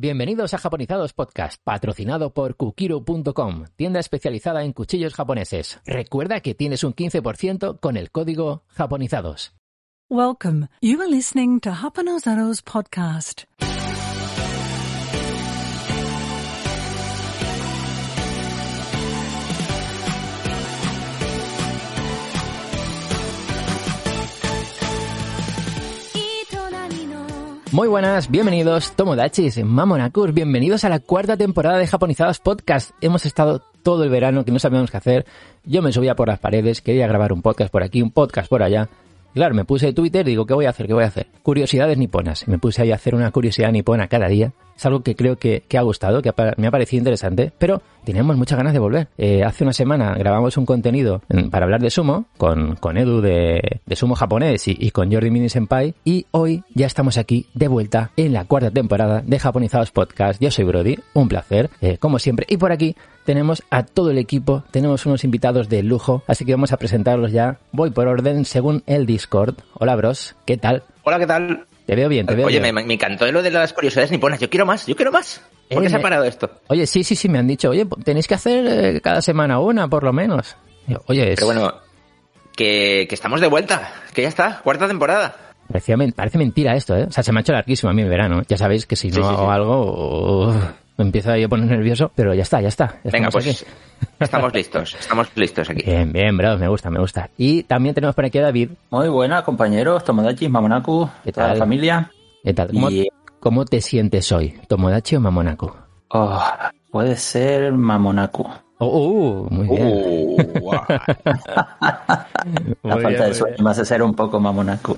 Bienvenidos a Japonizados Podcast, patrocinado por kukiro.com, tienda especializada en cuchillos japoneses. Recuerda que tienes un 15% con el código Japonizados. Welcome. You are listening to Japonizados Podcast. Muy buenas, bienvenidos Tomodachis, Mamonakus, bienvenidos a la cuarta temporada de Japonizados Podcast. Hemos estado todo el verano que no sabíamos qué hacer, yo me subía por las paredes, quería grabar un podcast por aquí, un podcast por allá. Claro, me puse Twitter y digo, ¿qué voy a hacer? Curiosidades niponas. Me puse ahí a hacer una curiosidad nipona cada día. Es algo que creo que ha gustado, que me ha parecido interesante, pero tenemos muchas ganas de volver. Hace una semana grabamos un contenido para hablar de sumo, con Edu de sumo japonés y con Jordi Mini Senpai, y hoy ya estamos aquí de vuelta en la cuarta temporada de Japonizados Podcast. Yo soy Brody, un placer, como siempre, y por aquí tenemos a todo el equipo, tenemos unos invitados de lujo, así que vamos a presentarlos ya. Voy por orden según el Discord. Hola, bros, ¿qué tal? Hola, ¿qué tal? Te veo bien, te veo bien. Oye, me encantó lo de las curiosidades niponas. Yo quiero más. ¿Por qué se ha parado esto? Oye, sí, me han dicho, oye, tenéis que hacer cada semana una, por lo menos. Oye, pero bueno, que estamos de vuelta, que ya está, cuarta temporada. Parece mentira esto, ¿eh? O sea, se me ha hecho larguísimo a mí el verano. Ya sabéis que si no hago algo, me empiezo yo a poner nervioso, pero ya está. Venga, pues aquí. Estamos listos aquí. Bien, bro, me gusta. Y también tenemos por aquí a David. Muy buenas, compañeros, Tomodachi, Mamonaku, toda la familia. ¿Qué tal? ¿Cómo te sientes hoy? ¿Tomodachi o Mamonaku? Oh, puede ser Mamonaku. Muy bien. Wow. La muy falta bien, de sueño me hace ser un poco mamonaco.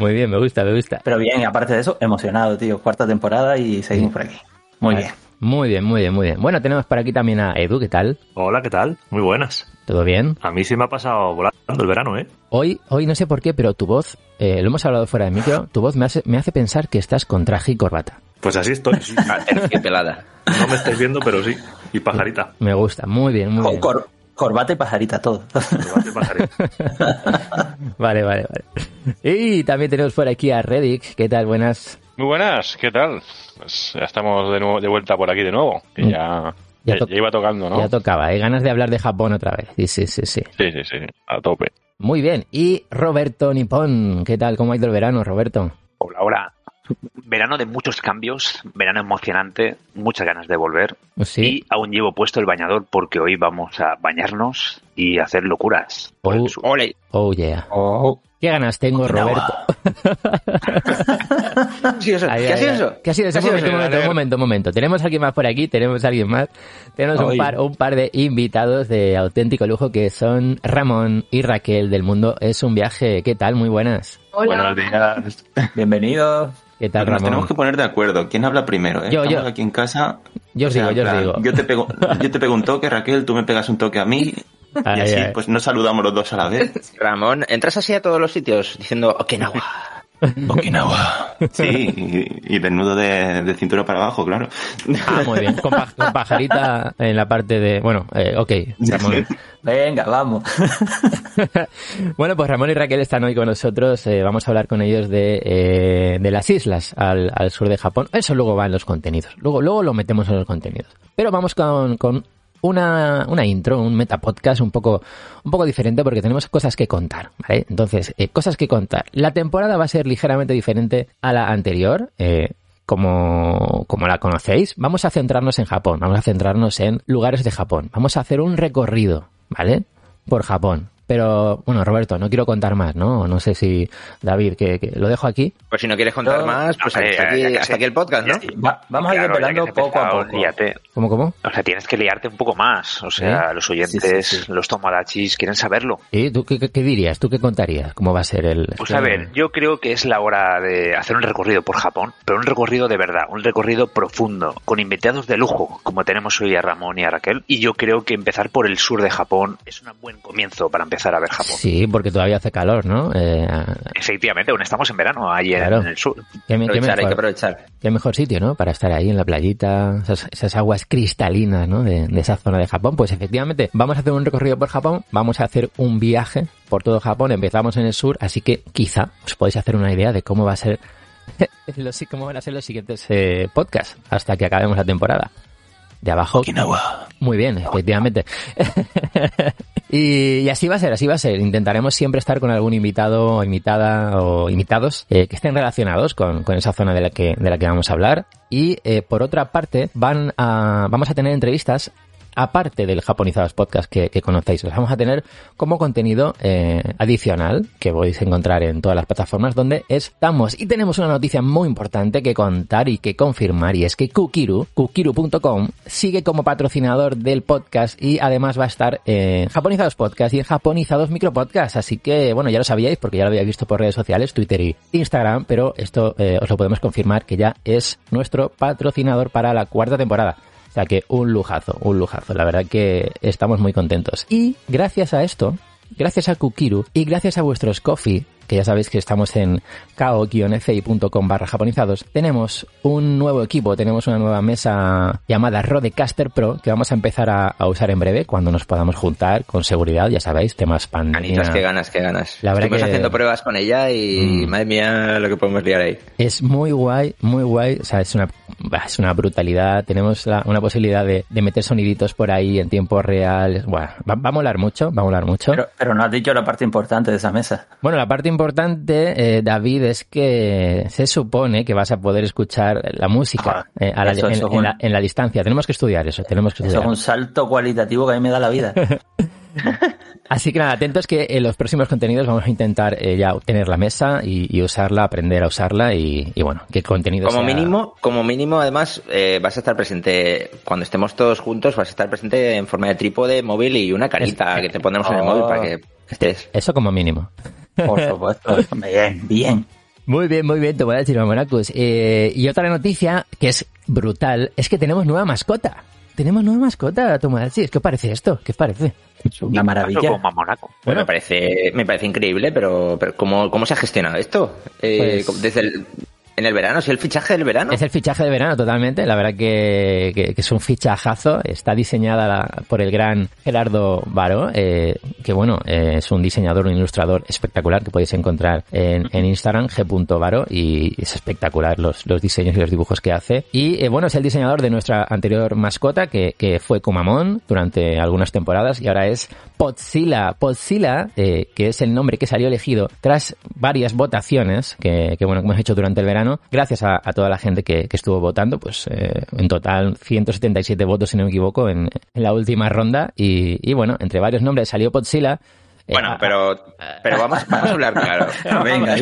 Muy bien, me gusta. Pero bien, aparte de eso, emocionado, tío. Cuarta temporada y seguimos por aquí. Muy bien. Bueno, tenemos por aquí también a Edu, ¿qué tal? Hola, ¿qué tal? Muy buenas. ¿Todo bien? A mí sí me ha pasado volando el verano, ¿eh? Hoy no sé por qué, pero tu voz, lo hemos hablado fuera de micro, tu voz me hace pensar que estás con traje y corbata. Pues así estoy, sí. Pelada. No me estáis viendo, pero sí. Y pajarita. Me gusta, muy bien. Corbata y pajarita, todo. Corbata y pajarita. Vale. Y también tenemos por aquí a Reddick. ¿Qué tal? Buenas. Muy buenas, ¿qué tal? Pues ya estamos de vuelta por aquí de nuevo. Que ya iba tocando, ¿no? Ya tocaba, hay ganas de hablar de Japón otra vez. Sí. Sí, a tope. Muy bien. Y Roberto Nippon. ¿Qué tal? ¿Cómo ha ido el verano, Roberto? Hola. Verano de muchos cambios, verano emocionante, muchas ganas de volver. ¿Sí? Y aún llevo puesto el bañador porque hoy vamos a bañarnos y hacer locuras. ¡Ole! ¡Oh, yeah! Oh. ¿Qué ganas tengo, Roberto? ¿Qué ha sido eso? Un momento. Tenemos a alguien más por aquí. Tenemos un par de invitados de auténtico lujo que son Ramón y Raquel del Mundo es un Viaje. ¿Qué tal? Muy buenas. Hola. Buenos días. Bienvenidos. ¿Qué tal, Ramón? Nos tenemos que poner de acuerdo. ¿Quién habla primero? Yo. Aquí en casa. Yo os digo. Yo te pego un toque, Raquel, tú me pegas un toque a mí. Y así, pues nos saludamos los dos a la vez. Ramón, entras así a todos los sitios diciendo Okinawa. Sí, y desnudo de cintura para abajo, claro. Muy bien, con pajarita en la parte de... Bueno, Ramón. Venga, vamos. Bueno, pues Ramón y Raquel están hoy con nosotros. Vamos a hablar con ellos de las islas al sur de Japón. Eso luego va en los contenidos. Luego lo metemos en los contenidos. Pero vamos con una intro, un metapodcast un poco diferente porque tenemos cosas que contar, ¿vale? Entonces, cosas que contar. La temporada va a ser ligeramente diferente a la anterior, como la conocéis. Vamos a centrarnos en Japón, vamos a centrarnos en lugares de Japón. Vamos a hacer un recorrido, ¿vale? Por Japón. Pero, bueno, Roberto, no quiero contar más, ¿no? No sé si, David, que lo dejo aquí. Pues si no quieres contar más, pues hasta aquí el podcast, ¿no? Vamos a ir pelando poco a poco. Líate. ¿Cómo? O sea, tienes que liarte un poco más. O sea, los oyentes, los tomodachis quieren saberlo. ¿Y tú qué dirías? ¿Tú qué contarías? ¿Cómo va a ser el...? Pues a ver, yo creo que es la hora de hacer un recorrido por Japón, pero un recorrido de verdad, un recorrido profundo, con invitados de lujo, como tenemos hoy a Ramón y a Raquel. Y yo creo que empezar por el sur de Japón es un buen comienzo para empezar a ver Japón. Sí, porque todavía hace calor, ¿no? Efectivamente, aún estamos en verano allí en el sur. Hay que aprovechar. Qué mejor sitio, ¿no? Para estar ahí en la playita, esas aguas cristalinas, ¿no? De esa zona de Japón. Pues efectivamente, vamos a hacer un recorrido por Japón, vamos a hacer un viaje por todo Japón, empezamos en el sur, así que quizá os podéis hacer una idea de cómo va a ser cómo van a ser los siguientes podcasts hasta que acabemos la temporada. De abajo. Okinawa. Muy bien, efectivamente. Y así va a ser, así va a ser. Intentaremos siempre estar con algún invitado, invitada o invitados que estén relacionados con esa zona de la que vamos a hablar. Y por otra parte, vamos a tener entrevistas aparte del Japonizados Podcast que conocéis. Los vamos a tener como contenido adicional que podéis encontrar en todas las plataformas donde estamos. Y tenemos una noticia muy importante que contar y que confirmar, y es que kukiro.com sigue como patrocinador del podcast, y además va a estar en Japonizados Podcast y en Japonizados Micropodcast. Así que, bueno, ya lo sabíais porque ya lo habéis visto por redes sociales, Twitter y Instagram, pero esto os lo podemos confirmar, que ya es nuestro patrocinador para la 4ª temporada. O sea que un lujazo. La verdad que estamos muy contentos. Y gracias a esto, gracias a Kukiru y gracias a vuestros coffee, que ya sabéis que estamos en ko-fi.com/japonizados, tenemos un nuevo equipo, tenemos una nueva mesa llamada Rodecaster Pro, que vamos a empezar a usar en breve, cuando nos podamos juntar con seguridad, ya sabéis, temas pandemia. Anitas, qué ganas. La verdad, estamos haciendo pruebas con ella y madre mía lo que podemos liar ahí. Es muy guay, o sea, es una brutalidad. Tenemos una posibilidad de meter soniditos por ahí en tiempo real. Bueno, va a molar mucho. Pero no has dicho la parte importante de esa mesa. Bueno, la parte importante, David, es que se supone que vas a poder escuchar la música en la distancia. Tenemos que estudiar eso. Es un salto cualitativo que a mí me da la vida. Así que nada, atentos que en los próximos contenidos vamos a intentar ya tener la mesa y usarla, aprender a usarla y bueno, que el contenido Como mínimo, además, vas a estar presente, cuando estemos todos juntos, vas a estar presente en forma de trípode, móvil y una carita que te ponemos en el móvil para que estés. Eso como mínimo. Por supuesto. Bien. Muy bien, te voy a decir, Mamonacus. Y otra noticia que es brutal es que tenemos nueva mascota. Tomodachi, ¿qué os parece esto? ¿Qué os parece? Es una maravilla. Bueno, me parece increíble, pero ¿cómo se ha gestionado esto? Pues, en el verano, ¿es el fichaje del verano? Es el fichaje de verano, totalmente. La verdad que es un fichajazo. Está diseñada por el gran Gerardo Baró, que bueno, es un diseñador, un ilustrador espectacular que podéis encontrar en Instagram, g.baró, y es espectacular los diseños y los dibujos que hace. Y bueno, es el diseñador de nuestra anterior mascota, que fue Kumamon durante algunas temporadas, y ahora es Pochila. Pochila, que es el nombre que salió elegido tras varias votaciones que bueno, que hemos hecho durante el verano, gracias a toda la gente que estuvo votando, pues en total 177 votos, si no me equivoco, en la última ronda, y bueno, entre varios nombres salió Pochila. Bueno, pero vamos a hablar claro. Venga,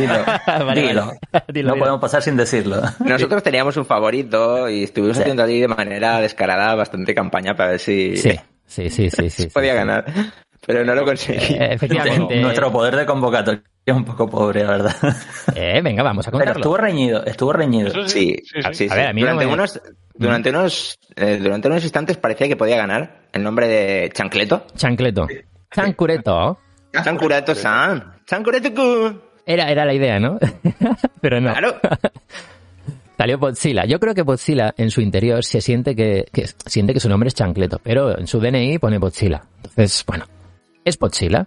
dilo. No podemos pasar sin decirlo. Nosotros teníamos un favorito y estuvimos haciendo allí de manera descarada bastante campaña para ver si sí podía ganar. Pero no lo conseguí. Efectivamente. Nuestro poder de convocatoria es un poco pobre, la verdad. Venga, vamos a contarlo. Pero estuvo reñido. Sí. A ver, a mí durante unos instantes parecía que podía ganar el nombre de Chancleto. Sí. Chancureto-san. Era la idea, ¿no? Pero no. Claro. Salió Pochila. Yo creo que Pochila en su interior se siente que su nombre es Chancleto, pero en su DNI pone Pochila. Entonces, bueno, es Pochila.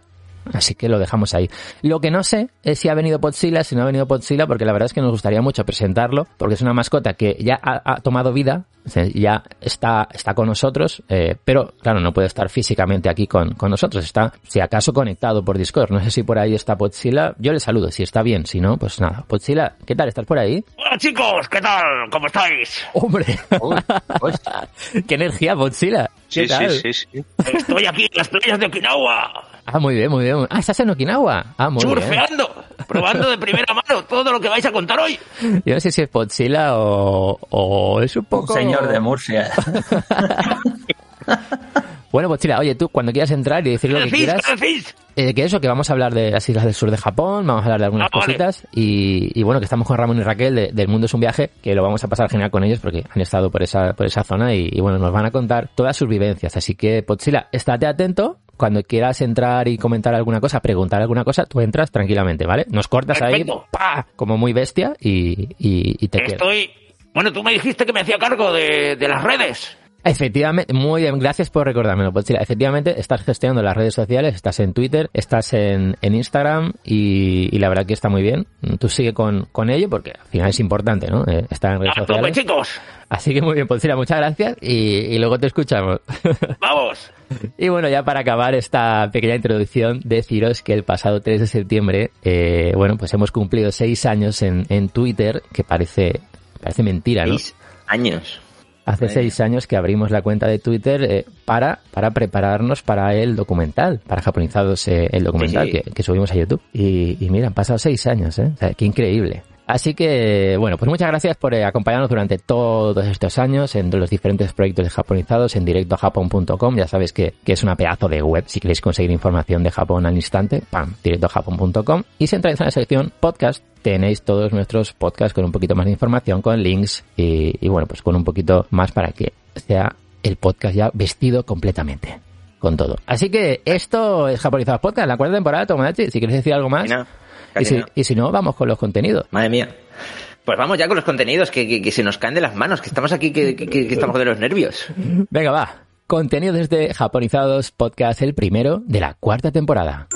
Así que lo dejamos ahí. Lo que no sé es si ha venido Pochila, si no ha venido Pochila, porque la verdad es que nos gustaría mucho presentarlo, porque es una mascota que ya ha tomado vida, ya está con nosotros, pero claro, no puede estar físicamente aquí con nosotros, está si acaso conectado por Discord. No sé si por ahí está Pochila, yo le saludo, si está bien, si no, pues nada. Pochila, ¿qué tal? ¿Estás por ahí? Hola chicos, ¿qué tal? ¿Cómo estáis? ¡Hombre! ¡Qué energía, Pochila! Sí. Estoy aquí en las playas de Okinawa. Ah, muy bien. Ah, estás en Okinawa. Ah, muy surfeando, bien. Probando de primera mano todo lo que vais a contar hoy. Yo no sé si es Pochila o es un poco... Un señor de Murcia. Bueno, Pochila, oye, tú cuando quieras entrar y decir lo que quieras... que eso, que vamos a hablar de las islas del sur de Japón, vamos a hablar de algunas cositas, vale. Y bueno, que estamos con Ramón y Raquel de El Mundo es un Viaje, que lo vamos a pasar genial con ellos porque han estado por esa zona y bueno, nos van a contar todas sus vivencias. Así que, Pochila, estate atento. Cuando quieras entrar y comentar alguna cosa, preguntar alguna cosa, tú entras tranquilamente, ¿vale? Nos cortas perfecto. Ahí, ¡pah! Como muy bestia y te quedas. Bueno, tú me dijiste que me hacía cargo de las redes. Efectivamente, muy bien, gracias por recordármelo, Pochila. Efectivamente, estás gestionando las redes sociales, estás en Twitter, estás en Instagram y la verdad que está muy bien. Tú sigue con ello porque al final es importante, ¿no? Estar en redes sociales. ¡Pues chicos! Así que muy bien, Pochila, muchas gracias y luego te escuchamos. ¡Vamos! Y bueno, ya para acabar esta pequeña introducción, deciros que el pasado 3 de septiembre, bueno, pues hemos cumplido 6 años en Twitter, que parece mentira, ¿no? 6 años. Hace 6 años que abrimos la cuenta de Twitter para prepararnos para el documental, para Japonizados, el documental sí. Que subimos a YouTube. Y mira, han pasado 6 años, ¿eh? O sea, qué increíble. Así que, bueno, pues muchas gracias por acompañarnos durante todos estos años en los diferentes proyectos de Japonizados en directojapon.com. Ya sabéis que es una pedazo de web. Si queréis conseguir información de Japón al instante, ¡pam! directojapon.com. Y centráis en la sección podcast. Tenéis todos nuestros podcasts con un poquito más de información, con links y bueno, pues con un poquito más para que sea el podcast ya vestido completamente con todo. Así que esto es Japonizados Podcast, la 4ª temporada, Tomodachi. Si queréis decir algo más... No. Y si no, vamos con los contenidos. Madre mía. Pues vamos ya con los contenidos, que se nos caen de las manos, que estamos aquí, que estamos de los nervios. Venga, va. Contenidos desde Japonizados Podcast, el primero de la 4ª temporada.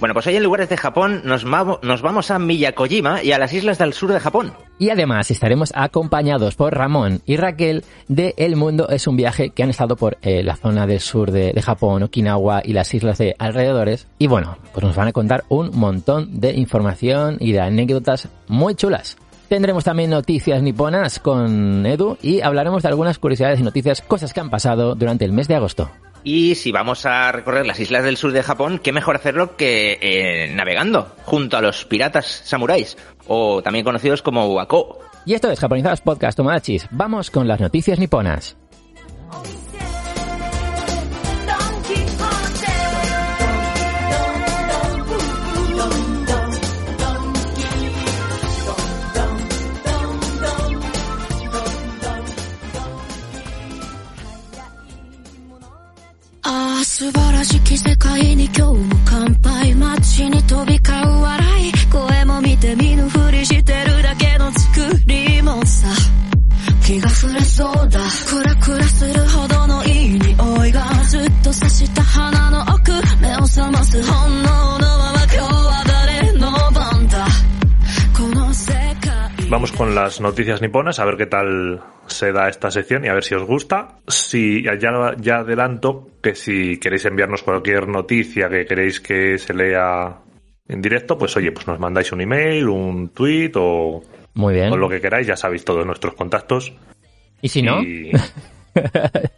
Bueno, pues hoy en Lugares de Japón nos vamos a Miyakojima y a las islas del sur de Japón. Y además estaremos acompañados por Ramón y Raquel de El Mundo es un Viaje, que han estado por la zona del sur de Japón, Okinawa y las islas de alrededores. Y bueno, pues nos van a contar un montón de información y de anécdotas muy chulas. Tendremos también noticias niponas con Edu y hablaremos de algunas curiosidades y noticias, cosas que han pasado durante el mes de agosto. Y si vamos a recorrer las islas del sur de Japón, qué mejor hacerlo que navegando junto a los piratas samuráis, o también conocidos como Wako. Y esto es Japonizados Podcast, Tomodachis. Vamos con las noticias niponas. Vamos con las noticias niponas, a ver qué tal se da esta sección y a ver si os gusta. Si ya adelanto que si queréis enviarnos cualquier noticia que queréis que se lea en directo, pues oye, pues nos mandáis un email, un tweet o... Muy bien. O lo que queráis, ya sabéis todos nuestros contactos. ¿Y si no? ¿Y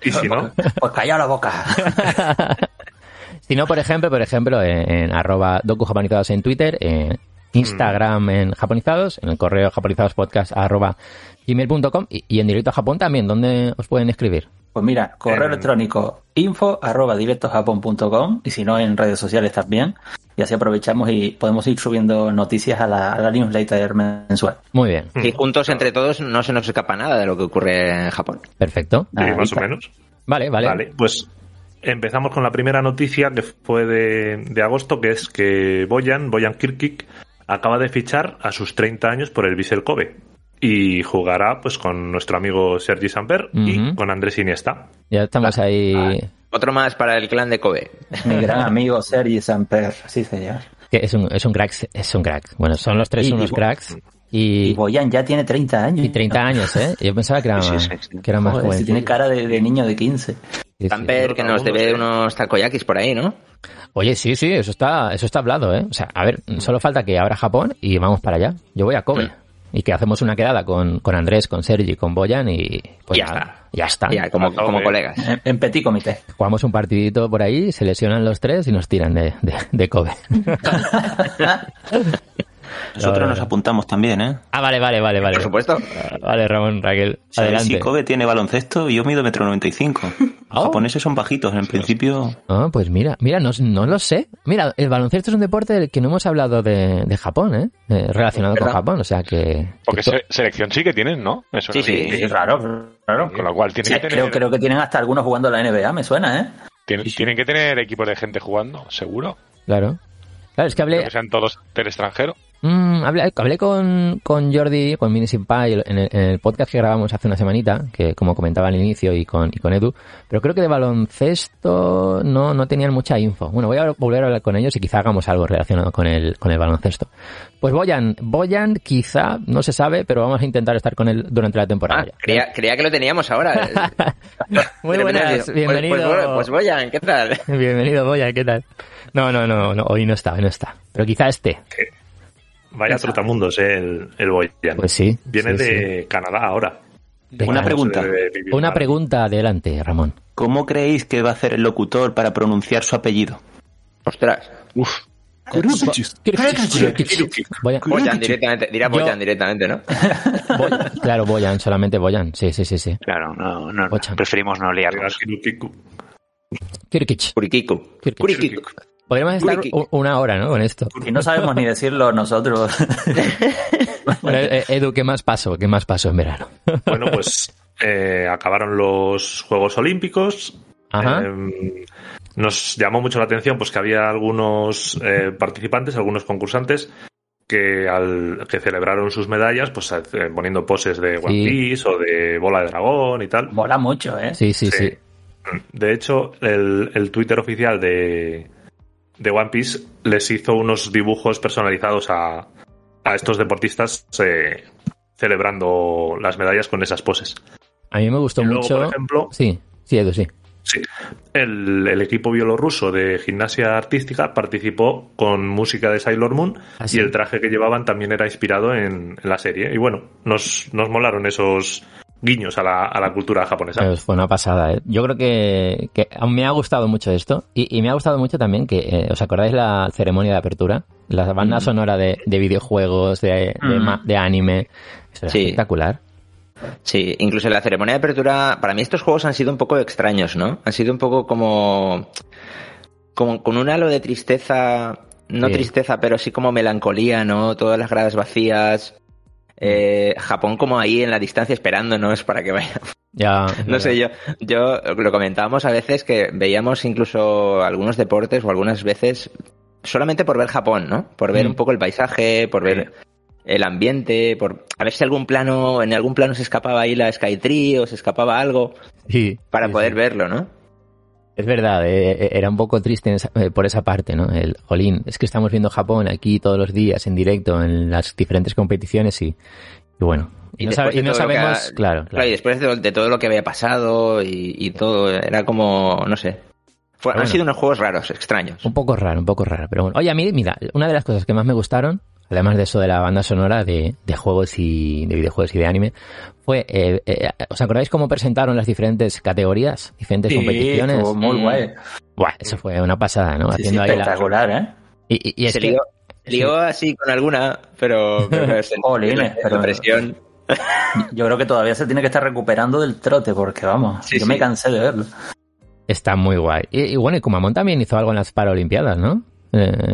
si no? Pues callad la boca. Si no, por ejemplo, en arroba docujaponizados en Twitter, en Instagram en Japonizados, en el correo japonizadospodcast@gmail.com y en Directo a Japón también, ¿dónde os pueden escribir? Pues mira, correo electrónico info@directojapon.com y si no en redes sociales también, y así aprovechamos y podemos ir subiendo noticias a la newsletter mensual. Muy bien. Y juntos entre todos no se nos escapa nada de lo que ocurre en Japón. Perfecto. Sí, más o menos. Vale, pues empezamos con la primera noticia que fue de agosto, que es que Boyan Krkić acaba de fichar a sus 30 años por el Vissel Kobe. Y jugará pues con nuestro amigo Sergi Samper y con Andrés Iniesta. Ya estamos ahí. Otro más para el clan de Kobe. Mi gran amigo Sergi Samper, sí señor. Que es un crack. Bueno, son los tres unos cracks. Y Boyan ya tiene 30 años. Y 30 años, ¿eh? Yo pensaba que era más joven. Si tiene cara de niño de 15. Samper, que nos debe unos takoyakis por ahí, ¿no? Oye, sí, eso está hablado, ¿eh? O sea, a ver, solo falta que abra Japón y vamos para allá. Yo voy a Kobe. Y que hacemos una quedada con Andrés, con Sergi, con Boyan y... Pues ya está. Ya, como colegas. En petit comité. Jugamos un partidito por ahí, se lesionan los tres y nos tiran de Kobe. Nosotros nos apuntamos también, ¿eh? Ah, vale. Por supuesto. Vale, Ramón, Raquel, o sea, adelante. El Shinsuke tiene baloncesto y yo mido 1,95 m. Los japoneses son bajitos, en principio... Ah, pues mira, no lo sé. Mira, el baloncesto es un deporte del que no hemos hablado de Japón, ¿eh? Relacionado con Japón, o sea que... Porque selección sí que tienen, ¿no? Eso sí, claro. Con lo cual tienen que tener... Creo que tienen hasta algunos jugando a la NBA, me suena, ¿eh? Tienen que tener equipos de gente jugando, seguro. Claro, es que hablé... Que sean todos del extranjero. Hablé con Jordi, con Mini Senpai, en el podcast que grabamos hace una semanita, que como comentaba al inicio, y con Edu, pero creo que de baloncesto no tenían mucha info. Bueno, voy a volver a hablar con ellos y quizá hagamos algo relacionado con el baloncesto. Pues Boyan quizá, no se sabe, pero vamos a intentar estar con él durante la temporada. Creía que lo teníamos ahora. Muy buenas, bienvenido. Pues Boyan, ¿qué tal? Bienvenido, Boyan, ¿qué tal? No, hoy no está, pero quizá esté. Vaya trotamundos, el Boyan. Pues sí. Viene de Canadá ahora. Una pregunta adelante, Ramón. ¿Cómo creéis que va a hacer el locutor para pronunciar su apellido? Ostras. Uf. Boyan directamente. Dirá Boyan directamente, ¿no? Claro, Boyan, solamente Boyan. Sí. Claro, no. Preferimos no liarnos. Krkić. Podríamos estar una hora, ¿no? Con esto. Y no sabemos ni decirlo nosotros. Bueno, Edu, ¿qué más pasó en verano? Bueno, pues acabaron los Juegos Olímpicos. Ajá. Nos llamó mucho la atención pues que había algunos participantes, algunos concursantes que celebraron sus medallas pues poniendo poses de One Piece o de bola de dragón y tal. Mola mucho, ¿eh? Sí. De hecho, el Twitter oficial de One Piece les hizo unos dibujos personalizados a estos deportistas celebrando las medallas con esas poses. A mí me gustó luego, mucho. Por ejemplo, sí, Edu, sí. Sí. El equipo bielorruso de gimnasia artística participó con música de Sailor Moon. ¿Así? Y el traje que llevaban también era inspirado en la serie. Y bueno, nos molaron esos guiños a la cultura japonesa. Pues fue una pasada, ¿eh? Yo creo que me ha gustado mucho esto y me ha gustado mucho también que, ¿os acordáis la ceremonia de apertura? La banda sonora de videojuegos, de anime. Eso era espectacular. Sí, incluso en la ceremonia de apertura, para mí estos juegos han sido un poco extraños, ¿no? Han sido un poco como con un halo de tristeza, tristeza, pero sí como melancolía, ¿no? Todas las gradas vacías. Japón como ahí en la distancia esperándonos para que vayamos. No sé, yo lo comentábamos a veces que veíamos incluso algunos deportes o algunas veces solamente por ver Japón, ¿no? Por ver un poco el paisaje, por ver el ambiente, por a ver si en algún plano se escapaba ahí la Skytree o se escapaba algo para poder verlo, ¿no? Es verdad, era un poco triste por esa parte, ¿no? El jolín, es que estamos viendo Japón aquí todos los días en directo en las diferentes competiciones y bueno, y no sabemos, claro. Y después de todo lo que había pasado y todo, era como, no sé. Han sido unos juegos raros, extraños. Un poco raro, pero bueno. Oye, a mí, mira, una de las cosas que más me gustaron, además de eso de la banda sonora de juegos y de videojuegos y de anime, fue, ¿os acordáis cómo presentaron las diferentes categorías, diferentes competiciones? Sí, muy guay. Buah, eso fue una pasada, ¿no? Sí, haciendo ahí espectacular, ¿eh? Y se lió así con alguna, pero jolines, pero presión. Yo creo que todavía se tiene que estar recuperando del trote, porque vamos, yo me cansé de verlo. Está muy guay. Y bueno, y Kumamon también hizo algo en las Paralimpiadas, ¿no?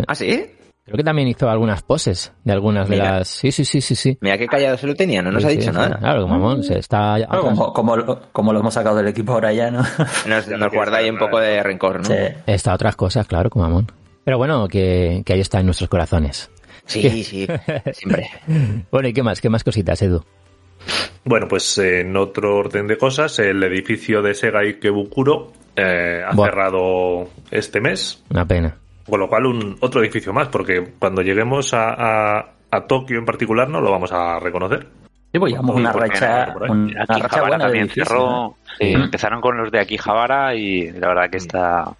¿Ah, sí? Creo que también hizo algunas poses de algunas de las... Sí. Mira qué callado se lo tenía, no nos ha dicho nada. Claro, Kumamon se está... Claro, como lo hemos sacado del equipo ahora ya, ¿no? Nos guarda ahí un poco de rencor, ¿no? Sí. Está otras cosas, claro, Kumamon. Pero bueno, que ahí está en nuestros corazones. Sí, siempre. Bueno, ¿y qué más? ¿Qué más cositas, Edu? Bueno, pues en otro orden de cosas, el edificio de Sega Ikebukuro ha cerrado este mes. Una pena. Con lo cual, otro edificio más, porque cuando lleguemos a Tokio en particular no lo vamos a reconocer. Sí, pues llevamos una racha buena también de edificio, cerró, ¿no? Empezaron con los de Akihabara y la verdad que está...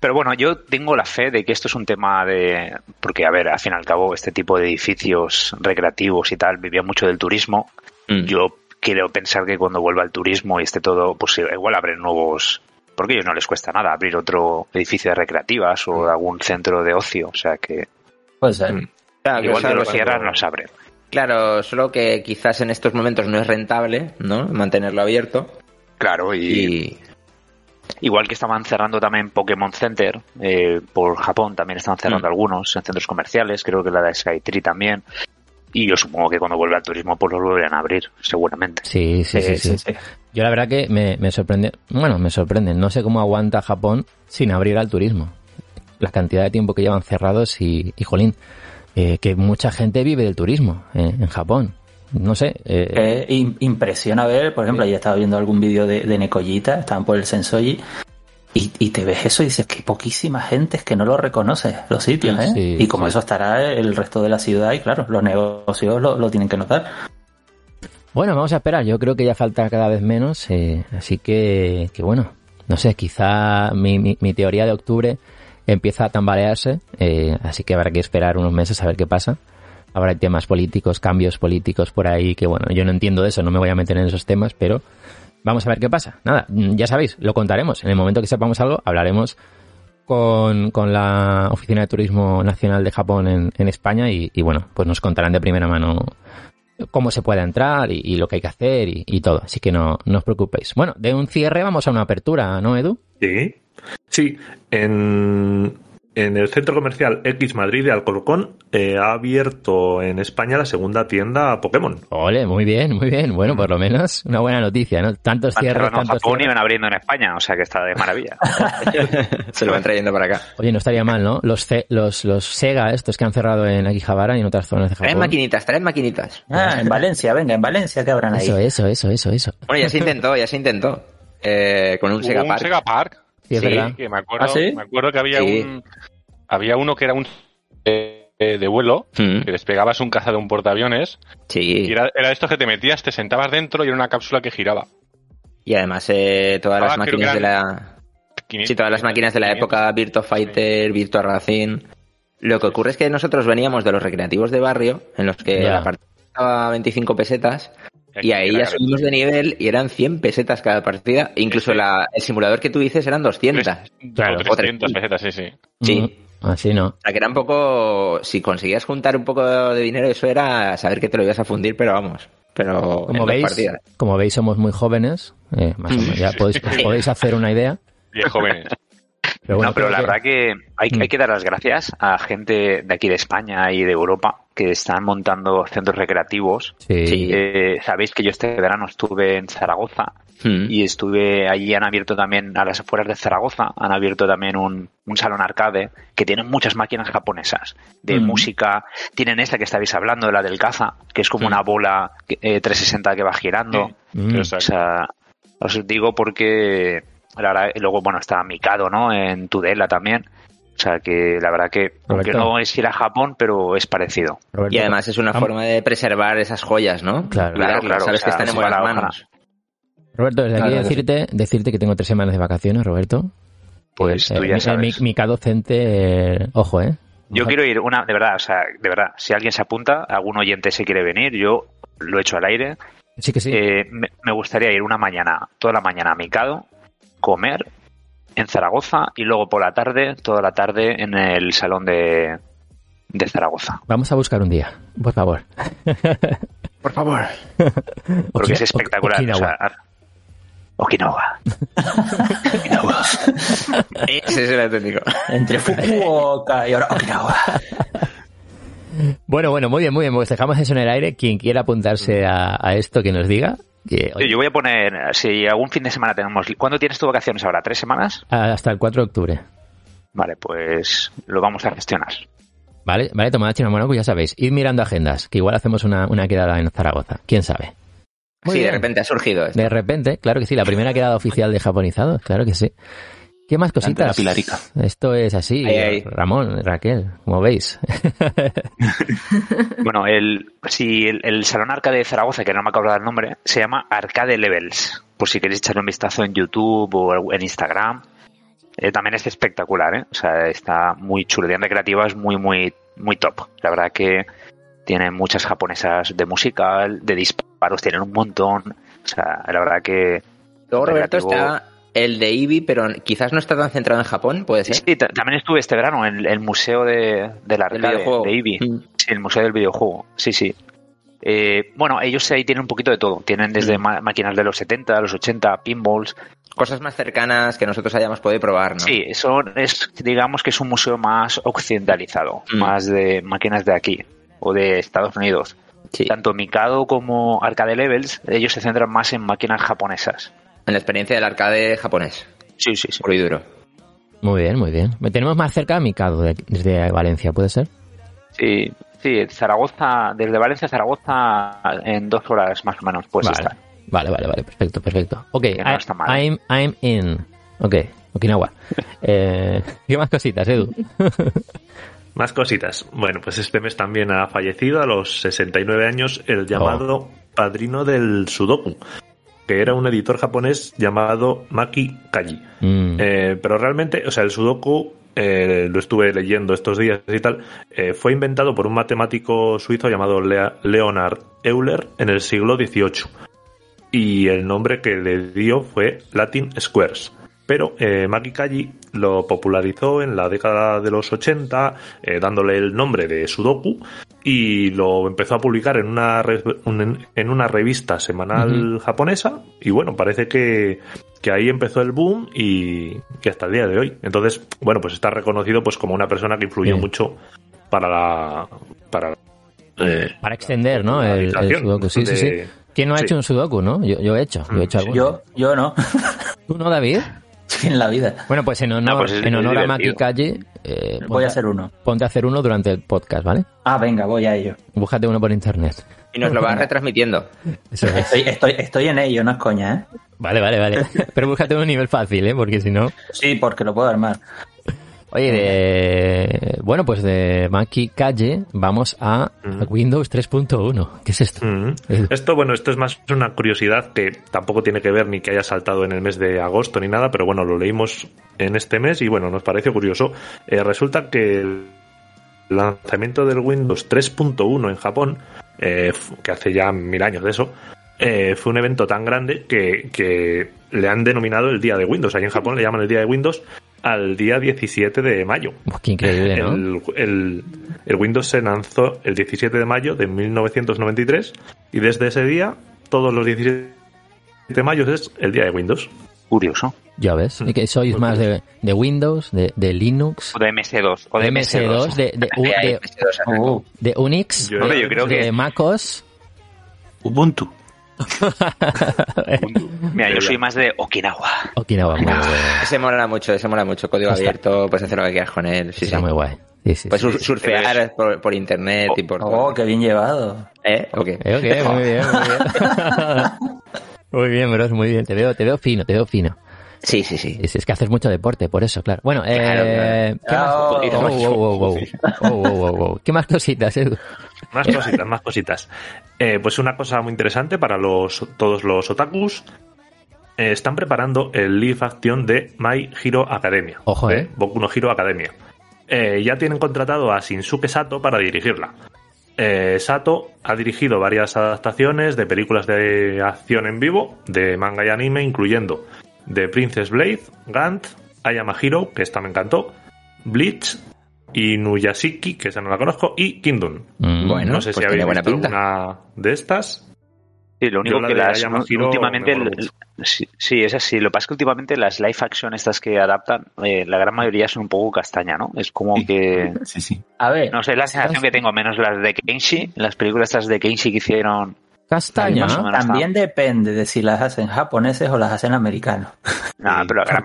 Pero bueno, yo tengo la fe de que esto es un tema de... Porque, a ver, al fin y al cabo, este tipo de edificios recreativos y tal vivía mucho del turismo. Yo quiero pensar que cuando vuelva el turismo y esté todo, pues igual abren nuevos... Porque a ellos no les cuesta nada abrir otro edificio de recreativas o algún centro de ocio, o sea que... Puede ser. Claro, igual que lo cierras, no se abre. Claro, solo que quizás en estos momentos no es rentable, ¿no?, mantenerlo abierto. Claro, y... igual que estaban cerrando también Pokémon Center, por Japón también estaban cerrando algunos en centros comerciales, creo que la de Skytree también. Y yo supongo que cuando vuelva al turismo pues lo volverán a abrir, seguramente. Sí. Yo la verdad que me sorprende, no sé cómo aguanta Japón sin abrir al turismo. La cantidad de tiempo que llevan cerrados y jolín, que mucha gente vive del turismo en Japón. No sé. Impresiona ver, por ejemplo, ayer estaba viendo algún vídeo de Nekoyita, estaban por el Sensoji, y te ves eso y dices que poquísima gente, es que no lo reconoces los sitios, ¿eh? Sí, y como eso estará el resto de la ciudad y claro, los negocios lo tienen que notar. Bueno, vamos a esperar, yo creo que ya falta cada vez menos, así que bueno, no sé, quizá mi teoría de octubre empieza a tambalearse, así que habrá que esperar unos meses a ver qué pasa. Habrá temas políticos, cambios políticos por ahí, que bueno, yo no entiendo de eso, no me voy a meter en esos temas, pero vamos a ver qué pasa. Nada, ya sabéis, lo contaremos. En el momento que sepamos algo, hablaremos con la Oficina de Turismo Nacional de Japón en España y bueno, pues nos contarán de primera mano cómo se puede entrar y lo que hay que hacer y todo. Así que no os preocupéis. Bueno, de un cierre vamos a una apertura, ¿no, Edu? Sí. En el centro comercial X Madrid de Alcorcón ha abierto en España la segunda tienda Pokémon. Ole, muy bien, muy bien. Bueno, por lo menos una buena noticia, ¿no? Tantos cierres, tantos Japón y van abriendo en España, o sea que está de maravilla. Se lo van trayendo para acá. Oye, no estaría mal, ¿no? Los Sega estos que han cerrado en Akihabara y en otras zonas de Japón. Traen maquinitas. Ah, en Valencia, venga, en Valencia que habrán ahí. Eso. Bueno, ya se intentó. Con un Sega Park. Sí, que me acuerdo que había uno que era un de vuelo, que despegabas un caza de un portaaviones, y era esto que te metías, te sentabas dentro y era una cápsula que giraba. Y además todas las máquinas de la 500, sí, todas las máquinas de la 500, época, Virtua Fighter, Virtua Racing. Lo que ocurre es que nosotros veníamos de los recreativos de barrio, en los que la partida estaba 25 pesetas. Y ahí ya subimos de nivel y eran 100 pesetas cada partida. Incluso el simulador que tú dices eran 200. Claro, 300 pesetas, sí. Así no. O sea, que era un poco... Si conseguías juntar un poco de dinero, eso era saber que te lo ibas a fundir, pero vamos. Pero como veis, somos muy jóvenes. Más o menos, ya podéis hacer una idea. Bien jóvenes. Pero bueno, pero la verdad que hay que dar las gracias a gente de aquí de España y de Europa que están montando centros recreativos. Sí. Sabéis que yo este verano estuve en Zaragoza y estuve allí, han abierto también a las afueras de Zaragoza, han abierto también un salón arcade que tiene muchas máquinas japonesas de música. Tienen esta que estabais hablando, la del caza, que es como una bola 360 que va girando. O sea, os digo porque... Luego, bueno, está Mikado, ¿no? En Tudela también. O sea, que la verdad que... Roberto. Aunque no es ir a Japón, pero es parecido. Roberto. Y además es una forma de preservar esas joyas, ¿no? Claro. Sabes, o sea, que están en buenas manos. Roberto, desde aquí decirte que tengo 3 semanas de vacaciones, Roberto. Pues tú ya sabes. El Mikado Center... Ojo, ¿eh? Yo quiero ir una... De verdad, si alguien se apunta, algún oyente se quiere venir, yo lo echo al aire. Sí que sí. Me gustaría ir una mañana, toda la mañana a Mikado, comer en Zaragoza y luego por la tarde, toda la tarde en el salón de Zaragoza. Vamos a buscar un día, por favor. Porque es espectacular. Okinawa. Ese es el técnico. Entre Fukuoka y ahora Okinawa. Bueno, muy bien. Pues dejamos eso en el aire. Quien quiera apuntarse a esto, que nos diga. Yo voy a poner, si algún fin de semana tenemos... ¿Cuándo tienes tus vacaciones ahora? ¿3 semanas? Hasta el 4 de octubre. Vale, pues lo vamos a gestionar. Vale, tomad Chinamono, pues ya sabéis, id mirando agendas, que igual hacemos una quedada en Zaragoza, quién sabe. Muy bien. De repente ha surgido esto. De repente, claro que sí, la primera quedada oficial de Japonizados, claro que sí. ¿Qué más cositas? La pilarica. Esto es así, ahí. Ramón, Raquel, como veis. Bueno, el salón arcade de Zaragoza, que no me acuerdo el nombre, se llama Arcade Levels, por si queréis echarle un vistazo en YouTube o en Instagram. También es espectacular, ¿eh? O sea, está muy chulo. Tiene recreativas muy, muy, muy top. La verdad que tienen muchas japonesas de musical, de disparos, tienen un montón. O sea, la verdad que... Luego Roberto está... el de Ibi, pero quizás no está tan centrado en Japón, ¿puede ser? Sí, también estuve este verano en el museo del arcade de Ibi. Mm. Sí, el museo del videojuego, sí, sí. Bueno, ellos ahí tienen un poquito de todo. Tienen desde máquinas de los 70, los 80, pinballs... Cosas más cercanas que nosotros hayamos podido probar, ¿no? Sí, eso es, digamos que es un museo más occidentalizado, más de máquinas de aquí o de Estados Unidos. Sí. Tanto Mikado como Arcade Levels, ellos se centran más en máquinas japonesas. En la experiencia del arcade japonés. Sí, sí, sí. Muy duro. Muy bien, muy bien. Tenemos más cerca a Mikado desde Valencia, ¿puede ser? Sí, sí, Zaragoza, desde Valencia a Zaragoza en 2 horas más o menos, pues vale. Estar. Vale, vale, vale, perfecto, perfecto. Ok, no I'm in. Ok, Okinawa. ¿Qué más cositas, Edu? Más cositas. Bueno, pues este mes también ha fallecido a los 69 años el llamado padrino del Sudoku, que era un editor japonés llamado Maki Kaji. Pero realmente, o sea, el Sudoku, lo estuve leyendo estos días y tal, fue inventado por un matemático suizo llamado Leonhard Euler en el siglo XVIII. Y el nombre que le dio fue Latin Squares. Pero Maki Kaji lo popularizó en la década de los 80, dándole el nombre de Sudoku, y lo empezó a publicar en una revista semanal japonesa. Y bueno, parece que ahí empezó el boom y que hasta el día de hoy. Entonces, bueno, pues está reconocido pues como una persona que influyó mucho para extender, ¿no? El Sudoku, sí, sí, sí. ¿Quién no ha hecho un sudoku, no? Yo he hecho algo. Yo no. ¿Tú no, David? Sí, en la vida. Bueno, pues en honor a Maki Kaji... voy a hacer uno. Ponte a hacer uno durante el podcast, ¿vale? Ah, venga, voy a ello. Búscate uno por internet. Y nos lo vas retransmitiendo. Eso es. Estoy en ello, no es coña, ¿eh? Vale, vale, vale. Pero búscate un nivel fácil, ¿eh? Porque si no... Sí, porque lo puedo armar. Oye, bueno, pues de Maki Kaji vamos a Windows 3.1. ¿Qué es esto? Esto es más una curiosidad que tampoco tiene que ver ni que haya saltado en el mes de agosto ni nada, pero bueno, lo leímos en este mes y bueno, nos parece curioso. Resulta que el lanzamiento del Windows 3.1 en Japón, que hace ya 1000 años de eso, fue un evento tan grande que le han denominado el Día de Windows. Allí en Japón le llaman el Día de Windows al día 17 de mayo. ¡Qué increíble, ¿no? El Windows se lanzó el 17 de mayo de 1993 y desde ese día, todos los 17 de mayo es el día de Windows. Curioso. Ya ves, y que sois más de Windows, de Linux... O de MS2. O de MS2, de Unix, de MacOS... Ubuntu. Mira, yo soy más de Okinawa. Okinawa, muy bueno. Ese mola mucho. Código abierto, pues hacer lo que quieras con él. Sí, muy guay. Sí, pues surfear por internet y por... Oh, qué bien llevado. Ok, muy bien. Muy bien, bros, muy bien. Te veo fino. Sí. Es que haces mucho deporte, por eso, claro. Bueno, ¿Qué más? ¿Qué más cositas, Edu? Más cositas. Pues una cosa muy interesante para todos los otakus. Están preparando el live action de My Hero Academia. Ojo, ¿eh? Boku no Hero Academia. Ya tienen contratado a Shinsuke Sato para dirigirla. Sato ha dirigido varias adaptaciones de películas de acción en vivo, de manga y anime, incluyendo... The Princess Blade, Gant, I Am a Hero, que esta me encantó, Bleach, Inuyashiki, que esa no la conozco, y Kingdom. Bueno, no sé si habéis visto alguna de estas. Sí, lo único que las... últimamente... Sí, es así. Lo que pasa es que últimamente las live action estas que adaptan, la gran mayoría son un poco castaña, ¿no? Es como que... Sí. A ver... No sé, la sensación que tengo, menos las de Kenshi, las películas estas de Kenshi que hicieron... Castaña. También depende de si las hacen japoneses o las hacen americanos. No, pero la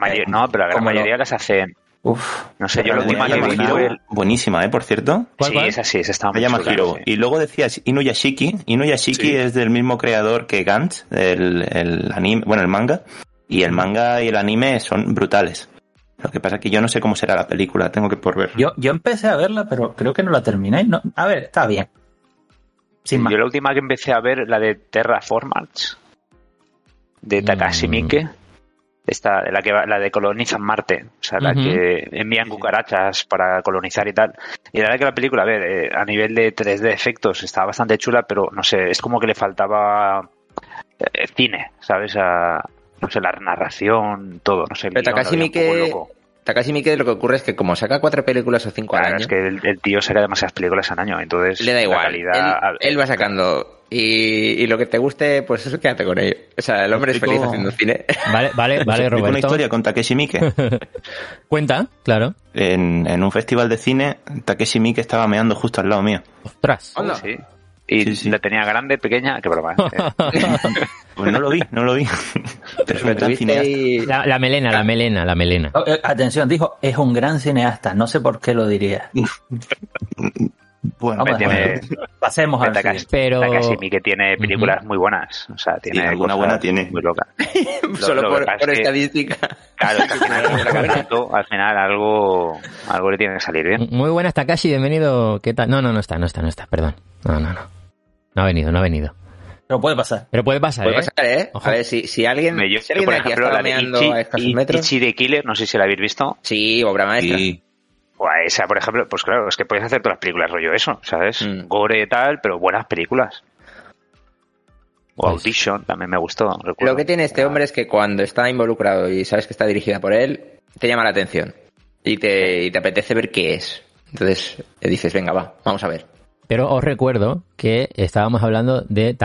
gran mayoría las hacen. Uf, no sé, yo la última que vi fue buenísima, por cierto. ¿Cuál? Esa sí, esa está muy chula. Sí. Y luego decías Inuyashiki sí. Es del mismo creador que Gantz, el anime, bueno, el manga, y el manga y el anime son brutales. Lo que pasa es que yo no sé cómo será la película, tengo que por ver. Yo empecé a verla, pero creo que no la terminé. No, a ver, está bien. Yo la última que empecé a ver, la de Terraformats, de Takashi Miike, la de colonizan Marte, o sea, la que envían cucarachas para colonizar y tal. Y la verdad que la película, a ver, a nivel de 3D efectos, estaba bastante chula, pero no sé, es como que le faltaba cine, ¿sabes? no sé, la narración, todo, no sé. Pero Takashi Miike, lo que ocurre es que como saca 4 películas o 5 al año... es que el tío saca demasiadas películas al año, entonces... Le da igual, calidad, él va sacando... Y lo que te guste, pues eso, quédate con ello. O sea, el hombre es feliz haciendo cine. Vale, Roberto. Una historia con Takeshi Miike. Cuenta, claro. En un festival de cine, Takeshi Miike estaba meando justo al lado mío. ¡Ostras! Oh, sí. Y sí. La tenía grande, pequeña, qué broma. Pues no lo vi. Pero es un gran cineasta. La melena. Atención, dijo, es un gran cineasta. No sé por qué lo diría. Bueno, pasemos a Takashi. Pero Takashi Miike tiene películas muy buenas, o sea, tiene alguna buena, tiene muy loca. Solo por estadística. Claro, al final algo le tiene que salir bien. Muy buenas, Takashi, bienvenido. ¿Qué tal? No está, perdón. No. No ha venido. Pero puede pasar, ¿eh? Ojo. A ver, si alguien... si alguien de aquí está meando a escasos metros. Ichi de Killer, no sé si la habéis visto. Sí, obra maestra. O a esa, por ejemplo, pues claro, es que puedes hacer todas las películas rollo eso, ¿sabes? Gore y tal, pero buenas películas. O Audition, también me gustó. Recuerdo. Lo que tiene este hombre es que cuando está involucrado y sabes que está dirigida por él, te llama la atención y te apetece ver qué es. Entonces dices, venga, vamos a ver. Pero os recuerdo que estábamos hablando de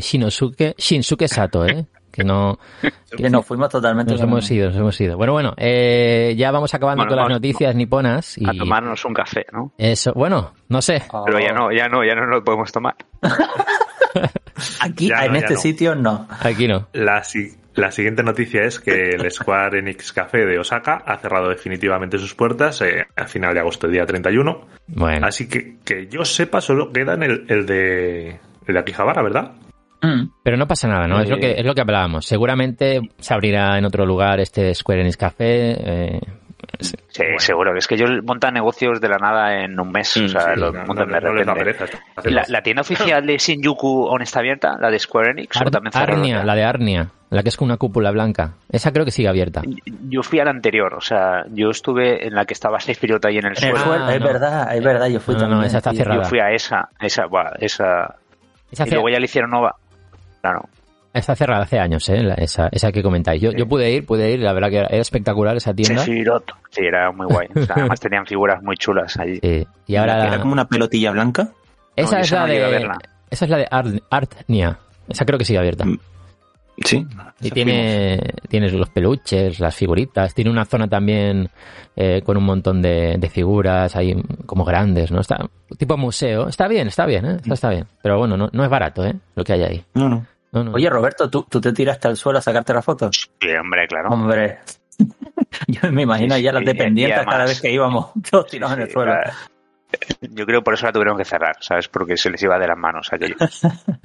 Shinsuke Sato, ¿eh? Que nos fuimos totalmente. Nos hemos ido. Bueno, ya vamos acabando con las noticias niponas. Y... a tomarnos un café, ¿no? Eso, bueno, no sé. Pero ya no lo podemos tomar. Aquí, en este sitio no. Aquí no. La siguiente noticia es que el Square Enix Café de Osaka ha cerrado definitivamente sus puertas a final de agosto, el día 31. Bueno. Así que yo sepa, solo quedan el de Akihabara, ¿verdad? Pero no pasa nada, ¿no? Es lo que hablábamos. Seguramente se abrirá en otro lugar este Square Enix Café. Sí, bueno. Seguro. Es que ellos montan negocios de la nada en un mes. O sea, la tienda oficial de Shinjuku aún está abierta, la de Square Enix. La de Arnia, la que es con una cúpula blanca. Esa creo que sigue abierta. Yo fui a la anterior, o sea, yo estuve en la que estaba Seifirota ahí en el suelo. Es verdad, yo fui también. No, esa está cerrada. Yo fui a esa. Y luego ya le hicieron nova. Claro. Está cerrada hace años, esa que comentáis. Yo pude ir, la verdad que era espectacular esa tienda. Sí, era muy guay. O sea, además tenían figuras muy chulas allí. Sí. Y ahora era como una pelotilla blanca. Esa es la de Artnia. Esa creo que sigue abierta. Sí. Y tiene los peluches, las figuritas. Tiene una zona también con un montón de figuras ahí como grandes, ¿no? Está tipo museo. Está bien, ¿eh? Está bien. Pero bueno, no es barato, ¿eh? Lo que hay ahí. No. Oye, Roberto, ¿tú te tiraste al suelo a sacarte la foto? Sí, hombre, claro. Hombre. Yo me imagino ya las dependientes cada vez que íbamos, todos tirados en el suelo. Claro. Yo creo que por eso la tuvieron que cerrar, ¿sabes? Porque se les iba de las manos aquello.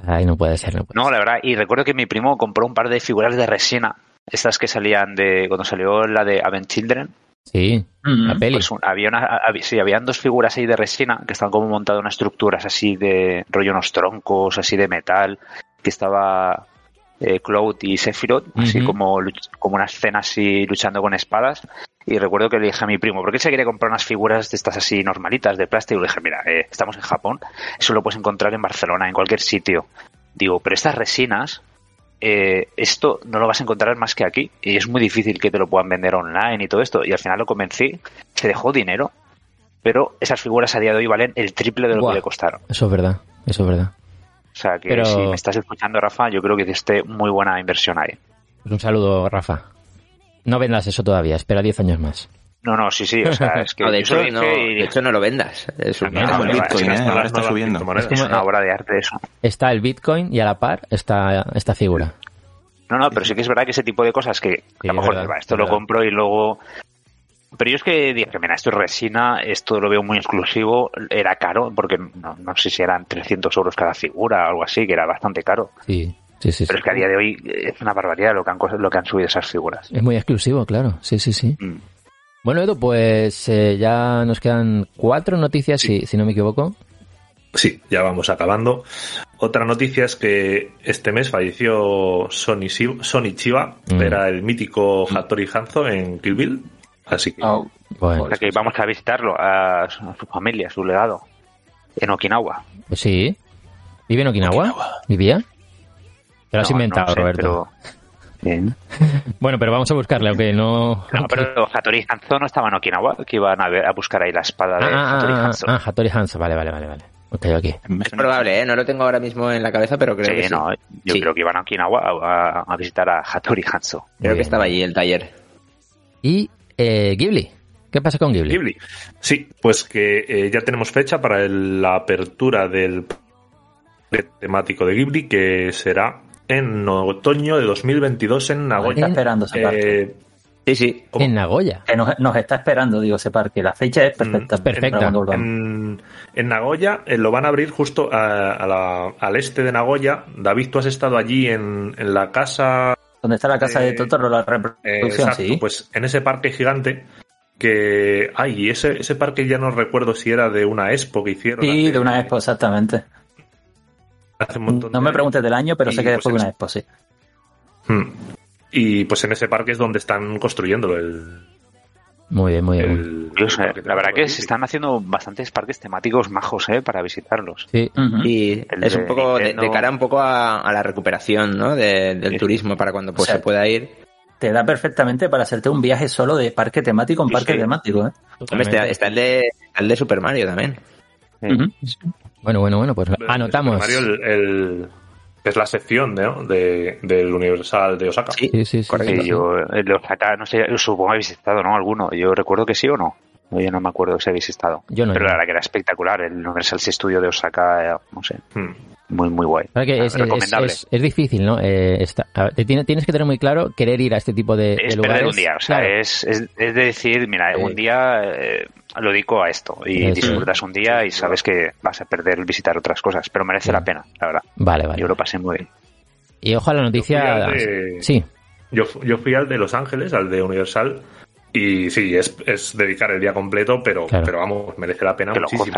Ay, no puede ser. No, la verdad, y recuerdo que mi primo compró un par de figuras de resina, estas que salían cuando salió la de Advent Children. Sí, la peli. Pues habían 2 figuras ahí de resina que estaban como montadas en unas estructuras así de rollo, unos troncos así de metal, que estaba Cloud y Sephiroth, así como una escena así luchando con espadas. Y recuerdo que le dije a mi primo, porque él se quería comprar unas figuras de estas así normalitas, de plástico. Le dije, mira, estamos en Japón, eso lo puedes encontrar en Barcelona, en cualquier sitio. Digo, pero estas resinas, esto no lo vas a encontrar más que aquí, y es muy difícil que te lo puedan vender online y todo esto. Y al final lo convencí, se dejó dinero, pero esas figuras a día de hoy valen el triple de lo que le costaron. Eso es verdad. O sea, que si me estás escuchando, Rafa, yo creo que hiciste muy buena inversión ahí. Pues un saludo, Rafa. No vendas eso todavía, espera 10 años más. No, sí, o sea, es que... de hecho, no lo vendas. Es el Bitcoin, ahora está subiendo. Es una obra de arte eso. Está el Bitcoin y a la par está esta figura. No, pero sí que es verdad que ese tipo de cosas que sí, a lo mejor lo compro y luego... Pero yo es que dije, mira, esto es resina, esto lo veo muy exclusivo, era caro, porque no sé si eran 300 euros cada figura o algo así, que era bastante caro. Sí. Pero es que a día de hoy es una barbaridad lo que han subido esas figuras. Es muy exclusivo, claro, sí. Bueno, Edu, pues ya nos quedan 4 noticias, sí. si no me equivoco. Sí, ya vamos acabando. Otra noticia es que este mes falleció Sonichiba, era el mítico Hattori Hanzo en Kill Bill. Así que, bueno. O sea que vamos a visitarlo, a su familia, a su legado, en Okinawa. Pues sí. ¿Vive en Okinawa? ¿Vivía? Te lo has inventado, Roberto. Bien. Bueno, pero vamos a buscarle, aunque no... No, pero Hattori Hanzo no estaba en Okinawa, que iban a buscar ahí la espada de Hattori Hanzo. Ah, Hattori Hanzo, vale. Okay, aquí. Es probable, ¿eh? No lo tengo ahora mismo en la cabeza, pero creo que sí. No, yo creo que iban a Okinawa a visitar a Hattori Hanzo. Creo que estaba allí el taller. Y Ghibli. ¿Qué pasa con Ghibli? Ghibli. Sí, pues que ya tenemos fecha para la apertura del temático de Ghibli, que será en otoño de 2022 en Nagoya. Está esperando ese parque. Sí. ¿Cómo? En Nagoya. Que nos está esperando, digo, ese parque. La fecha es perfecta. En Nagoya lo van a abrir justo al este de Nagoya. David, tú has estado allí en la casa... Donde está la casa de Totoro, la reproducción, exacto, sí. Pues en ese parque gigante... que ay, ese parque ya no recuerdo si era de una expo que hicieron. Sí, de una expo, exactamente. Hace un montón. No me preguntes del año, pero sé que después de una expo, sí. Y pues en ese parque es donde están construyéndolo. Muy bien. La verdad que se están haciendo bastantes parques temáticos majos, para visitarlos. Sí. Uh-huh. Y es un poco de cara un poco a la recuperación, ¿no? Del turismo para cuando se pueda ir. Te da perfectamente para hacerte un viaje solo de parque temático en parque temático, ¿eh? Está el de Super Mario también. Uh-huh. Bueno, pues anotamos. Super Mario es la sección del Universal de Osaka. Sí. Correcto. Sí, yo el de Osaka, no sé, supongo que habéis estado, ¿no? Alguno. Yo recuerdo que sí o no. Yo no me acuerdo si habéis estado. Yo no. Pero la verdad que era espectacular. El Universal Studio de Osaka, no sé. Muy guay. Que recomendable. Es difícil, ¿no? Tienes que tener muy claro querer ir a este tipo de lugares. Es perder un día, o sea, claro. es de decir, mira, un día lo dedico a esto y disfrutas un día y sabes que vas a perder el visitar otras cosas, pero merece la pena, la verdad. Vale. Yo lo pasé muy bien. Y ojo a la noticia... Sí. Yo fui al de Los Ángeles, al de Universal, y sí, es dedicar el día completo, pero vamos, merece la pena muchísimo.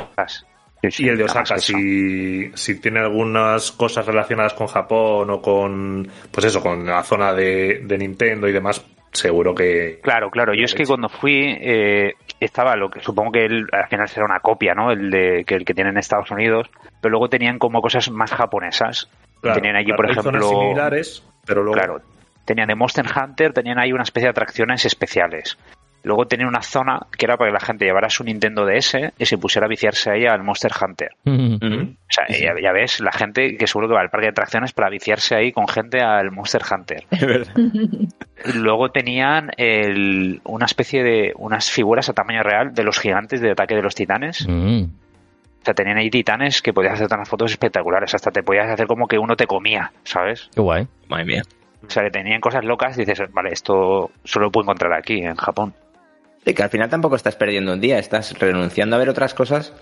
Y el de Osaka, si tiene algunas cosas relacionadas con Japón o con, pues eso, con la zona de Nintendo y demás, seguro que... Claro, yo es que cuando fui estaba lo que supongo que al final será una copia, ¿no? El que tienen en Estados Unidos, pero luego tenían como cosas más japonesas. Claro, tenían allí, por ejemplo... zonas similares, pero luego... Claro, tenían de Monster Hunter, tenían ahí una especie de atracciones especiales. Luego tenía una zona que era para que la gente llevara su Nintendo DS y se pusiera a viciarse ahí al Monster Hunter. Mm-hmm. O sea, ya ves, la gente que seguro que va al parque de atracciones para viciarse ahí con gente al Monster Hunter. Es verdad. Luego tenían una especie de unas figuras a tamaño real de los gigantes de Ataque de los Titanes. Mm-hmm. O sea, tenían ahí titanes que podías hacer unas fotos espectaculares. Hasta te podías hacer como que uno te comía, ¿sabes? Qué guay. Madre mía. O sea, que tenían cosas locas y dices, vale, esto solo lo puedo encontrar aquí, en Japón. Sí, que al final tampoco estás perdiendo un día, estás renunciando a ver otras cosas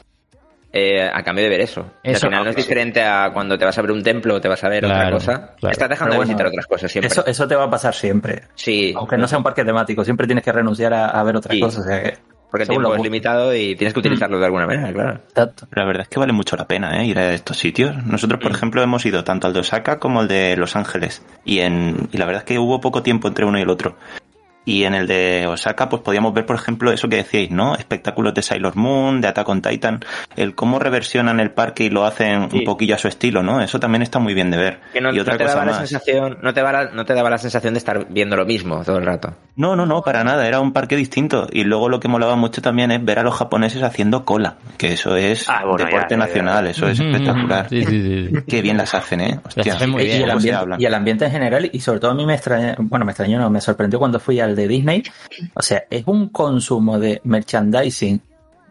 a cambio de ver eso. Al final no es diferente a cuando te vas a ver un templo o te vas a ver otra cosa. Claro. Estás dejando de visitar otras cosas siempre. Eso te va a pasar siempre. Sí. Aunque no sea un parque temático, siempre tienes que renunciar a ver otras cosas. O sea que, porque el tiempo es limitado y tienes que utilizarlo de alguna manera, claro. Exacto. La verdad es que vale mucho la pena ir a estos sitios. Nosotros, por ejemplo, hemos ido tanto al de Osaka como al de Los Ángeles. Y la verdad es que hubo poco tiempo entre uno y el otro. Y en el de Osaka, pues podíamos ver, por ejemplo, eso que decíais, ¿no? Espectáculos de Sailor Moon, de Attack on Titan, el cómo reversionan el parque y lo hacen un poquillo a su estilo, ¿no? Eso también está muy bien de ver. Que no, y otra cosa más. No te daba la sensación de estar viendo lo mismo todo el rato. No, para nada. Era un parque distinto. Y luego lo que molaba mucho también es ver a los japoneses haciendo cola, que eso es deporte nacional, eso es espectacular. Sí. Qué bien las hacen, ¿eh? Hostia. Las hacen muy bien. Y el ambiente en general, y sobre todo a mí me sorprendió cuando fui al de Disney. O sea, es un consumo de merchandising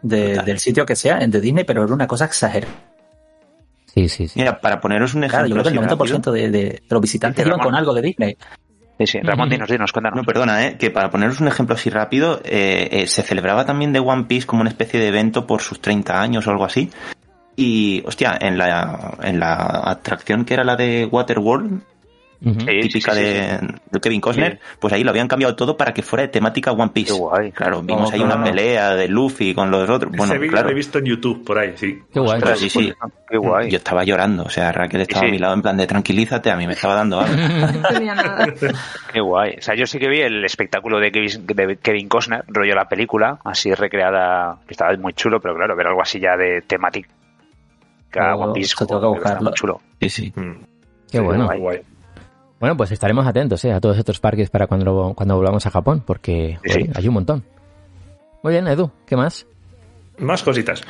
del sitio que sea, de Disney, pero era una cosa exagerada. Sí. Mira, para poneros un ejemplo... Claro, yo creo que el 90% de los visitantes iban con algo de Disney. Sí, Ramón, dinos, cuéntanos. No, perdona, que para poneros un ejemplo así rápido, se celebraba también de One Piece como una especie de evento por sus 30 años o algo así. Y, hostia, en la atracción que era la de Waterworld, típica de Kevin Costner, pues ahí lo habían cambiado todo para que fuera de temática One Piece. Qué guay. Claro, vimos ahí una pelea de Luffy con los otros. Bueno, ese vídeo lo he visto en YouTube por ahí, sí. Qué guay. Ostras, sí. Qué guay. Yo estaba llorando, o sea, Raquel estaba a mi lado en plan de tranquilízate, a mí me estaba dando algo. No tenía nada. Qué guay. O sea, yo sí que vi el espectáculo de Kevin Costner, rollo la película, así recreada, que estaba muy chulo, pero claro, ver algo así ya de temática One Piece, tengo que buscarlo. Chulo. Sí. Qué bueno. Guay. Bueno, pues estaremos atentos a todos estos parques para cuando volvamos a Japón, porque joder, hay un montón. Muy bien, Edu, ¿qué más? Más cositas.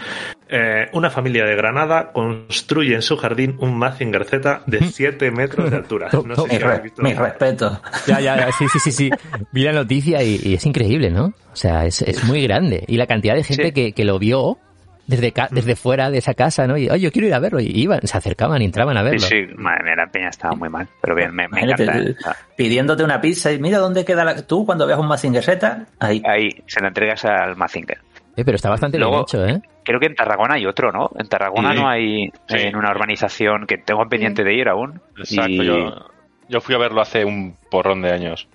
Una familia de Granada construye en su jardín un Mazinger Z de 7 metros de altura. No sé si habéis visto. Mi respeto. Ya, sí. Vi la noticia y es increíble, ¿no? O sea, es muy grande. Y la cantidad de gente que lo vio desde fuera de esa casa, ¿no? Y, oye, yo quiero ir a verlo. Y iban, se acercaban y entraban a verlo. Sí. Madre mía, la peña estaba muy mal. Pero bien, me encanta. Pidiéndote una pizza y mira dónde queda tú cuando veas un Mazinger Z. Ahí se la entregas al Mazinger. Pero está bastante bien hecho, ¿eh? Creo que en Tarragona hay otro, ¿no? En Tarragona no hay en una urbanización que tengo pendiente de ir aún. Exacto, yo fui a verlo hace un porrón de años.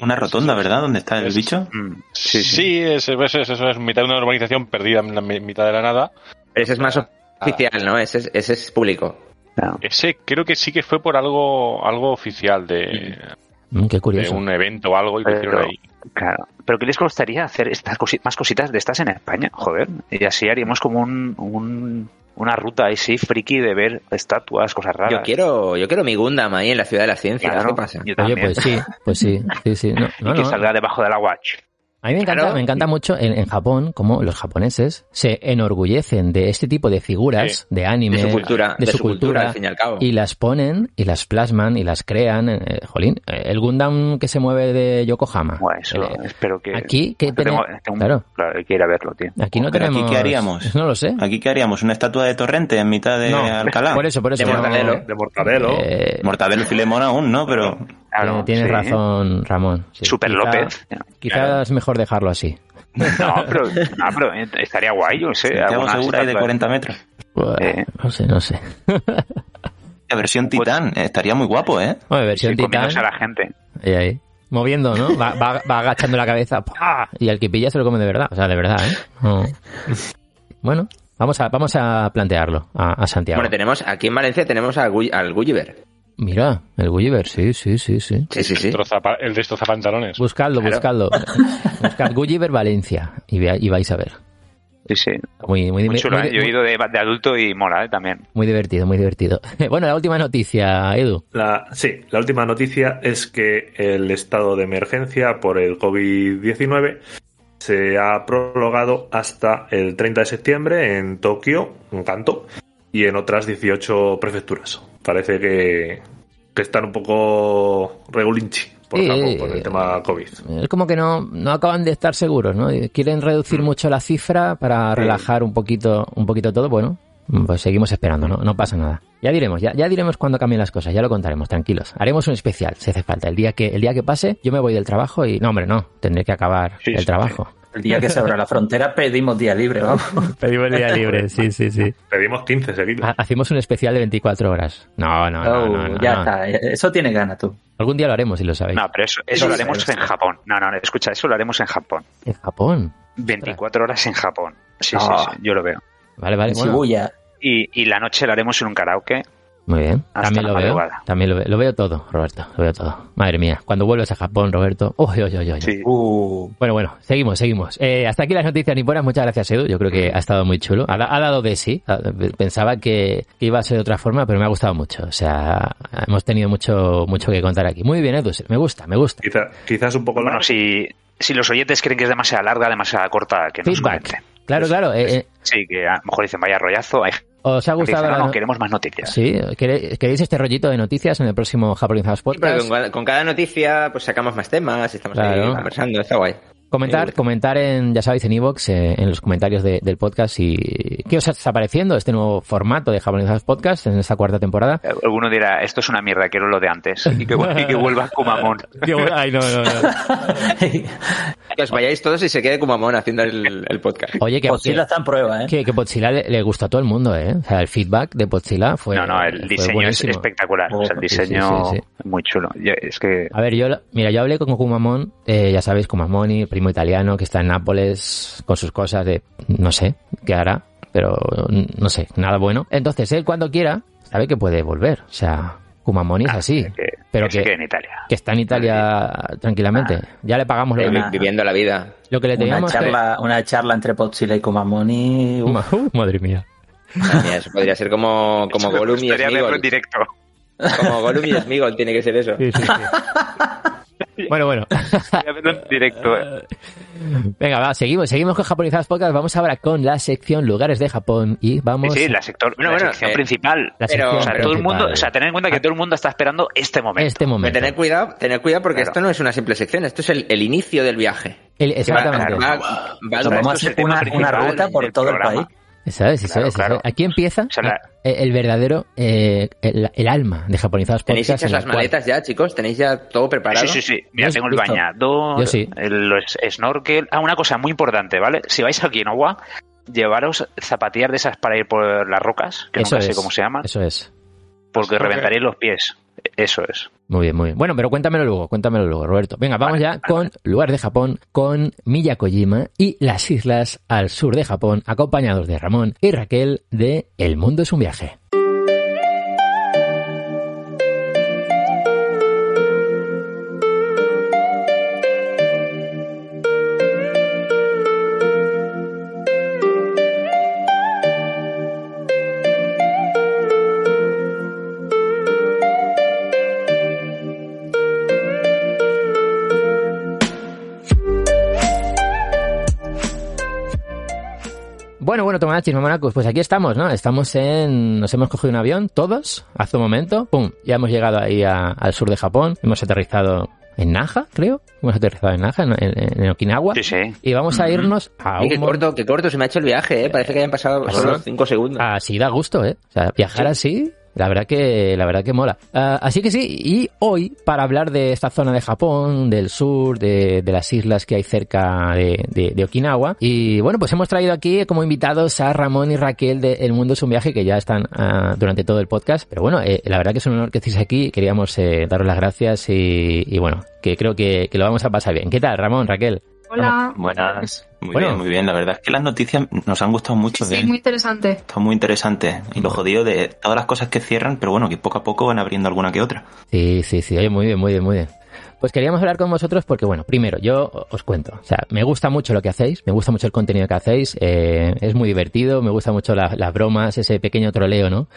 Una rotonda, ¿verdad? ¿Dónde está el bicho? Sí, eso es mitad de una urbanización perdida en la mitad de la nada. Ese es más oficial, ¿no? Ese es público. No. Ese creo que sí que fue por algo oficial de... Qué curioso. De un evento o algo y que hicieron ahí. Claro. ¿Pero qué les costaría hacer estas más cositas de estas en España? Joder. Y así haríamos como una ruta ahí friki de ver estatuas, cosas raras. Yo quiero mi Gundam ahí en la Ciudad de la Ciencia. Claro, ¿qué pasa? Yo también. Oye, pues sí. No, que salga debajo del agua. A mí me encanta mucho en Japón cómo los japoneses se enorgullecen de este tipo de figuras de anime, de su cultura, al fin y al cabo. Y las ponen, y las plasman, y las crean. Jolín, el Gundam que se mueve de Yokohama. Bueno, eso, espero que... Aquí, ¿qué tenemos? Claro, hay que ir a verlo, tío. Aquí no tenemos... ¿Aquí qué haríamos? No lo sé. ¿Aquí qué haríamos? ¿Una estatua de Torrente en mitad de Alcalá? Por eso. De Mortadelo. No, de Mortadelo. Mortadelo Filemón aún, ¿no? Pero... Claro, tienes razón, Ramón. Sí. Super López. Quizás mejor dejarlo así. No, pero estaría guay, yo sé. Te hago segura de 40 metros. No sé. La versión Titán estaría muy guapo, ¿eh? Bueno, versión Titán. A la gente. Y ahí. Moviendo, ¿no? Va agachando la cabeza. ¡Pah! Y al que pilla se lo come de verdad. O sea, de verdad, ¿eh? No. Bueno, vamos a plantearlo a Santiago. Bueno, aquí en Valencia tenemos al Gulliver. Mira, el Gulliver, sí. El destrozapantalones. Buscadlo. Buscad Gulliver Valencia y vais a ver. Sí. Muy chulo, ¿eh? Yo he ido de adulto y mola, ¿eh? También. Muy divertido. Bueno, la última noticia, Edu. La última noticia es que el estado de emergencia por el COVID-19 se ha prolongado hasta el 30 de septiembre en Tokio, en Kanto, y en otras 18 prefecturas. Parece que están un poco regulinchi por Japón con el tema COVID. Es como que no acaban de estar seguros, ¿no? Quieren reducir mucho la cifra para relajar un poquito todo. Bueno, pues seguimos esperando, no pasa nada. Ya diremos cuando cambien las cosas, ya lo contaremos, tranquilos. Haremos un especial, si hace falta. El día que pase, yo me voy del trabajo y... No, hombre, no, tendré que acabar el trabajo. El día que se abra la frontera pedimos día libre, vamos. Pedimos día libre, sí. Pedimos 15 seguidos. Hacemos un especial de 24 horas. No. Ya está, eso tiene ganas tú. Algún día lo haremos, si lo sabéis. No, pero eso lo haremos en Japón. No, escucha, eso lo haremos en Japón. ¿En Japón? 24 horas en Japón. Sí, yo lo veo. Vale. Bueno. Shibuya. Y la noche lo haremos en un karaoke. Muy bien. También lo veo. Lo veo todo, Roberto. Madre mía. Cuando vuelves a Japón, Roberto. ¡Oye! Sí. Bueno. Seguimos. Hasta aquí las noticias nipponas. Muchas gracias, Edu. Yo creo que ha estado muy chulo. Ha dado de sí. Pensaba que iba a ser de otra forma, pero me ha gustado mucho. O sea, hemos tenido mucho que contar aquí. Muy bien, Edu. Me gusta. Quizás un poco largo. Bueno, si los oyentes creen que es demasiado larga, demasiado corta, que nos comenten. Claro. Sí, que a lo mejor dicen, vaya rollazo. ¿Os ha gustado? No, queremos más noticias. Sí, ¿queréis este rollito de noticias en el próximo Japonizados Podcast? Sí, con cada noticia pues sacamos más temas, estamos ahí conversando, está guay. Comentar en, ya sabéis, en iVoox, en los comentarios del podcast, y ¿qué os está pareciendo este nuevo formato de Japonizados Podcast en esta cuarta temporada? Alguno dirá, esto es una mierda, quiero lo de antes, y que vuelva Kumamon. Ay, no. Que os vayáis todos y se quede Kumamon haciendo el podcast. Oye, que Pochila está en prueba, ¿eh? Que Pochila le gustó a todo el mundo, ¿eh? O sea, el feedback de Pochila fue... No, el diseño es espectacular. O sea, el diseño sí. Muy chulo. Es que... A ver, yo hablé con Kumamon, ya sabéis, Kumamon y italiano que está en Nápoles con sus cosas de no sé qué hará, pero no sé, nada bueno. Entonces él cuando quiera sabe que puede volver, o sea, Kumamon es así, pero que en Italia, que está en Italia tranquilamente. Ya le pagamos viviendo la vida. Lo que le teníamos una charla entre Pochila y Kumamon y... Madre mía. Eso podría ser como Gollum y Sméagol. Como Gollum y Sméagol tiene que ser eso. Sí, sí, sí. Bueno. Voy a verlo en directo, Venga, va, seguimos con Japonizados Podcast. Vamos ahora con la sección Lugares de Japón y vamos... Sí, la sección principal. Tened en cuenta que todo el mundo está esperando este momento. Pero tened cuidado porque esto no es una simple sección, esto es el inicio del viaje. Exactamente. Vamos a hacer una ruta por todo el país. ¿Sabes? Aquí empieza el verdadero el alma de Japonizados Podcast. ¿Tenéis hechas las maletas ya, chicos? ¿Tenéis ya todo preparado? Sí. Mira, tengo el bañador, los snorkel... Ah, una cosa muy importante, ¿vale? Si vais a Okinawa, llevaros zapatillas de esas para ir por las rocas, que nunca sé cómo se llaman. Eso es. Porque reventaréis los pies. Eso es. Muy bien, muy bien. Bueno, pero cuéntamelo luego, Roberto. Venga, vamos ya con Lugar de Japón, con Miyakojima y las islas al sur de Japón, acompañados de Ramón y Raquel de El Mundo es un Viaje. Bueno, Tomanachis, Mamanacos, pues aquí estamos, ¿no? Nos hemos cogido un avión, todos, hace un momento, pum, ya hemos llegado ahí al sur de Japón, hemos aterrizado en Naha, creo, en Okinawa, sí. Y vamos a irnos a un... Qué corto se me ha hecho el viaje, ¿eh? Parece que hayan pasado solo 5 segundos. Así da gusto, ¿eh? O sea, viajar así... La verdad que mola. Así que sí, y hoy, para hablar de esta zona de Japón, del sur, de las islas que hay cerca de Okinawa, y bueno, pues hemos traído aquí como invitados a Ramón y Raquel de El Mundo es un Viaje, que ya están durante todo el podcast, pero bueno, la verdad que es un honor que estéis aquí, queríamos daros las gracias y bueno, que creo que lo vamos a pasar bien. ¿Qué tal, Ramón, Raquel? Hola. Buenas. Muy bien. La verdad es que las noticias nos han gustado mucho. Sí, muy interesante. Está muy interesante. Y lo jodido de todas las cosas que cierran, pero bueno, que poco a poco van abriendo alguna que otra. Sí. Oye, muy bien. Pues queríamos hablar con vosotros porque, bueno, primero, yo os cuento. O sea, me gusta mucho lo que hacéis, me gusta mucho el contenido que hacéis, es muy divertido, me gusta mucho las bromas, ese pequeño troleo, ¿no?,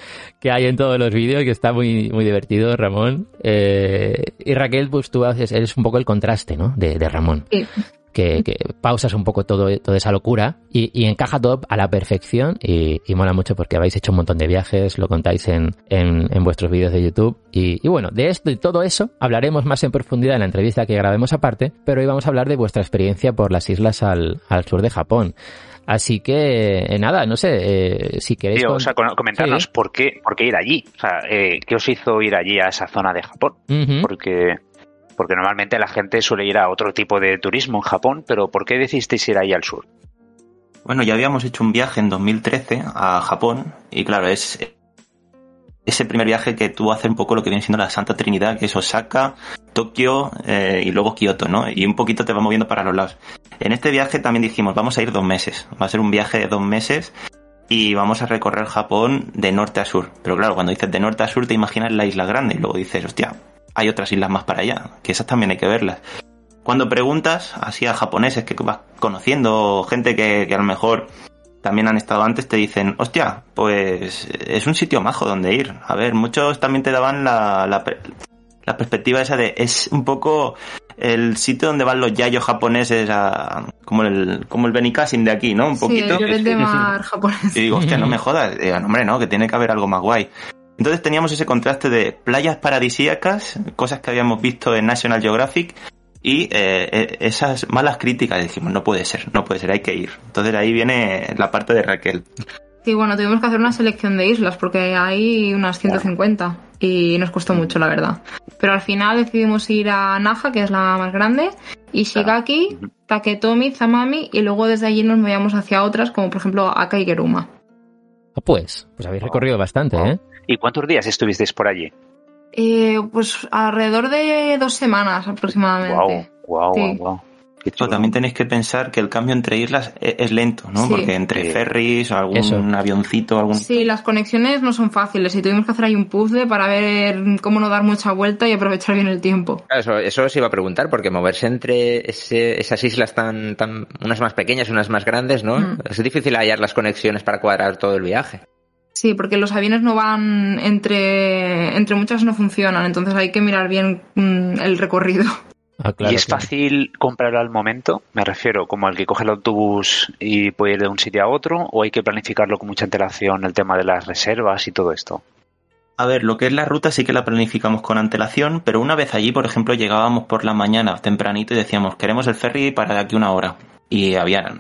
que hay en todos los vídeos, que está muy, muy divertido, Ramón. Y Raquel, pues tú eres un poco el contraste, ¿no?, de Ramón. Sí. Que pausas un poco toda esa locura y encaja todo a la perfección y mola mucho porque habéis hecho un montón de viajes, lo contáis en vuestros vídeos de YouTube y bueno, de esto y todo eso hablaremos más en profundidad en la entrevista que grabemos aparte, pero hoy vamos a hablar de vuestra experiencia por las islas al sur de Japón. Así que, nada, no sé, si queréis... Tío, comentarnos por qué ir allí, o sea, qué os hizo ir allí a esa zona de Japón, Porque normalmente la gente suele ir a otro tipo de turismo en Japón, pero ¿por qué decidisteis ir ahí al sur? Bueno, ya habíamos hecho un viaje en 2013 a Japón y claro, es ese primer viaje que tú haces un poco lo que viene siendo la Santa Trinidad, que es Osaka, Tokio y luego Kioto, ¿no? Y un poquito te va moviendo para los lados. En este viaje también dijimos, vamos a ir 2 meses, va a ser un viaje de 2 meses y vamos a recorrer Japón de norte a sur. Pero claro, cuando dices de norte a sur te imaginas la isla grande y luego dices, hostia... hay otras islas más para allá, que esas también hay que verlas. Cuando preguntas así a japoneses que vas conociendo, gente que a lo mejor también han estado antes, te dicen, hostia, pues es un sitio majo donde ir. A ver, muchos también te daban la perspectiva esa de, es un poco el sitio donde van los yayos japoneses, como el Benicassin de aquí, ¿no? Un poquito. Sí, el mar japonés. Y digo, hostia, no me jodas. Digo, hombre, no, que tiene que haber algo más guay. Entonces teníamos ese contraste de playas paradisíacas, cosas que habíamos visto en National Geographic y esas malas críticas. Dijimos, no puede ser, hay que ir. Entonces ahí viene la parte de Raquel. Sí, bueno, tuvimos que hacer una selección de islas porque hay unas 150 y nos costó mucho, la verdad. Pero al final decidimos ir a Naha, que es la más grande, Ishigaki, Taketomi, Zamami y luego desde allí nos movíamos hacia otras como por ejemplo a Kaigeruma. Ah, pues habéis recorrido bastante, ¿eh? ¿Y cuántos días estuvisteis por allí? Pues alrededor de 2 semanas aproximadamente. Wow. Esto también tenéis que pensar que el cambio entre islas es lento, ¿no? Sí. Porque entre ferries o algún avioncito... Sí, las conexiones no son fáciles y tuvimos que hacer ahí un puzzle para ver cómo no dar mucha vuelta y aprovechar bien el tiempo. Eso os iba a preguntar, porque moverse entre esas islas tan unas más pequeñas y unas más grandes, ¿no? Es difícil hallar las conexiones para cuadrar todo el viaje. Sí, porque los aviones no van entre muchas, no funcionan, entonces hay que mirar bien el recorrido. Ah, claro, ¿y es fácil comprarlo al momento? Me refiero, como el que coge el autobús y puede ir de un sitio a otro, ¿o hay que planificarlo con mucha antelación, el tema de las reservas y todo esto? A ver, lo que es la ruta sí que la planificamos con antelación, pero una vez allí, por ejemplo, llegábamos por la mañana tempranito y decíamos, queremos el ferry para de aquí una hora. Y habían.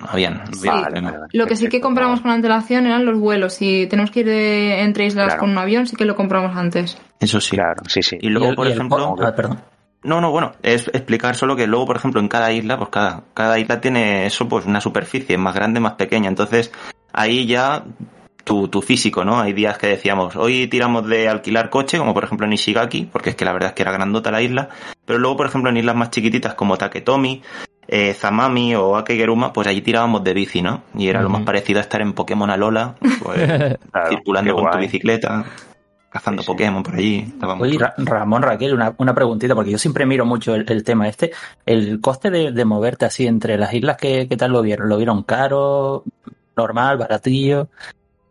Sí. Vale. Lo que sí que compramos con antelación eran los vuelos. Si tenemos que ir entre islas, claro, con un avión, sí que lo compramos antes. Eso sí. Claro, sí. Y luego, por ejemplo... Perdón. No, bueno, es explicar solo que luego, por ejemplo, en cada isla, pues cada isla tiene eso, pues una superficie más grande, más pequeña. Entonces, ahí ya... Tu físico, ¿no? Hay días que decíamos, hoy tiramos de alquilar coche, como por ejemplo en Ishigaki, porque es que la verdad es que era grandota la isla, pero luego, por ejemplo, en islas más chiquititas como Taketomi, Zamami o Kaigeruma, pues allí tirábamos de bici, ¿no? Y era lo más parecido a estar en Pokémon Alola, pues, claro, circulando con tu bicicleta, cazando Pokémon por allí. Oye, Ramón, Raquel, una preguntita, porque yo siempre miro mucho el tema este. El coste de moverte así entre las islas, ¿qué tal lo vieron? ¿Lo vieron caro, normal, baratillo?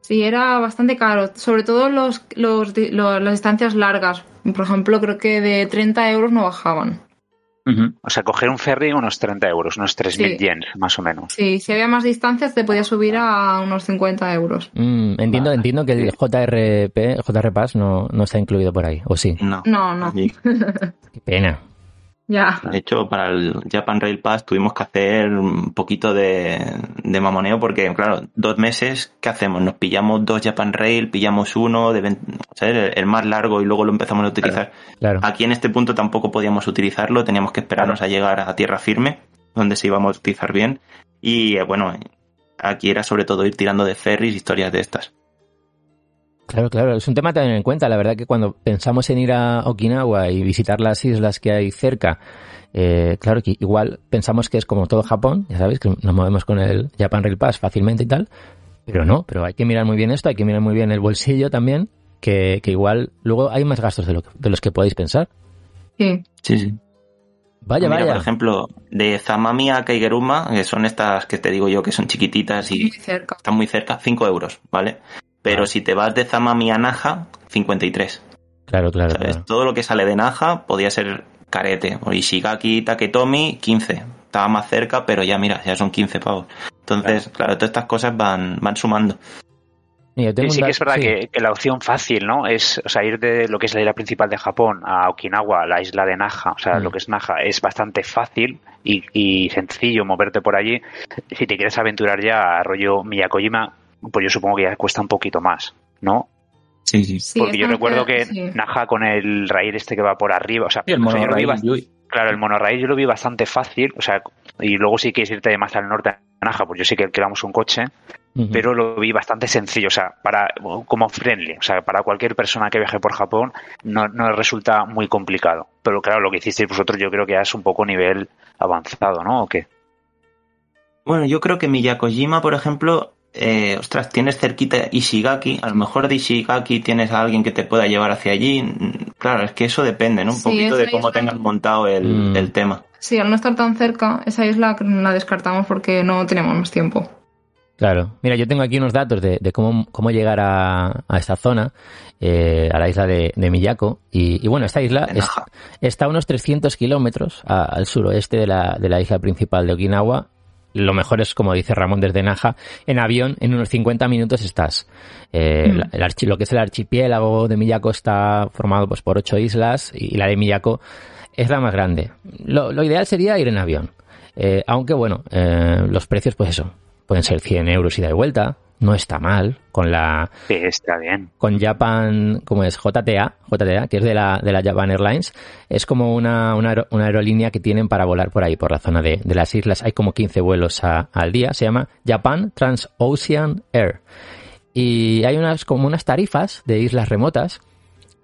Sí, era bastante caro, sobre todo las distancias largas. Por ejemplo, creo que de 30 euros no bajaban. Uh-huh. O sea, coger un ferry unos 30 euros, unos 3.000 yens, más o menos. Sí, si había más distancias te podía subir a unos 50 euros. Entiendo que el JR Pass no está incluido por ahí, ¿o sí? No. Sí. Qué pena. Ya. De hecho, para el Japan Rail Pass tuvimos que hacer un poquito de mamoneo porque, claro, 2 meses, ¿qué hacemos? Nos pillamos 2 Japan Rail, pillamos uno, el más largo, y luego lo empezamos a utilizar. Claro. Aquí en este punto tampoco podíamos utilizarlo, teníamos que esperarnos a llegar a tierra firme, donde se iba a utilizar bien. Y bueno, aquí era sobre todo ir tirando de ferries, historias de estas. Claro, es un tema también en cuenta. La verdad que cuando pensamos en ir a Okinawa y visitar las islas que hay cerca, claro que igual pensamos que es como todo Japón, ya sabéis, que nos movemos con el Japan Rail Pass fácilmente y tal, pero no, pero hay que mirar muy bien esto, hay que mirar muy bien el bolsillo también, que igual luego hay más gastos de los que podéis pensar. Sí. Vaya. Mira, por ejemplo, de Zamami a Kaigeruma, que son estas que te digo yo que son chiquititas y están muy cerca, 5 euros, ¿vale? Pero si te vas de Zamami a Naha, 53. Claro. ¿Sabes? Claro. Todo lo que sale de Naha podía ser carete. O Ishigaki, Taketomi, 15. Estaba más cerca, pero ya mira, ya son 15 pavos. Entonces, claro, todas estas cosas van sumando. Sí que es verdad que la opción fácil, ¿no? Es, o sea, ir de lo que es la isla principal de Japón a Okinawa, la isla de Naha, o sea, lo que es Naha, es bastante fácil y sencillo moverte por allí. Si te quieres aventurar ya a rollo Miyakojima, pues yo supongo que ya cuesta un poquito más, ¿no? Sí. Porque yo recuerdo que Naha con el raíl este que va por arriba, o sea, el monorraíl, el monorraíl yo lo vi bastante fácil, o sea, y luego si quieres irte más al norte a Naha, pues yo sí que alquilamos un coche, pero lo vi bastante sencillo, o sea, como friendly, o sea, para cualquier persona que viaje por Japón no resulta muy complicado. Pero claro, lo que hicisteis vosotros yo creo que ya es un poco nivel avanzado, ¿no? ¿O qué? Bueno, yo creo que Miyakojima, por ejemplo... tienes cerquita Ishigaki, a lo mejor de Ishigaki tienes a alguien que te pueda llevar hacia allí. Claro, es que eso depende, ¿no? Un poquito de cómo tengas montado el tema. Sí, al no estar tan cerca, esa isla la descartamos porque no tenemos más tiempo. Claro. Mira, yo tengo aquí unos datos de cómo llegar a esta zona, a la isla de Miyako. Y bueno, esta isla está a unos 300 kilómetros al suroeste de la isla principal de Okinawa. Lo mejor es, como dice Ramón, desde Naha, en avión, en unos 50 minutos estás. Lo que es el archipiélago de Miyako está formado pues por 8 islas y la de Miyako es la más grande. Lo ideal sería ir en avión. Aunque, bueno, los precios, pues eso, pueden ser 100 euros ida y vuelta. No está mal con la... Sí, está bien. Con Japan, ¿cómo es? JTA, que es de la Japan Airlines. Es como una aerolínea que tienen para volar por ahí, por la zona de las islas. Hay como 15 vuelos al día. Se llama Japan Transocean Air. Y hay unas tarifas de islas remotas.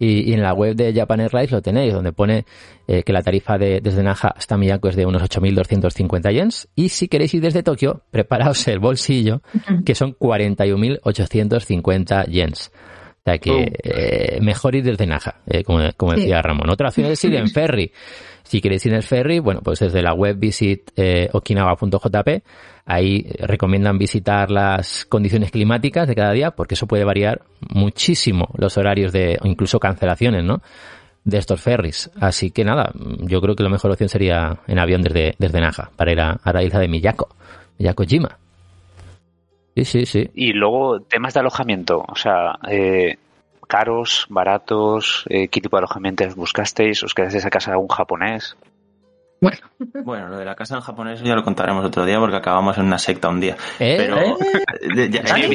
Y en la web de Japan Airlines lo tenéis, donde pone que la tarifa desde Naha hasta Miyako es de unos 8.250 yens. Y si queréis ir desde Tokio, preparaos el bolsillo, que son 41.850 yens. sea que mejor ir desde Naha, como decía Ramón. Otra opción es ir en ferry. Si queréis ir en el ferry, bueno, pues desde la web visit okinawa.jp. Ahí recomiendan visitar las condiciones climáticas de cada día, porque eso puede variar muchísimo los horarios de, o incluso cancelaciones, ¿no?, de estos ferries. Así que nada, yo creo que la mejor opción sería en avión desde Naha, para ir a la isla de Miyakojima. Sí, sí, sí. Y luego, temas de alojamiento, o sea, caros, baratos, ¿qué tipo de alojamientos buscasteis? ¿Os quedasteis a casa de un japonés? Bueno, lo de la casa en japonés ya lo contaremos otro día, porque acabamos en una secta un día. Pero yo he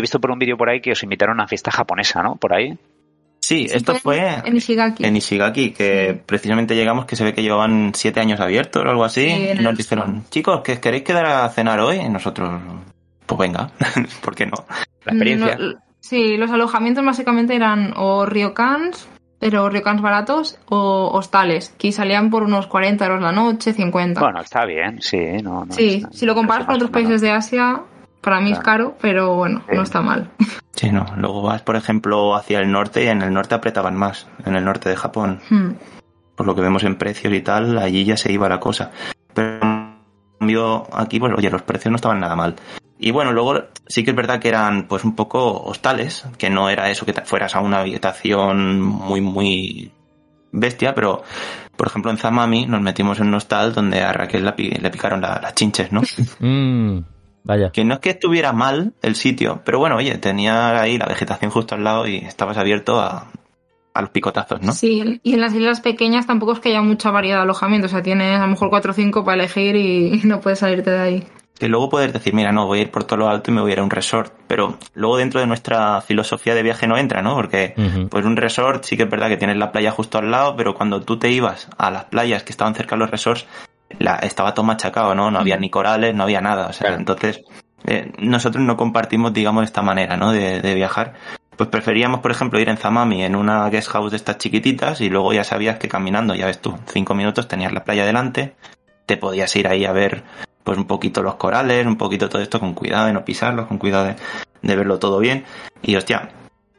visto por un vídeo por ahí que os invitaron a una fiesta japonesa, ¿no? Por ahí. Sí, esto fue en Ishigaki. En Ishigaki, que precisamente llegamos, que se ve que llevaban 7 años abiertos o algo así. Sí, y nos dijeron, chicos, ¿que queréis quedar a cenar hoy? Y nosotros, pues venga, ¿por qué no? La experiencia. Sí, los alojamientos básicamente eran o ryokans, pero ryokans baratos, o hostales, que salían por unos 40 euros la noche, 50. Bueno, está bien, sí. No sí, si lo comparas con otros países de Asia, para mí es caro, pero bueno, no está mal. Sí, no. Luego vas, por ejemplo, hacia el norte, y en el norte apretaban más, en el norte de Japón. Por lo que vemos en precios y tal, allí ya se iba la cosa. Pero en cambio aquí, pues oye, los precios no estaban nada mal. Y bueno, luego sí que es verdad que eran pues un poco hostales, que no era eso que te fueras a una habitación muy, muy bestia, pero por ejemplo en Zamami nos metimos en un hostal donde a Raquel le picaron las chinches, ¿no? Vaya. Que no es que estuviera mal el sitio, pero bueno, oye, tenía ahí la vegetación justo al lado y estabas abierto a los picotazos, ¿no? Sí, y en las islas pequeñas tampoco es que haya mucha variedad de alojamiento, o sea, tienes a lo mejor 4 o 5 para elegir y no puedes salirte de ahí. Que luego puedes decir, mira, no, voy a ir por todo lo alto y me voy a ir a un resort, pero luego dentro de nuestra filosofía de viaje no entra, ¿no? Porque pues un resort sí que es verdad que tienes la playa justo al lado, pero cuando tú te ibas a las playas que estaban cerca de los resorts, estaba todo machacado, ¿no? No había ni corales, no había nada, o sea, entonces nosotros no compartimos, digamos, esta manera, ¿no?, de viajar. Pues preferíamos, por ejemplo, ir en Zamami en una guest house de estas chiquititas y luego ya sabías que caminando, ya ves tú, 5 minutos tenías la playa delante, te podías ir ahí a ver pues un poquito los corales, un poquito todo esto, con cuidado de no pisarlos, con cuidado de verlo todo bien. Y hostia,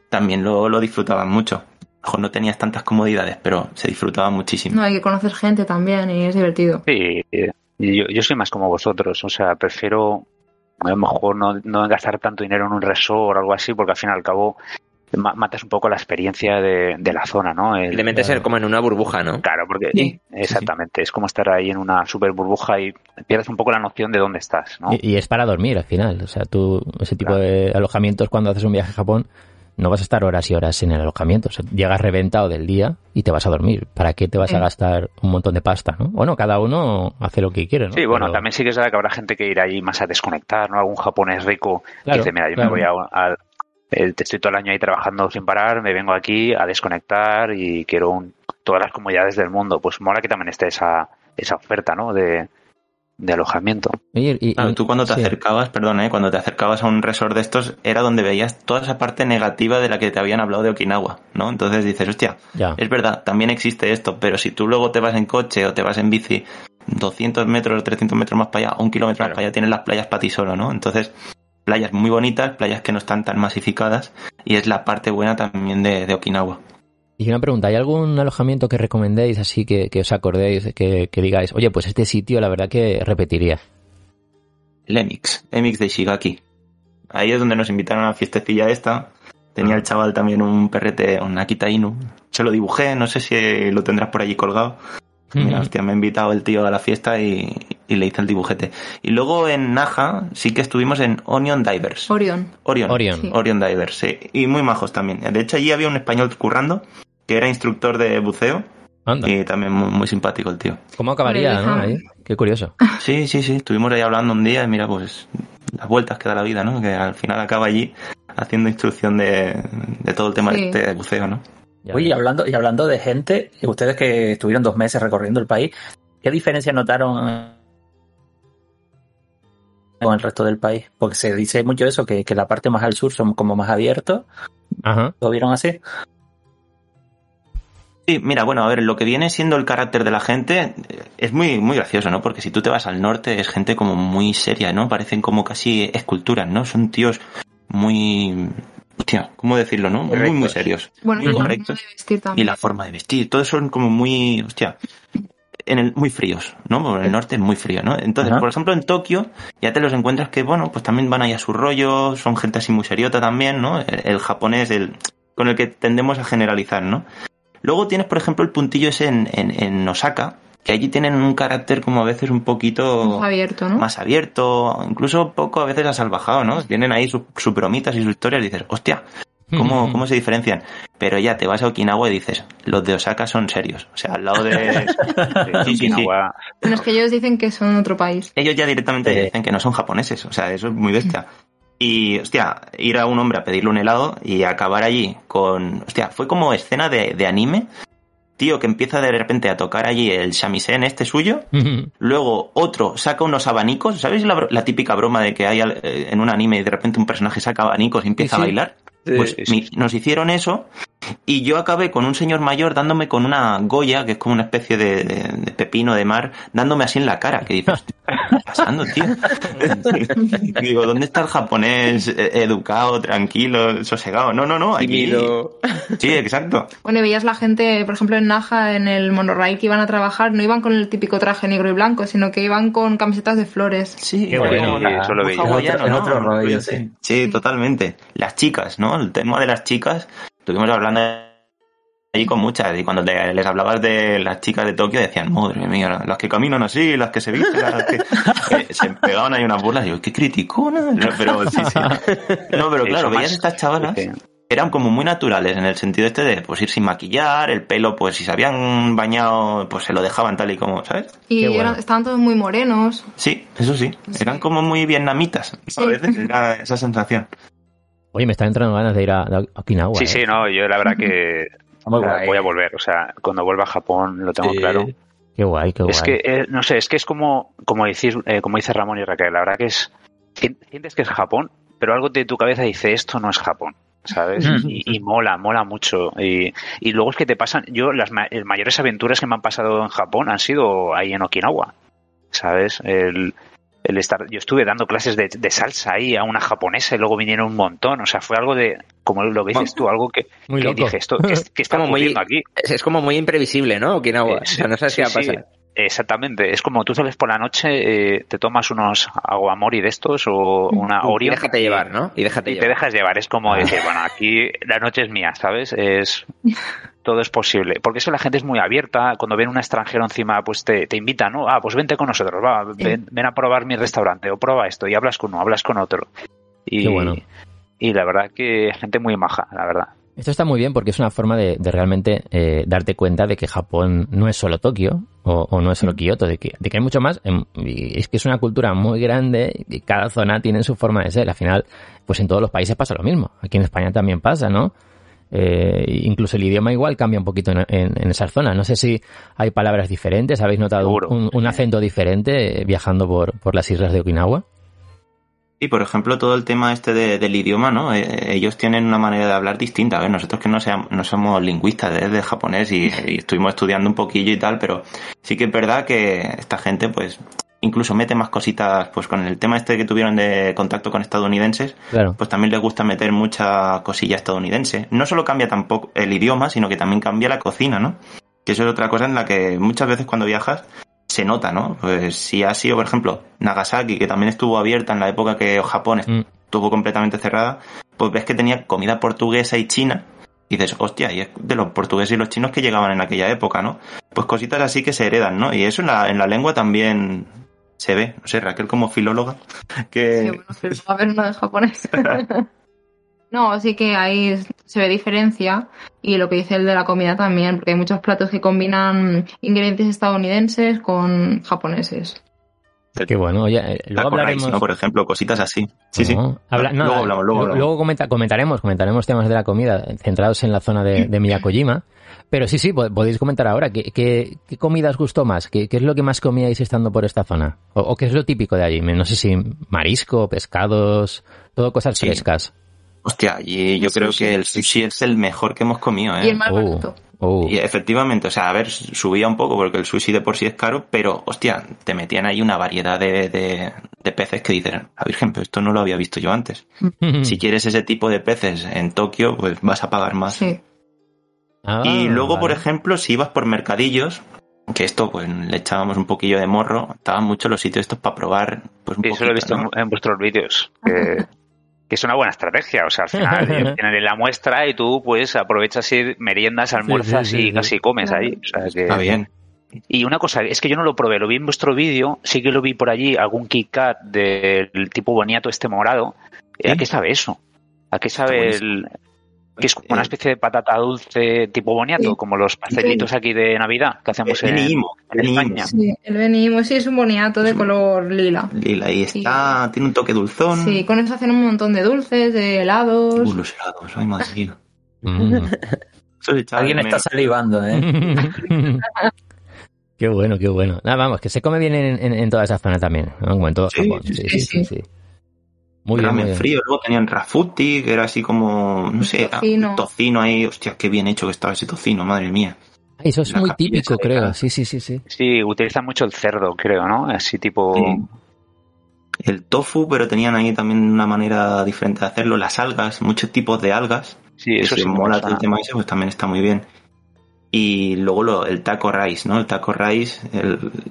también lo disfrutaban mucho. Mejor no tenías tantas comodidades, pero se disfrutaba muchísimo. No, hay que conocer gente también y es divertido. Sí, yo soy más como vosotros, o sea, prefiero a lo mejor no gastar tanto dinero en un resort o algo así, porque al fin y al cabo matas un poco la experiencia de la zona, ¿no? Le metes como en una burbuja, ¿no? Claro, porque sí, exactamente, sí. Es como estar ahí en una super burbuja y pierdes un poco la noción de dónde estás, ¿no? Y es para dormir al final, o sea, tú ese tipo de alojamientos cuando haces un viaje a Japón no vas a estar horas y horas en el alojamiento, o sea, llegas reventado del día y te vas a dormir. ¿Para qué te vas a gastar un montón de pasta, no? Bueno, cada uno hace lo que quiere, ¿no? Sí, bueno, pero también sí que es verdad que habrá gente que irá allí más a desconectar, ¿no? Algún japonés rico que dice, mira, yo me voy a estoy todo el año ahí trabajando sin parar, me vengo aquí a desconectar y quiero todas las comodidades del mundo. Pues mola que también esté esa oferta, ¿no?, de alojamiento. Claro, tú cuando te acercabas, cuando te acercabas a un resort de estos, era donde veías toda esa parte negativa de la que te habían hablado de Okinawa, ¿no? Entonces dices, hostia, es verdad, también existe esto, pero si tú luego te vas en coche o te vas en bici 200 metros o 300 metros más para allá, o 1 kilómetro más para allá, tienes las playas para ti solo, ¿no? Entonces, playas muy bonitas, playas que no están tan masificadas, y es la parte buena también de Okinawa. Y una pregunta, ¿hay algún alojamiento que recomendéis así que os acordéis, que digáis, oye, pues este sitio la verdad que repetiría? El Emix de Ishigaki. Ahí es donde nos invitaron a la fiestecilla esta. Tenía el chaval también un perrete, un Akita Inu. Se lo dibujé, no sé si lo tendrás por allí colgado. Mira, hostia, me ha invitado el tío a la fiesta y le hice el dibujete. Y luego en Naha sí que estuvimos en Orion Divers, sí. Y muy majos también. De hecho, allí había un español currando que era instructor de buceo. Anda. Y también muy, muy simpático el tío. ¿Cómo acabaría, no? Ahí. Qué curioso. Sí. Estuvimos ahí hablando un día y mira, pues las vueltas que da la vida, ¿no? Que al final acaba allí haciendo instrucción de todo el tema de buceo, ¿no? Oye, y hablando de gente, ustedes que estuvieron 2 meses recorriendo el país, ¿qué diferencia notaron con el resto del país? Porque se dice mucho eso, que la parte más al sur son como más abiertos. Ajá. ¿Lo vieron así? Sí, mira, bueno, a ver, lo que viene siendo el carácter de la gente es muy, muy gracioso, ¿no? Porque si tú te vas al norte es gente como muy seria, ¿no? Parecen como casi esculturas, ¿no? Son tíos muy hostia, ¿cómo decirlo, no? Correctos. Muy, muy serios. Bueno, muy correctos. Y la forma de vestir. Todos son como muy, hostia, muy fríos, ¿no? Porque el norte es muy frío, ¿no? Entonces, por ejemplo, en Tokio ya te los encuentras que, bueno, pues también van ahí a su rollo, son gente así muy seriota también, ¿no? El japonés, con el que tendemos a generalizar, ¿no? Luego tienes, por ejemplo, el puntillo ese en Osaka, que allí tienen un carácter como a veces un poquito... más abierto, ¿no? Más abierto, incluso poco a veces asalvajado, ¿no? Tienen ahí sus bromitas y sus historias y dices, hostia, ¿cómo se diferencian? Pero ya te vas a Okinawa y dices, los de Osaka son serios. O sea, al lado de... sí, Okinawa. Sí. No, es que ellos dicen que son otro país. Ellos ya directamente dicen que no son japoneses, o sea, eso es muy bestia. Y, hostia, ir a un hombre a pedirle un helado y acabar allí con... Hostia, fue como escena de anime... Tío que empieza de repente a tocar allí el shamisen este suyo, luego otro saca unos abanicos, ¿sabéis la típica broma de que hay en un anime y de repente un personaje saca abanicos y empieza a bailar? Pues nos hicieron eso y yo acabé con un señor mayor dándome con una goya, que es como una especie de pepino de mar, dándome así en la cara, que dices, ¿qué está pasando, tío? Y digo, ¿dónde está el japonés educado, tranquilo, sosegado? No, aquí... Sí, exacto. Bueno, y veías la gente, por ejemplo, en Naha, en el monorail que iban a trabajar, no iban con el típico traje negro y blanco, sino que iban con camisetas de flores. Sí, qué bueno, eso lo veía. Otro rollo, sí. Sí, totalmente. Las chicas, ¿no? El tema de las chicas... Estuvimos hablando allí con muchas y cuando les hablabas de las chicas de Tokio decían, madre mía, las que caminan así, las que se visten, las que se pegaban ahí unas burlas. Y yo, qué criticona. Pero sí. No, pero claro, veías estas chavalas, eran como muy naturales en el sentido este de pues ir sin maquillar, el pelo pues si se habían bañado pues se lo dejaban tal y como, ¿sabes? Y estaban todos muy morenos. Sí, eso sí, eran como muy vietnamitas, a veces era esa sensación. Oye, me está entrando ganas de ir a Okinawa. Sí, sí, no, yo la verdad que voy a volver. O sea, cuando vuelva a Japón lo tengo claro. Qué guay, qué guay. Es que, no sé, es que es como dice Ramón y Raquel, la verdad que es... Sientes que es Japón, pero algo de tu cabeza dice, esto no es Japón, ¿sabes? Y mola mucho. Y luego es que te pasan... Yo, las mayores aventuras que me han pasado en Japón han sido ahí en Okinawa, ¿sabes? Yo estuve dando clases de salsa ahí a una japonesa y luego vinieron un montón, o sea, fue algo de, como lo que dices tú, algo que dije, esto que está ocurriendo aquí. Es como muy imprevisible, ¿no? Okinawa, o sea, no sabes qué va a pasar. Exactamente, es como tú sales por la noche, te tomas unos awamori de estos o una Oreo. Y déjate llevar, ¿no? Te dejas llevar, es como decir, bueno, aquí la noche es mía, ¿sabes? Todo es posible, porque eso la gente es muy abierta, cuando ven un extranjero encima, pues te invita, ¿no? Ah, pues vente con nosotros, va, ven a probar mi restaurante o prueba esto y hablas con uno, hablas con otro. Y, qué bueno. Y la verdad que gente muy maja, la verdad. Esto está muy bien porque es una forma de realmente darte cuenta de que Japón no es solo Tokio o no es solo Kioto, de que hay mucho más. Y es que es una cultura muy grande y cada zona tiene su forma de ser. Al final, pues en todos los países pasa lo mismo. Aquí en España también pasa, ¿no? Incluso el idioma igual cambia un poquito en esas zonas. No sé si hay palabras diferentes. ¿Habéis notado un acento diferente viajando por las islas de Okinawa? Y por ejemplo, todo el tema este del idioma, ¿no? Ellos tienen una manera de hablar distinta. A ver, nosotros que no somos lingüistas de japonés y estuvimos estudiando un poquillo y tal, pero sí que es verdad que esta gente, pues, incluso mete más cositas, pues con el tema este que tuvieron de contacto con estadounidenses, claro. Pues también les gusta meter mucha cosilla estadounidense. No solo cambia tampoco el idioma, sino que también cambia la cocina, ¿no? Que eso es otra cosa en la que muchas veces cuando viajas se nota, ¿no? Pues si ha sido, por ejemplo, Nagasaki, que también estuvo abierta en la época que Japón estuvo completamente cerrada, pues ves que tenía comida portuguesa y china, y dices, hostia, y es de los portugueses y los chinos que llegaban en aquella época, ¿no? Pues cositas así que se heredan, ¿no? Y eso en la lengua también se ve. No sé, Raquel como filóloga, que... Sí, bueno, pero va a haber uno de japonés. No, sí que ahí se ve diferencia y lo que dice el de la comida también, porque hay muchos platos que combinan ingredientes estadounidenses con japoneses. Qué bueno, oye, luego hablaremos... Rice, ¿no? Por ejemplo, cositas así. Sí. Luego hablamos. Luego comentaremos temas de la comida centrados en la zona de Miyakojima, pero sí, podéis comentar ahora qué comida os gustó más, qué es lo que más comíais estando por esta zona, o qué es lo típico de allí, no sé si marisco, pescados, todo cosas frescas. Hostia, y yo creo que el sushi es el mejor que hemos comido, ¿eh? Y el más barato. Y efectivamente, o sea, a ver, subía un poco porque el sushi de por sí es caro, pero, hostia, te metían ahí una variedad de peces que dices, la Virgen, pero esto no lo había visto yo antes. Si quieres ese tipo de peces en Tokio, pues vas a pagar más. Sí. Ah, y luego, vale. Por ejemplo, si ibas por mercadillos, que esto pues le echábamos un poquillo de morro, estaban muchos los sitios estos para probar pues un poquito. Eso lo he visto, ¿no? En vuestros vídeos. Que es una buena estrategia, o sea, al final tienen la muestra y tú pues aprovechas ir meriendas, almuerzas y casi comes ahí. O sea, que... Está bien. Y una cosa, es que yo no lo probé, lo vi en vuestro vídeo, sí que lo vi por allí, algún Kit Kat del tipo boniato este morado. ¿A qué sabe eso? ¿A qué sabe el...? Que es como una especie de patata dulce tipo boniato, como los pastelitos aquí de Navidad que hacemos en España. Sí, el benihimo, sí, es un boniato de color lila. Lila, y está, tiene un toque dulzón. Sí, con eso hacen un montón de dulces, de helados. Los helados, ay, madre mía. Alguien está salivando, ¿eh? Qué bueno, qué bueno. Nada, vamos, que se come bien en toda esa zona también, ¿no? Como en todo Japón. Sí. Muy ramen bien, frío, luego tenían rafuti, que era así como, no sé, tocino ahí, hostia, qué bien hecho que estaba ese tocino, madre mía. Eso es muy típico, creo, sí. Sí, utilizan mucho el cerdo, creo, ¿no? Así tipo... Sí. El tofu, pero tenían ahí también una manera diferente de hacerlo, las algas, muchos tipos de algas. Sí, eso sí. Si mola el tema ese, pues también está muy bien. Y luego el taco rice, ¿no? El taco rice,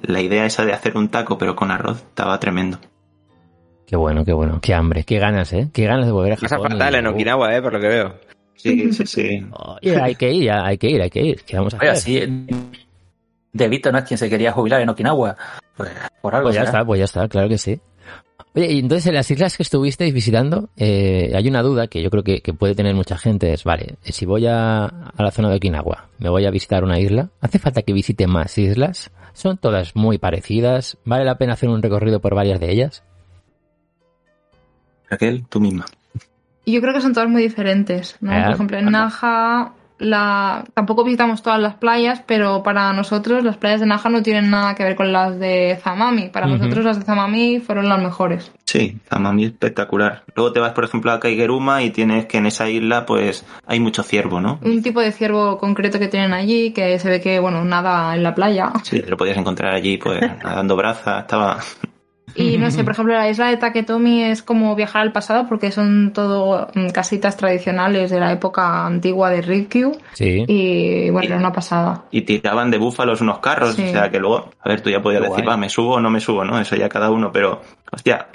la idea esa de hacer un taco, pero con arroz, estaba tremendo. Qué bueno. Qué hambre, qué ganas, ¿eh? Qué ganas de volver a Japón. Esa fatal en Okinawa, por lo que veo. Sí. Oh, hay que ir. ¿Qué vamos a hacer? Si David no es quien se quería jubilar en Okinawa. Pues, por algo pues ya está, claro que sí. Oye, y entonces en las islas que estuvisteis visitando, hay una duda que yo creo que puede tener mucha gente. Es, vale, si voy a la zona de Okinawa, me voy a visitar una isla, ¿hace falta que visite más islas? ¿Son todas muy parecidas? ¿Vale la pena hacer un recorrido por varias de ellas? Raquel, tú misma. Yo creo que son todas muy diferentes, ¿no? Por ejemplo, en Naha tampoco visitamos todas las playas, pero para nosotros las playas de Naha no tienen nada que ver con las de Zamami. Para nosotros las de Zamami fueron las mejores. Sí, Zamami espectacular. Luego te vas, por ejemplo, a Kaigeruma y tienes que en esa isla pues hay mucho ciervo, ¿no? Un tipo de ciervo concreto que tienen allí que se ve que, bueno, nada en la playa. Sí, te lo podías encontrar allí pues nadando braza, estaba... Y no sé, por ejemplo, la isla de Taketomi es como viajar al pasado porque son todo casitas tradicionales de la época antigua de Ryukyu. Sí. Y bueno, era una pasada. Y tiraban de búfalos unos carros, o sea que luego, a ver, tú ya podías decir, me subo o no me subo, ¿no? Eso ya cada uno, pero, hostia,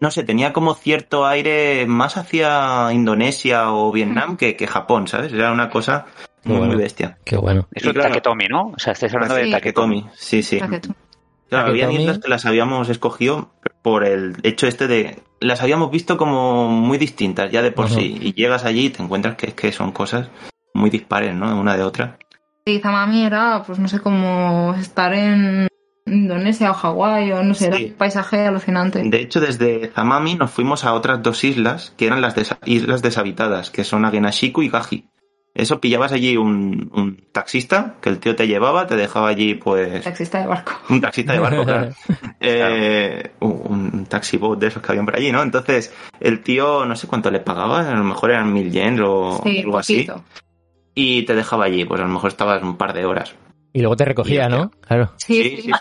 no sé, tenía como cierto aire más hacia Indonesia o Vietnam que Japón, ¿sabes? Era una cosa muy bestia. Qué bueno. Eso es Taketomi, ¿no? O sea, estáis hablando de Taketomi. Sí. Taketomi. Claro, había islas que las habíamos escogido por el hecho este de... Las habíamos visto como muy distintas ya de por sí. Y llegas allí y te encuentras que son cosas muy dispares, ¿no? Una de otra. Sí, Zamami era, pues no sé, como estar en Indonesia o Hawái o no sé, era un paisaje alucinante. De hecho, desde Zamami nos fuimos a otras dos islas que eran las islas deshabitadas, que son Agenashiku y Gaji. Eso pillabas allí un taxista que el tío te llevaba, te dejaba allí pues... Un taxista de barco, claro. Un taxibot de esos que habían por allí, ¿no? Entonces el tío, no sé cuánto le pagaba, a lo mejor eran 1.000 yen o algo así. Y te dejaba allí, pues a lo mejor estabas un par de horas. Y luego te recogía, ¿no? Claro. Sí. No,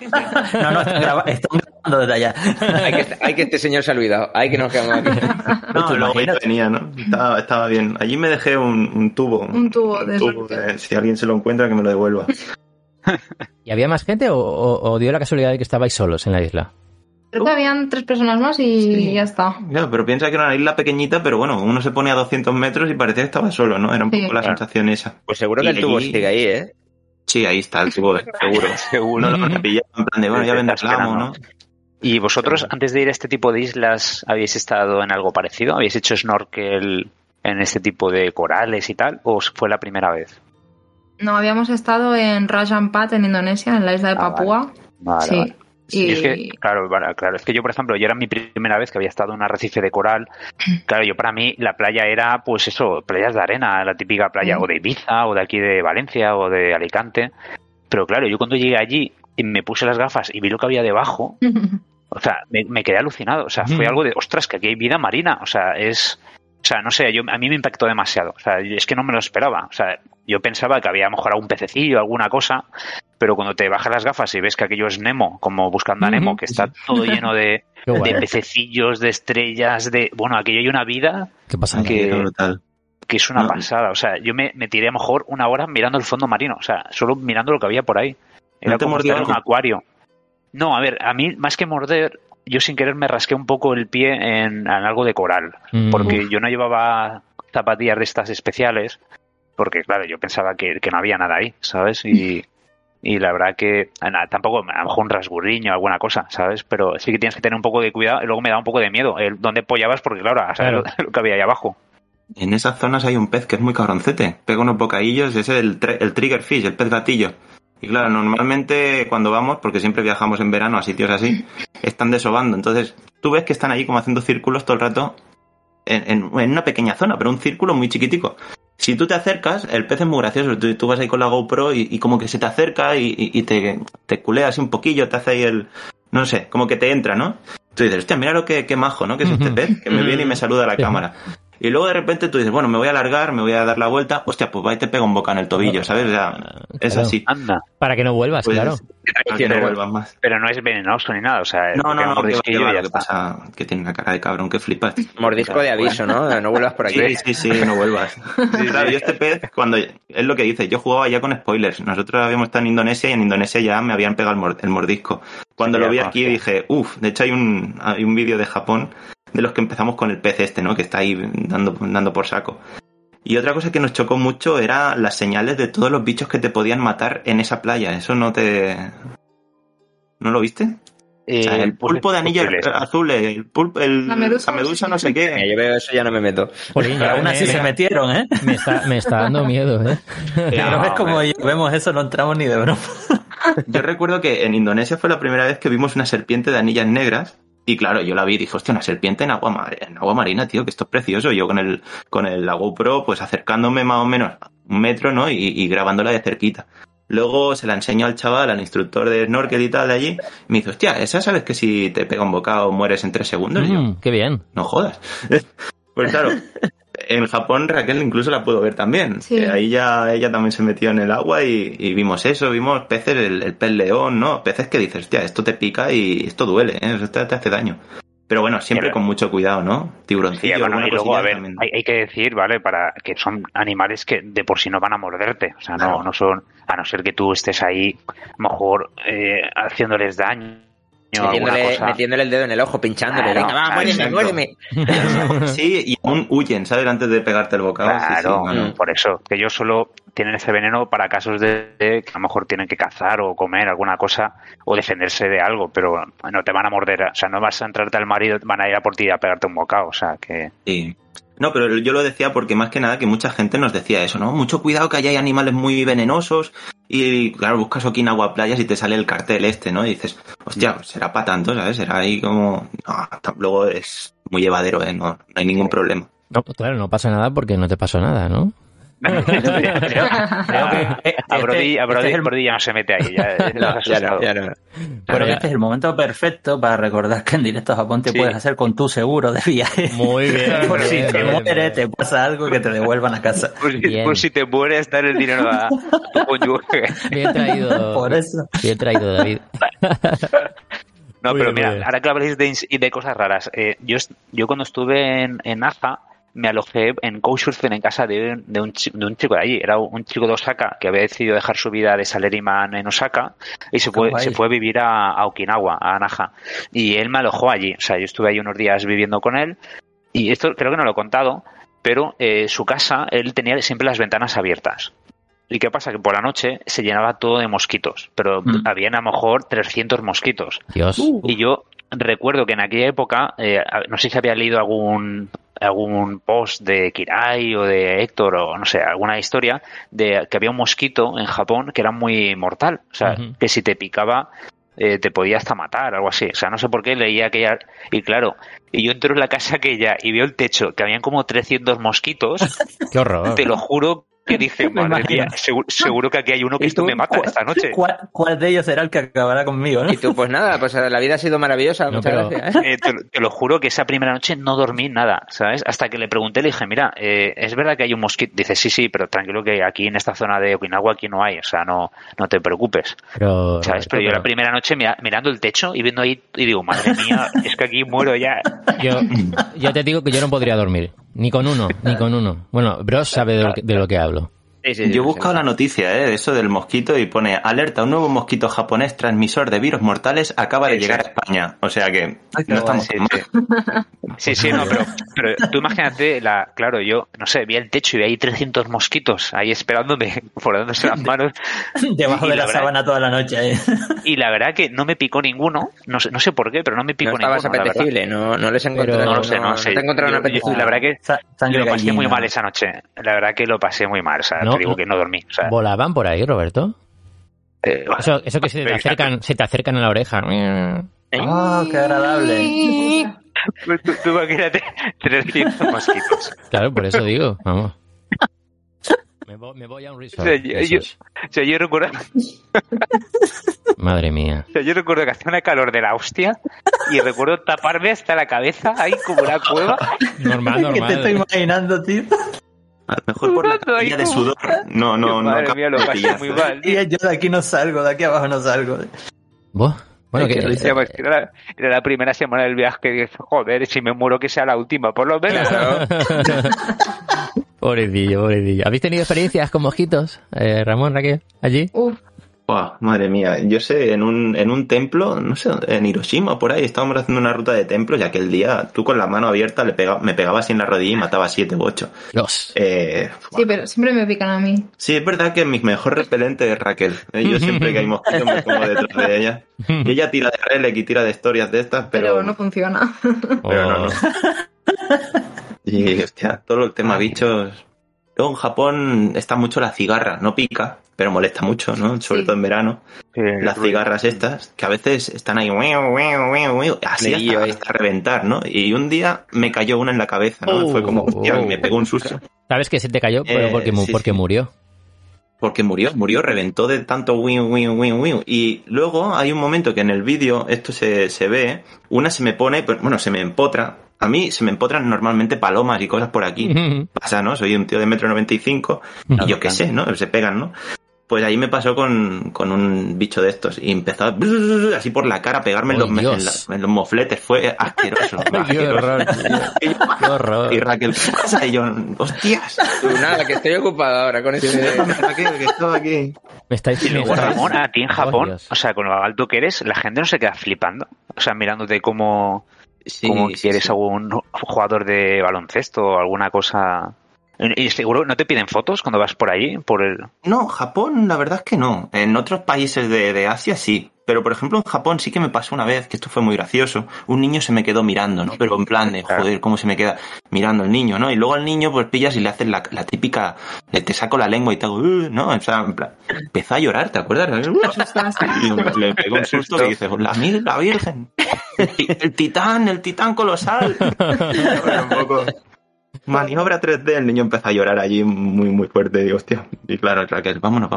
estamos grabando desde allá. Hay que este señor se ha olvidado. Hay que nos quedamos aquí. No, luego ahí venía, ¿no? Estaba bien. Allí me dejé un tubo. Un tubo de si alguien se lo encuentra, que me lo devuelva. ¿Y había más gente o dio la casualidad de que estabais solos en la isla? Creo que habían 3 personas más y ya está. Claro, pero piensa que era una isla pequeñita, pero bueno, uno se pone a 200 metros y parecía que estaba solo, ¿no? Era un poco la sensación esa. Pues seguro que el tubo sigue ahí, ¿eh? Sí, ahí está el tubo, seguro. No lo pillaron, en plan de, bueno, ya vendrá el amo, ¿no? ¿Y vosotros, antes de ir a este tipo de islas, habéis estado en algo parecido? ¿Habéis hecho snorkel en este tipo de corales y tal? ¿O fue la primera vez? No, habíamos estado en Rajan Pat, en Indonesia, en la isla de Papúa. Vale. Sí, es que, claro, es que yo, por ejemplo, yo era mi primera vez que había estado en un arrecife de coral. Claro, yo para mí la playa era, pues eso, playas de arena, la típica playa o de Ibiza o de aquí de Valencia o de Alicante. Pero claro, yo cuando llegué allí y me puse las gafas y vi lo que había debajo, o sea, me quedé alucinado. O sea, fue algo de, ostras, que aquí hay vida marina. O sea, es... O sea, no sé, a mí me impactó demasiado. O sea, es que no me lo esperaba. O sea, yo pensaba que había a lo mejor algún pececillo, alguna cosa, pero cuando te bajas las gafas y ves que aquello es Nemo, como Buscando a Nemo, que está todo lleno de pececillos, de estrellas, de... Bueno, aquello hay una vida... ¿Qué pasa? Que es una pasada. O sea, yo me tiré a lo mejor una hora mirando el fondo marino. O sea, solo mirando lo que había por ahí. Era ¿No te como estar en un acuario. No, a ver, a mí, más que morder... Yo sin querer me rasqué un poco el pie en algo de coral, porque yo no llevaba zapatillas de estas especiales, porque claro, yo pensaba que no había nada ahí, ¿sabes? Y la verdad que nada, tampoco, a lo mejor un rasguño, alguna cosa, ¿sabes? Pero sí que tienes que tener un poco de cuidado, y luego me da un poco de miedo el dónde pollabas, porque claro, a saber lo que había ahí abajo. En esas zonas hay un pez que es muy cabroncete, pega unos bocadillos, ese es el trigger fish, el pez gatillo. Y claro, normalmente cuando vamos, porque siempre viajamos en verano a sitios así, están desovando. Entonces, tú ves que están ahí como haciendo círculos todo el rato en una pequeña zona, pero un círculo muy chiquitico. Si tú te acercas, el pez es muy gracioso. Tú vas ahí con la GoPro y como que se te acerca y te culea así un poquillo, te hace ahí el... No sé, como que te entra, ¿no? Tú dices, hostia, mira lo que majo, ¿no? Que es este pez, que me viene y me saluda a la cámara. Y luego de repente tú dices, bueno, me voy a alargar, me voy a dar la vuelta, hostia, pues va y te pega un boca en el tobillo, ¿sabes? O sea, es claro. Así. Anda. Para que no vuelvas, pues, claro. Para que no vuelvas más. Pero no es venenoso ni nada, o sea... No, que pasa que tiene una cara de cabrón que flipas. Mordisco de aviso, ¿no? No vuelvas por aquí. Sí, no vuelvas. Sí, claro, yo este pez, cuando... Es lo que dice, yo jugaba ya con spoilers. Nosotros habíamos estado en Indonesia y en Indonesia ya me habían pegado el mordisco. Cuando lo vi aquí dije, de hecho hay un vídeo de Japón de los que empezamos con el pez este, ¿no? Que está ahí dando por saco. Y otra cosa que nos chocó mucho era las señales de todos los bichos que te podían matar en esa playa. Eso ¿No lo viste? O sea, el pulpo de anillo azul, la medusa no sé qué. Yo veo eso ya no me meto. Pero aún así se metieron, ¿eh? Me está dando miedo, ¿eh? No ves como vemos eso, no entramos ni de broma. Yo recuerdo que en Indonesia fue la primera vez que vimos una serpiente de anillas negras. Y claro, yo la vi y dije, hostia, una serpiente en agua marina, tío, que esto es precioso. Yo con la GoPro, pues acercándome más o menos un metro, ¿no? Y grabándola de cerquita. Luego se la enseñó al chaval, al instructor de snorkel y tal de allí. Y me dice, hostia, ¿esa sabes que si te pega un bocado mueres en 3 segundos? Y yo, ¡qué bien! No jodas. Pues claro, en Japón Raquel incluso la pudo ver también. Sí. Ahí ya ella también se metió en el agua y vimos eso, vimos peces, el pez león, ¿no? Peces que dices, hostia, esto te pica y esto duele, ¿eh? Esto te hace daño. Pero bueno, siempre con mucho cuidado, ¿no? Tiburoncillo, sí, bueno, y luego, a ver, hay que decir, ¿vale? Para que son animales que de por sí no van a morderte. O sea, no son... A no ser que tú estés ahí, a lo mejor, haciéndoles daño. Metiéndole el dedo en el ojo, pinchándole. Venga, va, muéreme. Sí, y aún huyen, ¿sabes? Antes de pegarte el bocado. Claro, sí, por eso. Que ellos solo tienen ese veneno para casos de que a lo mejor tienen que cazar o comer alguna cosa o defenderse de algo, pero no te van a morder. O sea, no vas a entrarte al mar y van a ir a por ti a pegarte un bocado. O sea, que... Sí. No, pero yo lo decía porque más que nada que mucha gente nos decía eso, ¿no? Mucho cuidado que allá hay animales muy venenosos y, claro, buscas Okinawa playas y te sale el cartel este, ¿no? Y dices, hostia, será para tanto, ¿sabes? Será ahí como... No, luego es muy llevadero, ¿eh? No hay ningún problema. No, claro, no pasa nada porque no te pasó nada, ¿no? A Brody ya no se mete ahí. Ya no. Pero este es el momento perfecto para recordar que en Directo a Japón te puedes hacer con tu seguro de viaje. Muy bien. Por si te mueres, te pasa algo que te devuelvan a casa. Por si te mueres, dar el dinero a tu cónyuge. Bien traído. Por eso. Bien traído, David. No, pero mira, ahora que habláis de cosas raras. Yo cuando estuve en Naha, me alojé en Couchsurfing en casa de un chico de allí. Era un chico de Osaka que había decidido dejar su vida de salaryman en Osaka y se fue a vivir a Okinawa, a Naha. Y él me alojó allí. O sea, yo estuve ahí unos días viviendo con él. Y esto creo que no lo he contado, pero su casa, él tenía siempre las ventanas abiertas. ¿Y qué pasa? Que por la noche se llenaba todo de mosquitos. Pero habían a lo mejor 300 mosquitos. Dios. Y yo recuerdo que en aquella época, no sé si había leído algún post de Kirai o de Héctor o no sé, alguna historia de que había un mosquito en Japón que era muy mortal, o sea, que si te picaba te podía hasta matar, algo así, o sea, no sé por qué leía aquella, y claro, y yo entro en la casa aquella y veo el techo, que habían como 300 mosquitos. ¡Qué horror! Te lo juro que dije, madre mía, seguro que aquí hay uno que esto me mata esta noche. ¿Cuál de ellos será el que acabará conmigo, ¿no? Y tú, pues nada, pues la vida ha sido maravillosa, no, muchas gracias. Te lo juro que esa primera noche no dormí nada, ¿sabes? Hasta que le pregunté, le dije, mira, ¿es verdad que hay un mosquito? Dice, sí, pero tranquilo que aquí en esta zona de Okinawa aquí no hay, o sea, no te preocupes. Pero, ¿sabes? Pero yo la primera noche mirando el techo y viendo ahí, y digo, madre mía, es que aquí muero ya. Yo te digo que yo no podría dormir. Ni con uno. Bueno, Bros sabe de lo que hablo. Sí, yo he buscado la noticia, de eso del mosquito y pone alerta, un nuevo mosquito japonés transmisor de virus mortales acaba de llegar a España. O sea que no estamos... pero tú imagínate, claro, yo, no sé, vi el techo y vi ahí 300 mosquitos ahí esperándome, forrándose las manos. Debajo de la sábana toda la noche. Y la verdad que no me picó ninguno, no sé por qué, pero no me picó ninguno. No estabas apetecible, no les encontraron. No sé. Te encontraron apetecible. La verdad que lo pasé muy mal esa noche. La verdad que lo pasé muy mal, o sea, digo que no dormí. O sea. ¿Volaban por ahí, Roberto? Eso que se te acercan a la oreja. ¡Oh, qué agradable! Tú imagínate 300 mosquitos. Claro, por eso digo, vamos. Me voy a un resort. Yo recuerdo... Madre mía. Yo recuerdo que hacía una calor de la hostia y recuerdo taparme hasta la cabeza ahí como una cueva. Normal. ¿Qué te estoy imaginando, tío? A lo mejor por la capilla de sudor. No. Madre mía, lo pasé muy mal. Yo de aquí no salgo, de aquí abajo no salgo. ¿Vos? Bueno, era la primera semana del viaje que dije, joder, si me muero que sea la última, por lo menos. Pobrecillo. ¿Habéis tenido experiencias con mosquitos, Ramón, Raquel, allí? Wow, madre mía, yo sé, en un templo, no sé, en Hiroshima, por ahí, estábamos haciendo una ruta de templos y aquel día tú con la mano abierta me pegabas en la rodilla y mataba 7 u 8. Dios. Sí, pero siempre me pican a mí. Sí, es verdad que mi mejor repelente es Raquel. Yo siempre que hay mosquitos me pongo detrás de ella. Y ella tira de relic y tira de historias de estas, pero no funciona. Pero no. Y, hostia, todo el tema bichos... Luego en Japón está mucho la cigarra, no pica, pero molesta mucho, ¿no? Sobre todo en verano. Sí, las cigarras estas, que a veces están ahí, así hasta reventar, ¿no? Y un día me cayó una en la cabeza, ¿no? Fue como, hostia, me pegó un susto. ¿Sabes que se te cayó? Pero porque murió. Porque murió, reventó de tanto win. Y luego hay un momento que en el vídeo esto se ve, una se me pone, bueno, se me empotra. A mí se me empotran normalmente palomas y cosas por aquí. Pasa, ¿no? Soy un tío de 1,95 m y yo qué sé, ¿no? Se pegan, ¿no? Pues ahí me pasó con un bicho de estos y empezó así por la cara a pegarme en los mofletes. Fue asqueroso. ¡Qué horror! Y Raquel, ¿qué pasa? Y yo, ¡hostias! Nada, que estoy ocupado ahora con eso. Raquel, que estoy aquí. Me estáis diciendo, Ramón, a ti en Japón, o sea, con lo alto que eres, la gente no se queda flipando. O sea, mirándote como... si eres algún jugador de baloncesto o alguna cosa. ¿Y seguro no te piden fotos cuando vas por allí? No, Japón la verdad es que no. En otros países de Asia sí. Pero por ejemplo en Japón sí que me pasó una vez, que esto fue muy gracioso, un niño se me quedó mirando, ¿no? Pero en plan de, joder, cómo se me queda mirando el niño, ¿no? Y luego al niño pues pillas y le haces la típica, te saco la lengua y te hago, ¿no? O sea, en plan, empezó a llorar, ¿te acuerdas? Y le pegó un susto que dices, la Virgen, el titán colosal. Un poco... Maniobra 3D, el niño empezó a llorar allí muy muy fuerte, digo, hostia. Y claro, Raquel, vámonos.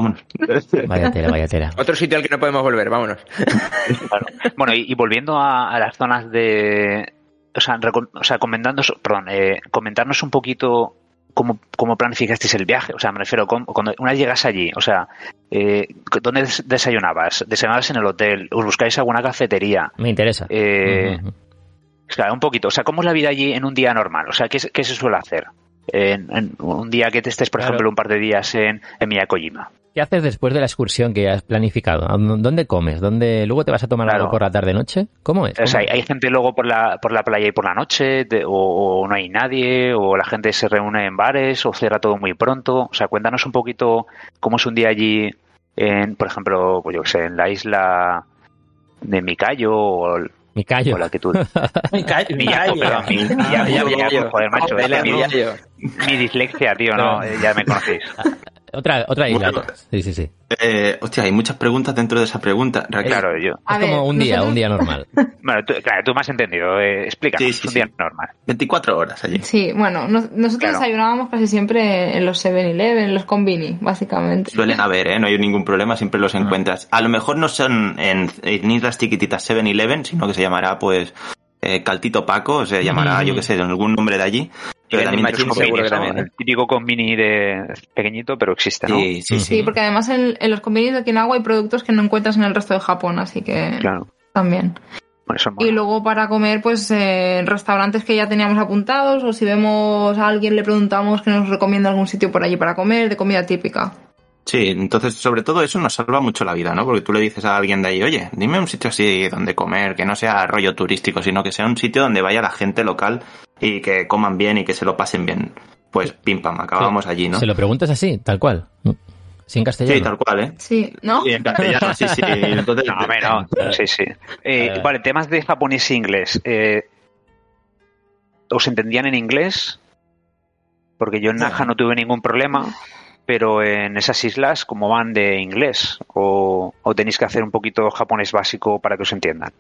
Vaya tela. Otro sitio al que no podemos volver, vámonos. Claro. Bueno, y volviendo a las zonas de... O sea, comentarnos un poquito cómo planificasteis el viaje. O sea, me refiero, cuando una vez llegas allí, o sea, ¿dónde desayunabas? ¿Desayunabas en el hotel? ¿Os buscáis alguna cafetería? Me interesa. Claro, un poquito. O sea, ¿cómo es la vida allí en un día normal? O sea, ¿qué se suele hacer en un día que te estés, por ejemplo, un par de días en Miyakojima? ¿Qué haces después de la excursión que has planificado? ¿Dónde comes? ¿Dónde luego te vas a tomar algo por la tarde-noche? ¿Cómo es? O sea, ¿hay gente luego por la playa y por la noche? ¿O no hay nadie? ¿O la gente se reúne en bares? ¿O cierra todo muy pronto? O sea, cuéntanos un poquito cómo es un día allí, por ejemplo, pues yo qué sé, en la isla de Miyako o... Miyako. Hola, que tú. Miyako, joder, macho. Mi dislexia, tío, ¿no? Ya me conocéis. Otra isla. Bueno, sí, sí, sí. Hostia, hay muchas preguntas dentro de esa pregunta. Raquel. Claro, yo. Es como un día normal. Bueno, tú me has entendido. Explícanos, sí, sí, un día normal. 24 horas allí. Sí, bueno, nosotros desayunábamos casi siempre en los 7-Eleven, en los convini, básicamente. Suelen haber, no hay ningún problema, siempre los encuentras. A lo mejor no son en islas chiquititas 7-Eleven, sino que se llamará, pues, Caltito Paco, se llamará, yo qué sé, algún nombre de allí. Pero también el típico convini de pequeñito, pero existe, ¿no? Sí, sí, sí, porque además en los convinis de Okinawa hay productos que no encuentras en el resto de Japón, así que también. Y luego para comer, pues restaurantes que ya teníamos apuntados, o si vemos a alguien le preguntamos que nos recomienda algún sitio por allí para comer, de comida típica. Sí, entonces sobre todo eso nos salva mucho la vida, ¿no? Porque tú le dices a alguien de ahí, oye, dime un sitio así donde comer, que no sea rollo turístico, sino que sea un sitio donde vaya la gente local y que coman bien y que se lo pasen bien. Pues pim pam, acabamos allí, ¿no? Se lo preguntas así, tal cual. Sí, en castellano. Sí, tal cual, ¿eh? Sí, ¿no? Sí, en castellano, sí, sí. Entonces... No, sí, sí. Vale, temas de japonés e inglés. ¿Os entendían en inglés? Porque yo en Naha no tuve ningún problema. Pero en esas islas, ¿cómo van de inglés? ¿O tenéis que hacer un poquito japonés básico para que os entiendan?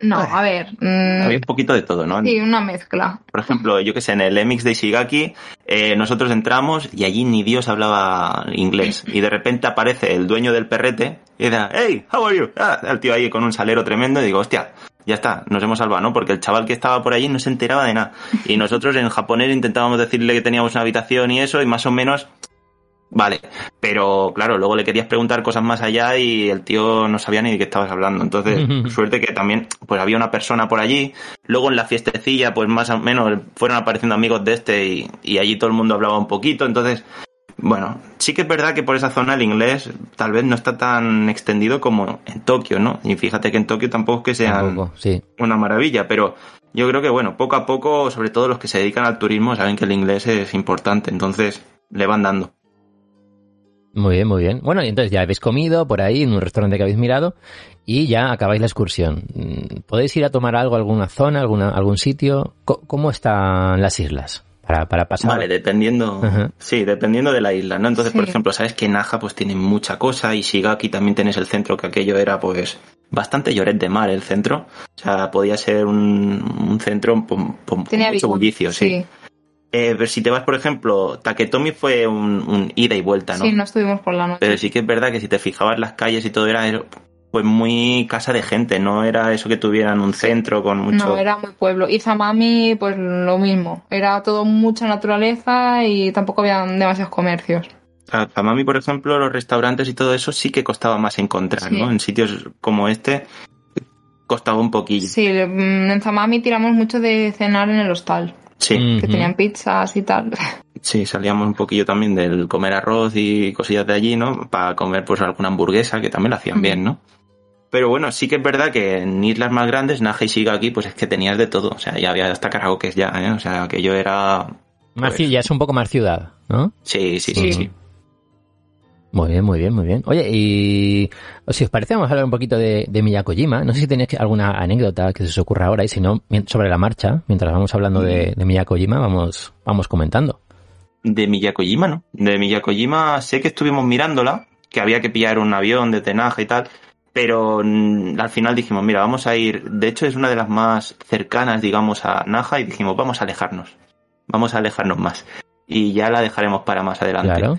No, a ver... Había un poquito de todo, ¿no? Sí, una mezcla. Por ejemplo, yo que sé, en el Emix de Ishigaki, nosotros entramos y allí ni Dios hablaba inglés. Y de repente aparece el dueño del perrete y dice, ¡Hey, how are you? Ah, el tío ahí con un salero tremendo y digo, hostia... Ya está, nos hemos salvado, ¿no? Porque el chaval que estaba por allí no se enteraba de nada. Y nosotros en japonés intentábamos decirle que teníamos una habitación y eso, y más o menos... Vale, pero claro, luego le querías preguntar cosas más allá y el tío no sabía ni de qué estabas hablando. Entonces, suerte que también pues había una persona por allí. Luego en la fiestecilla, pues más o menos fueron apareciendo amigos de este y allí todo el mundo hablaba un poquito. Entonces, bueno, sí que es verdad que por esa zona el inglés tal vez no está tan extendido como en Tokio, ¿no? Y fíjate que en Tokio tampoco es que sean una maravilla, pero yo creo que, bueno, poco a poco, sobre todo los que se dedican al turismo, saben que el inglés es importante, entonces le van dando. Muy bien, muy bien. Bueno, y entonces ya habéis comido por ahí en un restaurante que habéis mirado y ya acabáis la excursión. ¿Podéis ir a tomar algo a alguna zona, algún sitio? ¿Cómo están las islas para pasar? Vale, dependiendo, sí, dependiendo de la isla, ¿no? Entonces, por ejemplo, sabes que Naha pues tiene mucha cosa, y Ishigaki también tienes el centro, que aquello era pues bastante lloret de mar el centro. O sea, podía ser un centro con mucho bullicio, sí. Pero si te vas, por ejemplo, Taketomi fue un ida y vuelta, ¿no? Sí, no estuvimos por la noche. Pero sí que es verdad que si te fijabas las calles y todo era pues muy casa de gente, no era eso que tuvieran un centro con mucho... No, era muy pueblo. Y Zamami, pues lo mismo. Era todo mucha naturaleza y tampoco había demasiados comercios. A Zamami, por ejemplo, los restaurantes y todo eso sí que costaba más encontrar, ¿no? En sitios como este costaba un poquillo. Sí, en Zamami tiramos mucho de cenar en el hostal. Sí. Que tenían pizzas y tal. Sí, salíamos un poquillo también del comer arroz y cosillas de allí, ¿no? Para comer pues alguna hamburguesa, que también la hacían bien, ¿no? Pero bueno, sí que es verdad que en islas más grandes, Naha y Shigaki, pues es que tenías de todo. O sea, ya había hasta karaokes ya, ¿eh? O sea, que yo era... Pues... Ya es un poco más ciudad, ¿no? Sí, sí, sí, sí. Muy bien, muy bien, muy bien. Oye, y si os parece, vamos a hablar un poquito de Miyakojima. No sé si tenéis alguna anécdota que se os ocurra ahora, y si no, sobre la marcha, mientras vamos hablando de Miyakojima, vamos comentando. De Miyakojima, ¿no? De Miyakojima sé que estuvimos mirándola, que había que pillar un avión de Naha y tal, pero al final dijimos, mira, vamos a ir... De hecho, es una de las más cercanas, digamos, a Naha, y dijimos, vamos a alejarnos más. Y ya la dejaremos para más adelante. Claro.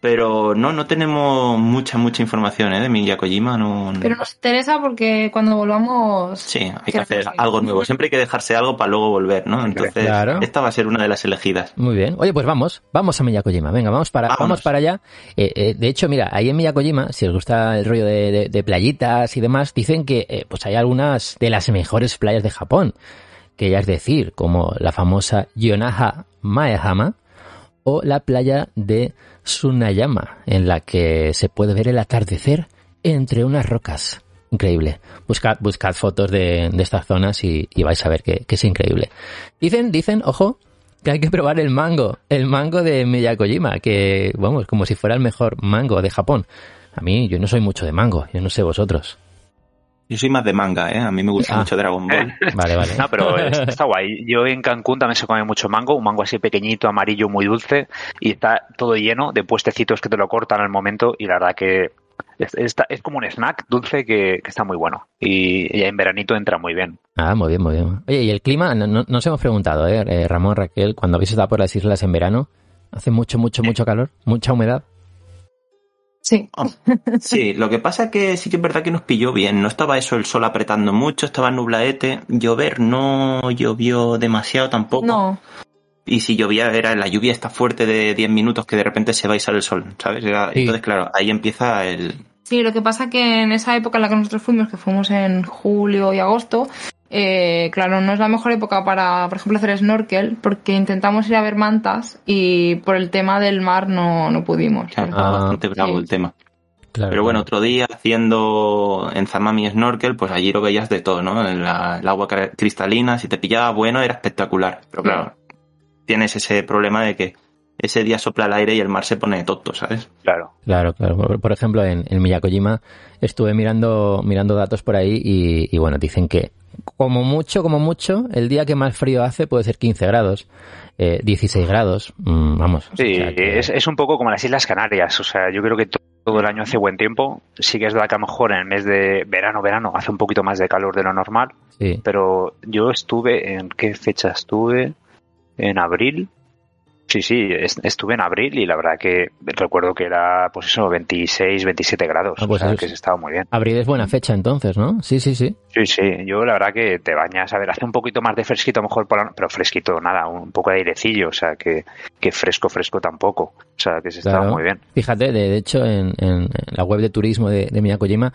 Pero no tenemos mucha información, de Miyakojima. No. Pero nos interesa porque cuando volvamos... Sí, hay que hacer algo nuevo. Siempre hay que dejarse algo para luego volver, ¿no? Entonces, esta va a ser una de las elegidas. Muy bien. Oye, pues vamos a Miyakojima. Venga, vamos para allá. De hecho, mira, ahí en Miyakojima, si os gusta el rollo de playitas y demás, dicen que pues hay algunas de las mejores playas de Japón, que ya es decir, como la famosa Yonaha Maehama, o la playa de Tsunayama, en la que se puede ver el atardecer entre unas rocas. Increíble. Buscad fotos de estas zonas y vais a ver que es increíble. Dicen, ojo, que hay que probar el mango de Miyakojima, que, vamos, como si fuera el mejor mango de Japón. A mí, yo no soy mucho de mango, yo no sé vosotros. Yo soy más de manga, ¿eh? A mí me gusta mucho Dragon Ball. Vale, vale. No, pero está guay. Yo en Cancún también se come mucho mango, un mango así pequeñito, amarillo, muy dulce, y está todo lleno de puestecitos que te lo cortan al momento, y la verdad que es como un snack dulce que está muy bueno. Y ya en veranito entra muy bien. Ah, muy bien, muy bien. Oye, y el clima, no nos hemos preguntado, ¿eh? Ramón, Raquel, cuando habéis estado por las islas en verano, ¿hace mucho calor? ¿Mucha humedad? Sí. Sí, lo que pasa es que sí que es verdad que nos pilló bien. No estaba eso el sol apretando mucho, estaba nublaete. Llover no llovió demasiado tampoco. No. Y si llovía era la lluvia esta fuerte de 10 minutos que de repente se va y sale el sol, ¿sabes? Sí. Entonces, claro, ahí empieza el... Sí, lo que pasa es que en esa época en la que nosotros fuimos, que fuimos en julio y agosto, claro, no es la mejor época para, por ejemplo, hacer snorkel, porque intentamos ir a ver mantas y por el tema del mar no pudimos. Claro, bastante bravo el tema. Claro, pero bueno, otro día haciendo en Zamami snorkel, pues allí lo veías de todo, ¿no? El agua cristalina, si te pillaba, bueno, era espectacular. Pero claro, tienes ese problema de que ese día sopla el aire y el mar se pone tonto, ¿sabes? Claro. Por ejemplo, en Miyakojima estuve mirando datos por ahí y bueno, dicen que como mucho, el día que más frío hace puede ser 15 grados, 16 grados, vamos. Sí, o sea que... es un poco como las Islas Canarias, o sea, yo creo que todo el año hace buen tiempo. Sí que es verdad que a lo mejor en el mes de verano, hace un poquito más de calor de lo normal, sí. Pero yo estuve, ¿en qué fecha estuve? En abril. Sí, estuve en abril y la verdad que recuerdo que era, pues eso, 26, 27 grados, pues o sea, que se estaba muy bien. Abril es buena fecha entonces, ¿no? Sí. Sí, yo la verdad que te bañas, a ver, hace un poquito más de fresquito a lo mejor, pero fresquito nada, un poco de airecillo, o sea, que fresco tampoco, o sea, que se estaba muy bien. Fíjate, de hecho, en la web de turismo de Miyakojima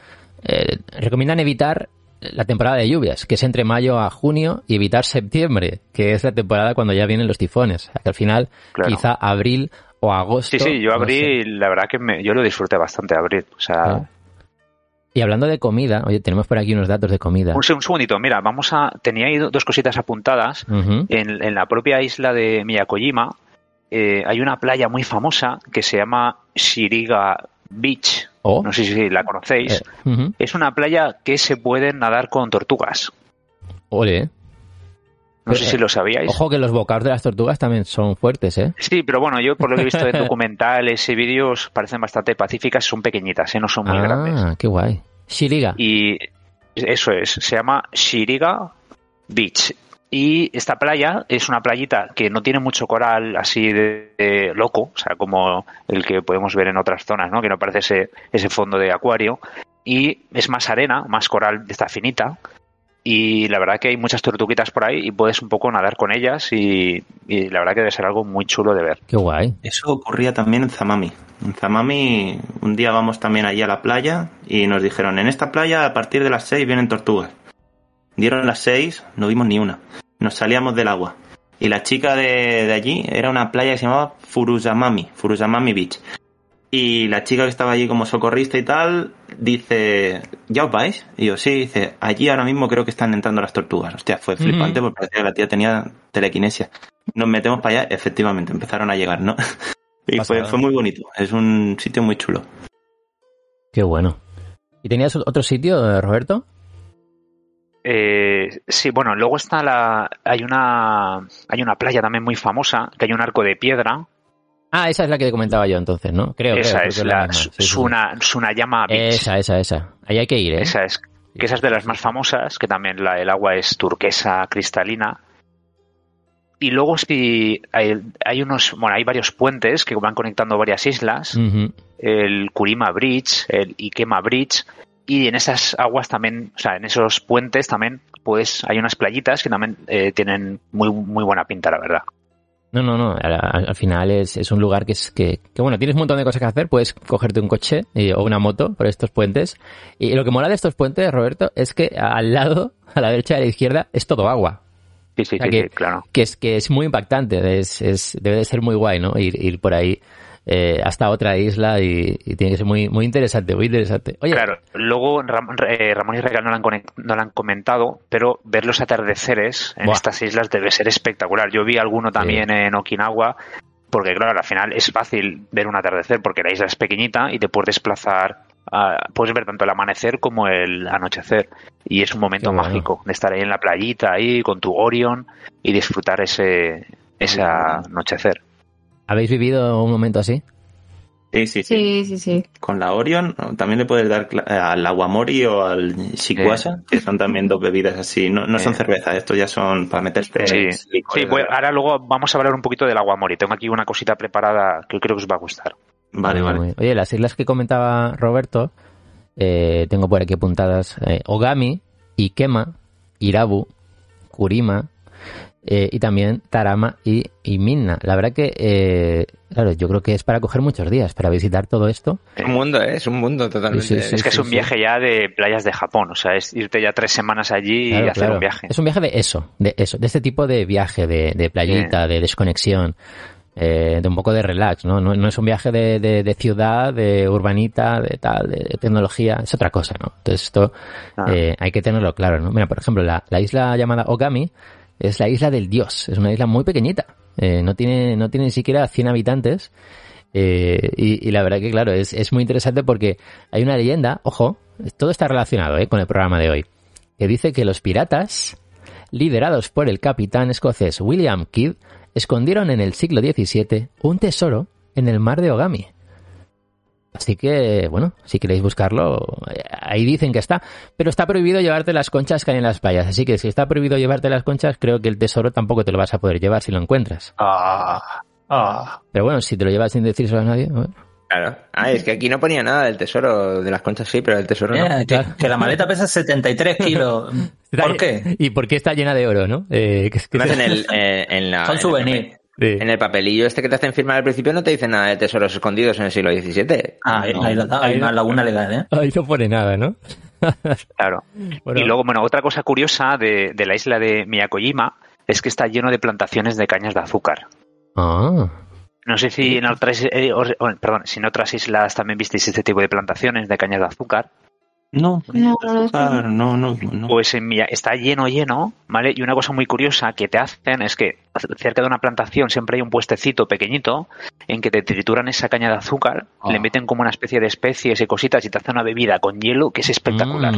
recomiendan evitar la temporada de lluvias, que es entre mayo a junio, y evitar septiembre, que es la temporada cuando ya vienen los tifones. Al final, quizá abril o agosto. Sí, yo abril, no sé. La verdad que yo lo disfruté bastante abril. O sea... Claro. Y hablando de comida, oye, tenemos por aquí unos datos de comida. Un segundito, mira, tenía ahí dos cositas apuntadas. Uh-huh. En la propia isla de Miyakojima hay una playa muy famosa que se llama Chariba Beach. Oh. No sé si la conocéis. Uh-huh. Es una playa que se pueden nadar con tortugas. Ole. No sé si lo sabíais. Ojo que los bocados de las tortugas también son fuertes, ¿eh? Sí, pero bueno, yo por lo que he visto en documentales y vídeos parecen bastante pacíficas, son pequeñitas, ¿eh? No son muy grandes. Ah, qué guay. Chariba. Y eso es, se llama Chariba Beach. Y esta playa es una playita que no tiene mucho coral así de loco, o sea, como el que podemos ver en otras zonas, ¿no? Que no parece ese fondo de acuario. Y es más arena, más coral, está finita. Y la verdad que hay muchas tortuguitas por ahí y puedes un poco nadar con ellas y la verdad que debe ser algo muy chulo de ver. Qué guay. Eso ocurría también en Zamami. En Zamami un día vamos también allí a la playa y nos dijeron, en esta playa a partir de las 6 vienen tortugas. Dieron las 6, no vimos ni una. Nos salíamos del agua. Y la chica de allí era una playa que se llamaba Furuzamami Beach. Y la chica que estaba allí como socorrista y tal, dice, ¿ya os vais? Y yo, sí, dice, allí ahora mismo creo que están entrando las tortugas. Hostia, fue flipante porque parecía que la tía tenía telequinesia. Nos metemos para allá, efectivamente, empezaron a llegar, ¿no? Y fue muy bonito, es un sitio muy chulo. Qué bueno. ¿Y tenías otro sitio, Roberto? Sí, bueno, luego está hay una playa también muy famosa, que hay un arco de piedra. Ah, esa es la que te comentaba yo entonces, ¿no? Creo es la Tsunayama Beach. Esa. Ahí hay que ir, ¿eh? Esa es de las más famosas, que también el agua es turquesa, cristalina. Y luego hay varios puentes que van conectando varias islas. Uh-huh. El Kurima Bridge, el Ikema Bridge. Y en esas aguas también, o sea, en esos puentes también, pues hay unas playitas que también tienen muy muy buena pinta, la verdad. No. Al final es un lugar que bueno, tienes un montón de cosas que hacer. Puedes cogerte un coche o una moto por estos puentes. Y lo que mola de estos puentes, Roberto, es que al lado, a la derecha y a la izquierda, es todo agua. Sí, o sea, sí, claro. Que es muy impactante. Debe de ser muy guay, ¿no? Ir por ahí. Hasta otra isla y tiene que ser muy, muy interesante, muy interesante. Oye, claro, luego Ramón y Raquel no lo han comentado, pero ver los atardeceres en estas islas debe ser espectacular. Yo vi alguno también en Okinawa, porque claro, al final es fácil ver un atardecer porque la isla es pequeñita y te puedes desplazar puedes ver tanto el amanecer como el anochecer, y es un momento mágico de estar ahí en la playita ahí con tu Orion y disfrutar ese anochecer. ¿Habéis vivido un momento así? Sí. Con la Orion también le puedes dar al Awamori o al Shikwasa, que son también dos bebidas así. No son cerveza, esto ya son para meterte. Sí, pues ahora luego vamos a hablar un poquito del Awamori. Tengo aquí una cosita preparada que creo que os va a gustar. Vale. Oye, las islas que comentaba Roberto, tengo por aquí apuntadas Ogami, Ikema, Irabu, Kurima, y también Tarama y Minna. La verdad que, claro, yo creo que es para coger muchos días, para visitar todo esto. Es un mundo totalmente. Sí, es que es un viaje ya de playas de Japón, o sea, es irte ya 3 semanas allí y hacer un viaje. Es un viaje de este tipo de viaje, de playita, de desconexión. De un poco de relax, ¿no? No es un viaje de ciudad, de urbanita, de tal, de tecnología, es otra cosa, ¿no? Entonces esto hay que tenerlo claro, ¿no? Mira, por ejemplo, la isla llamada Ogami es la isla del dios, es una isla muy pequeñita, no tiene ni siquiera 100 habitantes, y la verdad que, claro, es muy interesante porque hay una leyenda, ojo, todo está relacionado con el programa de hoy, que dice que los piratas, liderados por el capitán escocés William Kidd, escondieron en el siglo XVII un tesoro en el mar de Ogami. Así que, bueno, si queréis buscarlo, ahí dicen que está. Pero está prohibido llevarte las conchas que hay en las playas. Así que si está prohibido llevarte las conchas, creo que el tesoro tampoco te lo vas a poder llevar si lo encuentras. Pero bueno, si te lo llevas sin decírselo a nadie... Bueno. Claro. Es que aquí no ponía nada del tesoro, de las conchas sí, pero del tesoro no. Que la maleta pesa 73 kilos. ¿Por qué? ¿Y por qué está llena de oro, no? Son souvenirs. En el papelillo este que te hacen firmar al principio no te dicen nada de tesoros escondidos en el siglo XVII. Hay una laguna legal, ¿eh? Ahí no pone nada, ¿no? Claro. Bueno. Y luego, bueno, otra cosa curiosa de la isla de Miyakojima es que está lleno de plantaciones de cañas de azúcar. Ah... No sé si en otras islas también visteis este tipo de plantaciones de cañas de azúcar. No. Pues está lleno, ¿vale? Y una cosa muy curiosa que te hacen es que cerca de una plantación siempre hay un puestecito pequeñito en que te trituran esa caña de azúcar, le meten como una especie de especies y cositas y te hacen una bebida con hielo que es espectacular.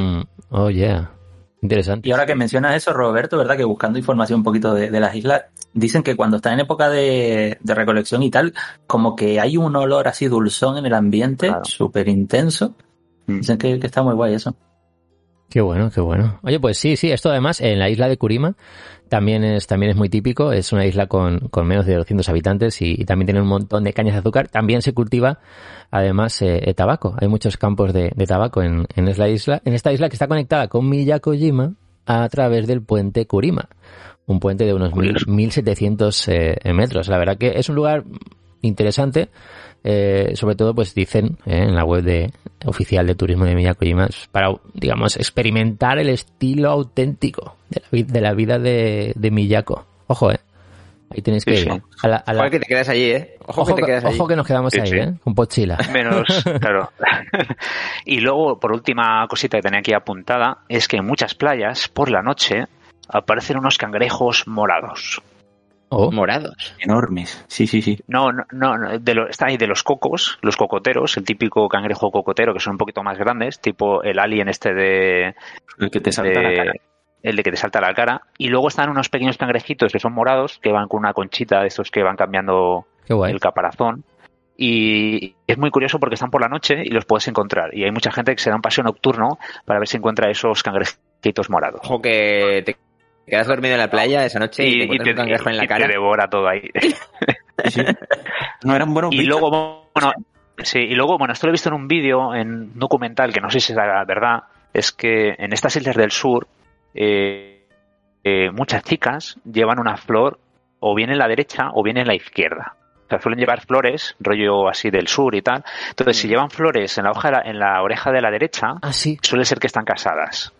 Interesante. Y ahora que mencionas eso, Roberto, ¿verdad? Que buscando información un poquito de las islas, dicen que cuando está en época de recolección y tal, como que hay un olor así dulzón en el ambiente, súper intenso. Dicen que está muy guay eso. Qué bueno. Oye, pues sí, esto además en la isla de Kurima también es muy típico. Es una isla con menos de 200 habitantes y también tiene un montón de cañas de azúcar. También se cultiva, además, tabaco. Hay muchos campos de tabaco en esta isla que está conectada con Miyakojima a través del puente Kurima. Un puente de unos 1.700 metros. La verdad que es un lugar interesante. Sobre todo, pues dicen en la web oficial de turismo de Miyakojima, para, digamos, experimentar el estilo auténtico de la vida de Miyako. Ojo, ahí tenéis que ir. Ojo que te quedas allí, Ojo que nos quedamos ahí. Con Pochila. Menos, claro. Y luego, por última cosita que tenía aquí apuntada, es que en muchas playas, por la noche, aparecen unos cangrejos morados. Morados. Enormes. Sí. No. Está ahí de los cocos, los cocoteros, el típico cangrejo cocotero, que son un poquito más grandes, tipo el alien este de... El que te salta la cara. El de que te salta la cara. Y luego están unos pequeños cangrejitos que son morados, que van con una conchita de estos que van cambiando el caparazón. Y es muy curioso porque están por la noche y los puedes encontrar. Y hay mucha gente que se da un paseo nocturno para ver si encuentra esos cangrejitos morados. Ojo que te... quedas dormido en la playa esa noche y te un cangrejo en la cara. Te devora todo ahí. Sí. No eran buenos. Y luego, esto lo he visto en un vídeo, en un documental, que no sé si es la verdad, es que en estas islas del sur muchas chicas llevan una flor o bien en la derecha o bien en la izquierda. O sea, suelen llevar flores, rollo así del sur y tal. Entonces, si llevan flores en la hoja en la oreja de la derecha, suele ser que están casadas.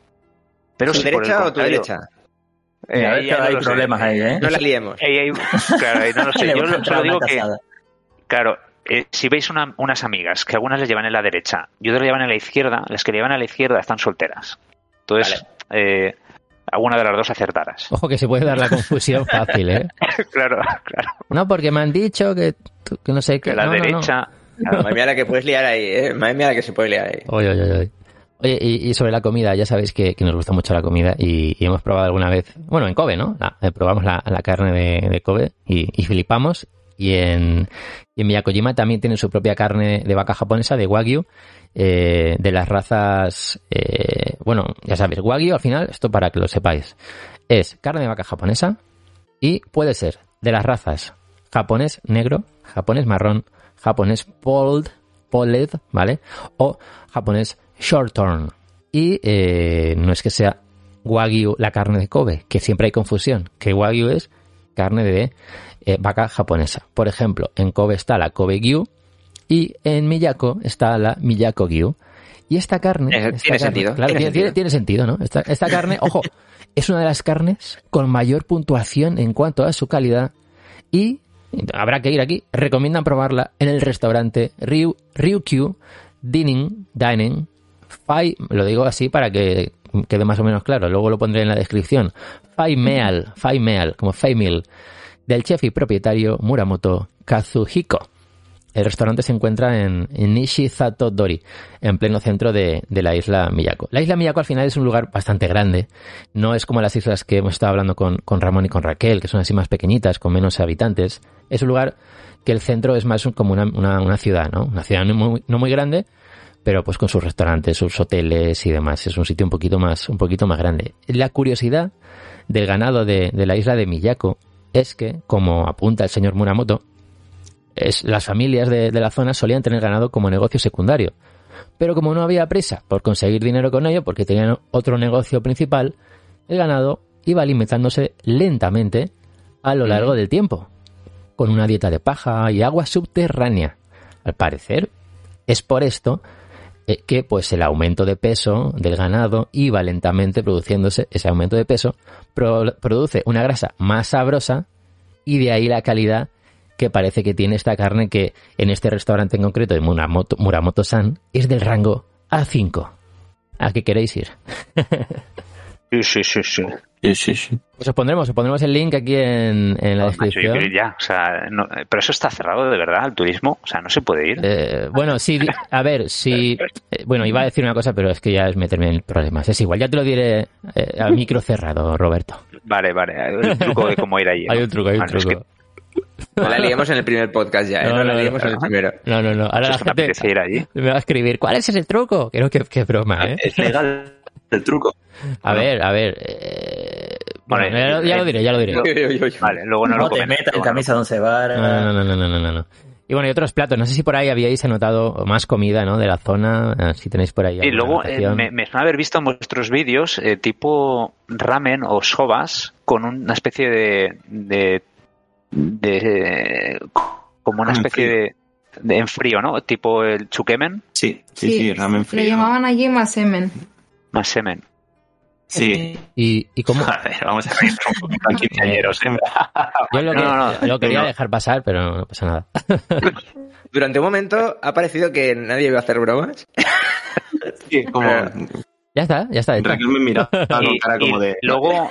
Pero ¿tu derecha o tu derecha? Hay problemas ahí, ¿eh? No la liemos. Claro, no lo sé. Yo solo digo que... Claro, si veis unas amigas, que algunas les llevan en la derecha y otras les llevan en la izquierda, las que le llevan a la izquierda están solteras. Entonces, alguna de las dos acertarás. Ojo que se puede dar la confusión fácil, ¿eh? Claro. No, porque me han dicho que no sé qué. Que la derecha... No. Claro, madre mía la que puedes liar ahí, ¿eh? Madre mía la que se puede liar ahí. Oye, oye, oye. Oye, y sobre la comida, ya sabéis que nos gusta mucho la comida y hemos probado alguna vez, bueno, en Kobe, ¿no? Probamos la carne de Kobe y flipamos. Y en Miyakojima también tienen su propia carne de vaca japonesa, de Wagyu, de las razas... bueno, ya sabéis, Wagyu al final, esto para que lo sepáis, es carne de vaca japonesa y puede ser de las razas japonés negro, japonés marrón, japonés polled, ¿vale? O japonés shorthorn. Y no es que sea Wagyu la carne de Kobe, que siempre hay confusión, que Wagyu es carne de vaca japonesa. Por ejemplo, en Kobe está la Kobe Gyu y en Miyako está la Miyako Gyu. Y esta carne... Tiene sentido. Claro, tiene sentido, ¿no? Esta carne, ojo, es una de las carnes con mayor puntuación en cuanto a su calidad y habrá que ir aquí. Recomiendan probarla en el restaurante Ryukyu Dining Fai, lo digo así para que quede más o menos claro. Luego lo pondré en la descripción. Fai Meal, como Fai Meal, del chef y propietario Muramoto Kazuhiko. El restaurante se encuentra en Nishi-Zato-dori, en pleno centro de la isla Miyako. La isla Miyako al final es un lugar bastante grande. No es como las islas que hemos estado hablando con Ramón y con Raquel, que son así más pequeñitas, con menos habitantes. Es un lugar que el centro es más como una ciudad, ¿no? Una ciudad no muy grande, pero pues con sus restaurantes, sus hoteles y demás. Es un sitio un poquito más grande. La curiosidad del ganado de la isla de Miyako es que, como apunta el señor Muramoto, las familias de la zona solían tener ganado como negocio secundario. Pero como no había prisa por conseguir dinero con ello, porque tenían otro negocio principal, el ganado iba alimentándose lentamente a lo largo del tiempo, con una dieta de paja y agua subterránea. Al parecer, es por esto que pues el aumento de peso del ganado iba lentamente produciéndose. Ese aumento de peso produce una grasa más sabrosa y de ahí la calidad que parece que tiene esta carne, que en este restaurante en concreto de Muramoto-san es del rango A5. ¿A qué queréis ir? Sí. Pues os pondremos el link aquí en la descripción. Yo quiero ir ya, o sea, no, pero eso está cerrado de verdad al turismo, o sea, no se puede ir. Bueno, sí, a ver, sí, bueno, iba a decir una cosa, pero es que ya es meterme en problemas. Es igual, ya te lo diré a micro cerrado, Roberto. Vale, hay un truco de cómo ir allí. ¿No? Hay un truco. No la liamos en el primer podcast ya, ¿eh? No la liamos en el primero. No. Ahora la gente me va a escribir, ¿cuál es ese truco? Creo que es broma, ¿eh? Es legal el truco. A ver. Bueno, ya lo diré. Yo. Vale, luego no lo comento. Te metas en camisa de once varas. No. Y bueno, y otros platos. No sé si por ahí habíais anotado más comida, ¿no? De la zona, si tenéis por ahí. Y luego me suena haber visto en vuestros vídeos tipo ramen o sobas con una especie de como una especie de en frío, ¿no? Tipo el chukemen. Sí, ramen frío. Le llamaban allí masemen. Sí. ¿Y cómo? A ver, vamos a reír un poquito aquí, compañeros. Yo lo quería dejar pasar, pero no pasa nada. Durante un momento ha parecido que nadie iba a hacer bromas. Sí, como... Ya está. Raquel me miraba con cara como de... Luego...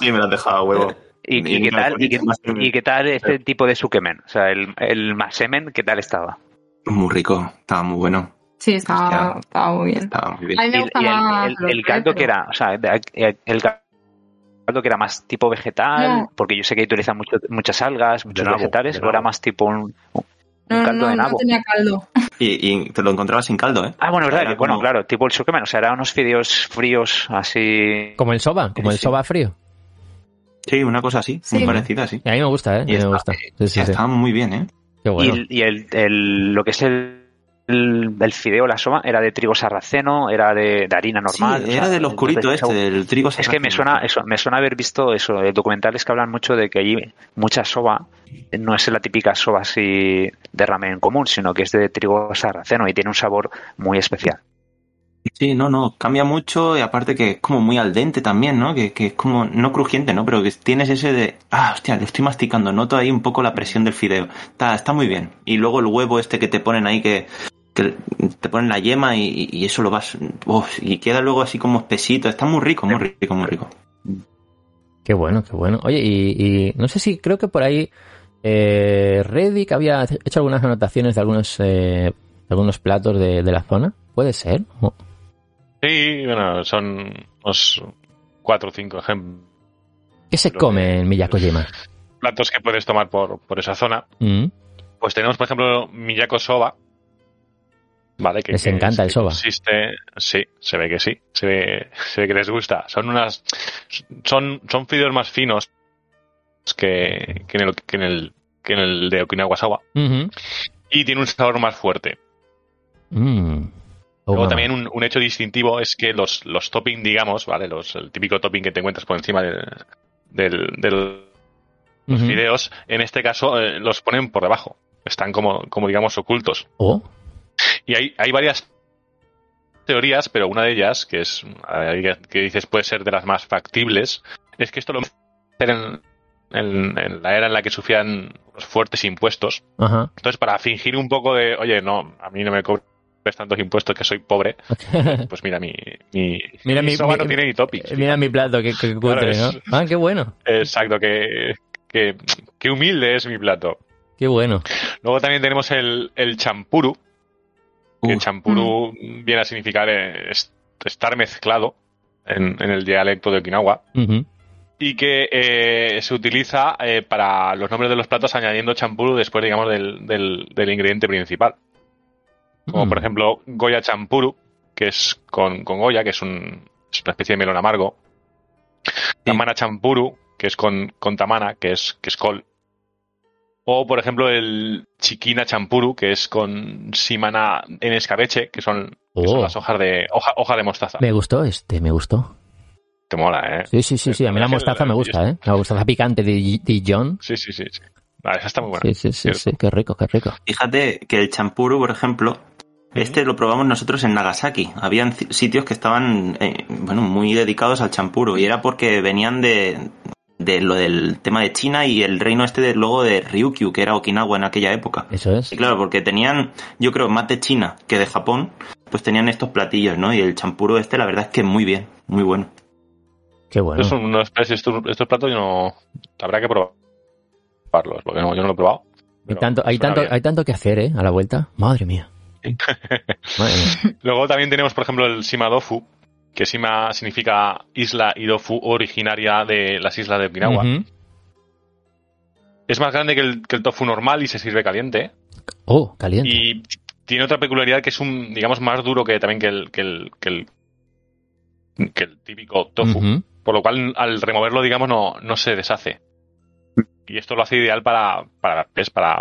Sí, me lo has dejado a huevo. ¿Y qué tal este tipo de sukemen? O sea, el masemen, ¿qué tal estaba? Muy rico, estaba muy bueno. Sí, estaba muy bien. A mí me gustaba el caldo que era, o sea, el caldo que era más tipo vegetal, no, porque yo sé que utilizan muchas algas, muchos vegetales, o era más tipo un caldo de nabo. No tenía caldo. Y te lo encontrabas sin caldo, ¿eh? Ah, bueno, verdad. Como... Bueno, claro, tipo el sukemen, o sea, eran unos fideos fríos así. Como el soba frío. Sí, una cosa así, sí, muy parecida, sí. A mí me gusta, ¿eh? Está muy bien, ¿eh? Qué bueno. Y lo que es el fideo, la soba, ¿era de trigo sarraceno? ¿Era de harina normal? Sí, era del oscurito del trigo sarraceno. Es que me suena haber visto eso, documentales que hablan mucho de que allí mucha soba no es la típica soba así de ramen común, sino que es de trigo sarraceno y tiene un sabor muy especial. Sí, no, cambia mucho y aparte que es como muy al dente también, ¿no? Que es como, no crujiente, ¿no? Pero que tienes ese de, hostia, lo estoy masticando, noto ahí un poco la presión del fideo. Está muy bien. Y luego el huevo este que te ponen ahí, que te ponen la yema y eso lo vas, y queda luego así como espesito. Está muy rico, muy rico, muy rico. Qué bueno. Oye, y no sé si creo que por ahí... Reddick había hecho algunas anotaciones de algunos platos de la zona. ¿Puede ser? Oh. Sí, bueno, son unos 4 o 5 ejemplos. ¿Qué se come en Miyakojima? Platos que puedes tomar por esa zona. Mm. Pues tenemos, por ejemplo, Miyako Soba. Vale, que les encanta el soba. Existe, sí, se ve que sí. Se ve que les gusta. Son fideos más finos que en el de Okinawa Soba. Uh-huh. Y tiene un sabor más fuerte. Mm. Oh, luego también un hecho distintivo es que los topping, digamos, ¿vale? El típico topping que te encuentras por encima de los uh-huh. fideos, en este caso los ponen por debajo. Están como digamos ocultos. Oh. Y hay varias teorías, pero una de ellas, que dices puede ser de las más factibles, es que esto lo hacen en la era en la que sufrían los fuertes impuestos. Ajá. Entonces, para fingir un poco de, oye, no, a mí no me cobres tantos impuestos que soy pobre, pues mira, mi soba no tiene ni topping. Mira mi plato, que cutre, claro, ¿no? Ah, qué bueno. Exacto, que humilde es mi plato. Qué bueno. Luego también tenemos el champuru. Que el champuru viene a significar estar mezclado en el dialecto de Okinawa. Uh-huh. Y que se utiliza para los nombres de los platos añadiendo champuru después, digamos, del ingrediente principal. Como por ejemplo Goya champuru, que es con Goya, que es una especie de melón amargo. Tamana champuru, que es con tamana, que es col. O, por ejemplo, el chiquina champuru, que es con simana en escabeche, que son las hojas de hoja de mostaza. Me gustó me gustó. Te mola, ¿eh? Sí. A mí la mostaza me gusta, ¿eh? La mostaza picante de Dijon. Sí. Vale, esa está muy buena. Sí. Qué rico. Fíjate que el champuru, por ejemplo, lo probamos nosotros en Nagasaki. Habían sitios que estaban, muy dedicados al champuru. Y era porque venían de lo del tema de China y el reino luego de Ryukyu, que era Okinawa en aquella época. Eso es. Y claro, porque tenían, yo creo, más de China que de Japón, pues tenían estos platillos, ¿no? Y el champuru la verdad es que muy bien, muy bueno. Qué bueno. Estos platos habrá que probarlos, porque yo no lo he probado. Hay tanto que hacer, ¿eh? A la vuelta. Madre mía. Madre mía. Luego también tenemos, por ejemplo, el shimadofu, que Shima significa isla y dofu, originaria de las islas de Okinawa. Uh-huh. Es más grande que el tofu normal y se sirve caliente. Oh, caliente. Y tiene otra peculiaridad, que es más duro que el típico tofu. Uh-huh. Por lo cual, al removerlo, no se deshace. Y esto lo hace ideal para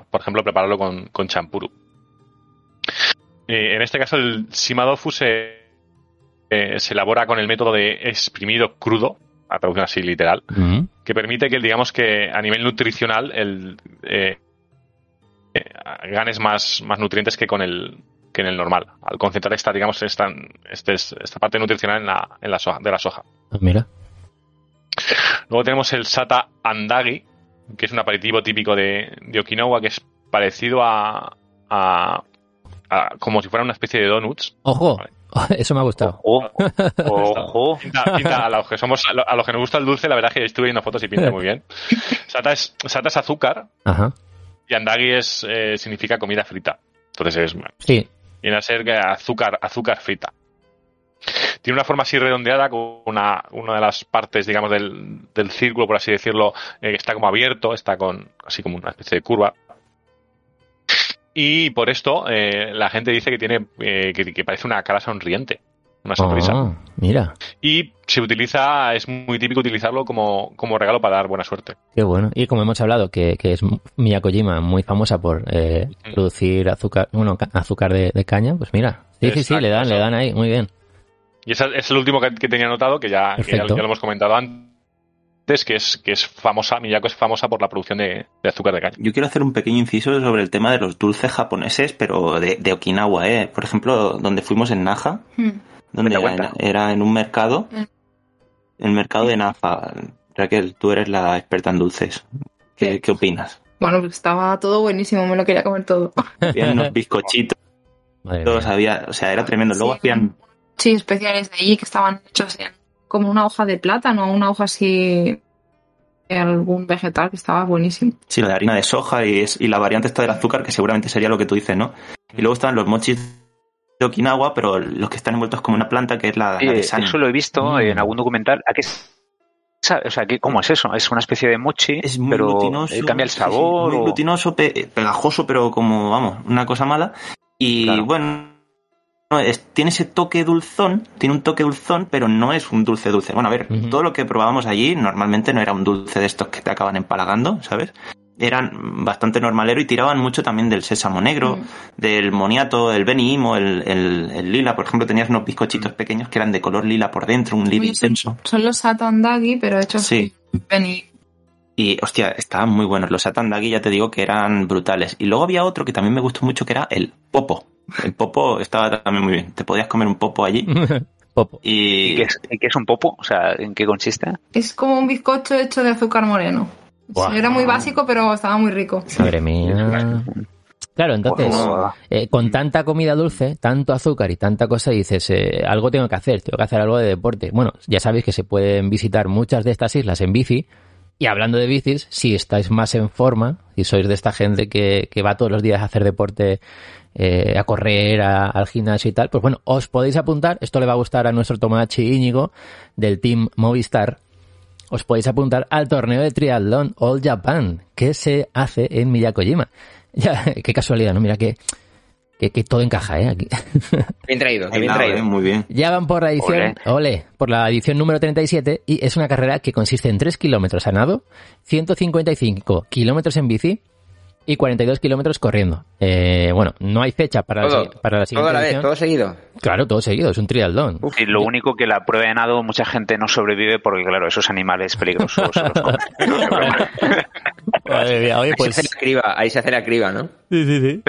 por ejemplo, prepararlo con champuru. En este caso, el Shima dofu se elabora con el método de exprimido crudo, a traducción así literal, uh-huh. que permite que, a nivel nutricional ganes más nutrientes que en el normal, al concentrar esta parte nutricional en la soja, de la soja. Mira. Luego tenemos el Sata Andagi, que es un aperitivo típico de Okinawa, que es parecido a como si fuera una especie de donuts. ¡Ojo! ¿Vale? Eso me ha gustado. Ojo. Pinta a los que nos gusta el dulce, la verdad es que estuve viendo fotos y pinta muy bien. Sata es azúcar. Ajá. Y andagi significa comida frita. Entonces sí. Viene a ser azúcar frita. Tiene una forma así redondeada, con una de las partes, del círculo, por así decirlo, que está como abierto, está así como una especie de curva. Y por esto la gente dice que tiene que parece una cara sonriente, una sonrisa. Oh, mira. Y se utiliza, es muy típico utilizarlo como regalo para dar buena suerte. Qué bueno. Y como hemos hablado que es Miyakojima muy famosa por producir azúcar, azúcar de caña, pues mira. Sí, exacto, sí, le dan ahí, muy bien. Y ese es el último que tenía anotado, que ya lo hemos comentado antes, que es famosa, Miyako es famosa por la producción de azúcar de caña. Yo quiero hacer un pequeño inciso sobre el tema de los dulces japoneses, pero de Okinawa, ¿eh? Por ejemplo, donde fuimos en Naha, donde era en un mercado, el mercado de Naha. Raquel, tú eres la experta en dulces. ¿Qué opinas? Bueno, estaba todo buenísimo, me lo quería comer todo. Había unos bizcochitos, todos había, era tremendo. Luego hacían... Sí, especiales de allí que estaban hechos en como una hoja de plátano, una hoja así algún vegetal que estaba buenísimo. Sí, la de harina de soja y la variante esta del azúcar, que seguramente sería lo que tú dices, ¿no? Y luego están los mochis de Okinawa, pero los que están envueltos como una planta, que es la de sani. Eso lo he visto en algún documental. ¿A qué sabe? O sea, ¿cómo es eso? Es una especie de mochi, es muy pero glutinoso, cambia el sabor. Sí, muy glutinoso, pegajoso, pero como, vamos, una cosa mala. Y claro, bueno, tiene ese toque dulzón, pero no es un dulce. Bueno, a ver, todo lo que probábamos allí normalmente no era un dulce de estos que te acaban empalagando, ¿sabes? Eran bastante normalero y tiraban mucho también del sésamo negro, del moniato, del Beni Imo, el lila. Por ejemplo, tenías unos bizcochitos pequeños que eran de color lila por dentro, un lila intenso. Son los Sata Andagi, pero hechos con Beni. Y, hostia, estaban muy buenos. Los Sata Andagi, ya te digo, que eran brutales. Y luego había otro que también me gustó mucho, que era el popo. El popo estaba también muy bien. Te podías comer un popo allí. Popo. ¿Y qué es un popo? O sea, ¿en qué consiste? Es como un bizcocho hecho de azúcar moreno. Wow. Era muy básico, pero estaba muy rico. Madre mía. Claro, entonces, con tanta comida dulce, tanto azúcar y tanta cosa, dices, algo tengo que hacer algo de deporte. Bueno, ya sabéis que se pueden visitar muchas de estas islas en bici. Y hablando de bicis, si estáis más en forma, si sois de esta gente que va todos los días a hacer deporte, a correr, al gimnasio y tal, pues bueno, os podéis apuntar. Esto le va a gustar a nuestro Tomodachi Íñigo del Team Movistar. Os podéis apuntar al torneo de triatlón All Japan que se hace en Miyakojima. Ya, qué casualidad, ¿no? Mira que todo encaja, aquí. Bien traído. Muy bien. Ya van por la edición, por la edición número 37, y es una carrera que consiste en 3 kilómetros a nado, 155 kilómetros en bici y 42 kilómetros corriendo. Bueno, no hay fecha para la siguiente edición. ¿Todo seguido? Claro, todo seguido, es un triatlón. Y lo único que la prueba de nado mucha gente no sobrevive porque, claro, esos animales peligrosos los comen. Oye, pues... Ahí se hace la criba, ¿no? Sí.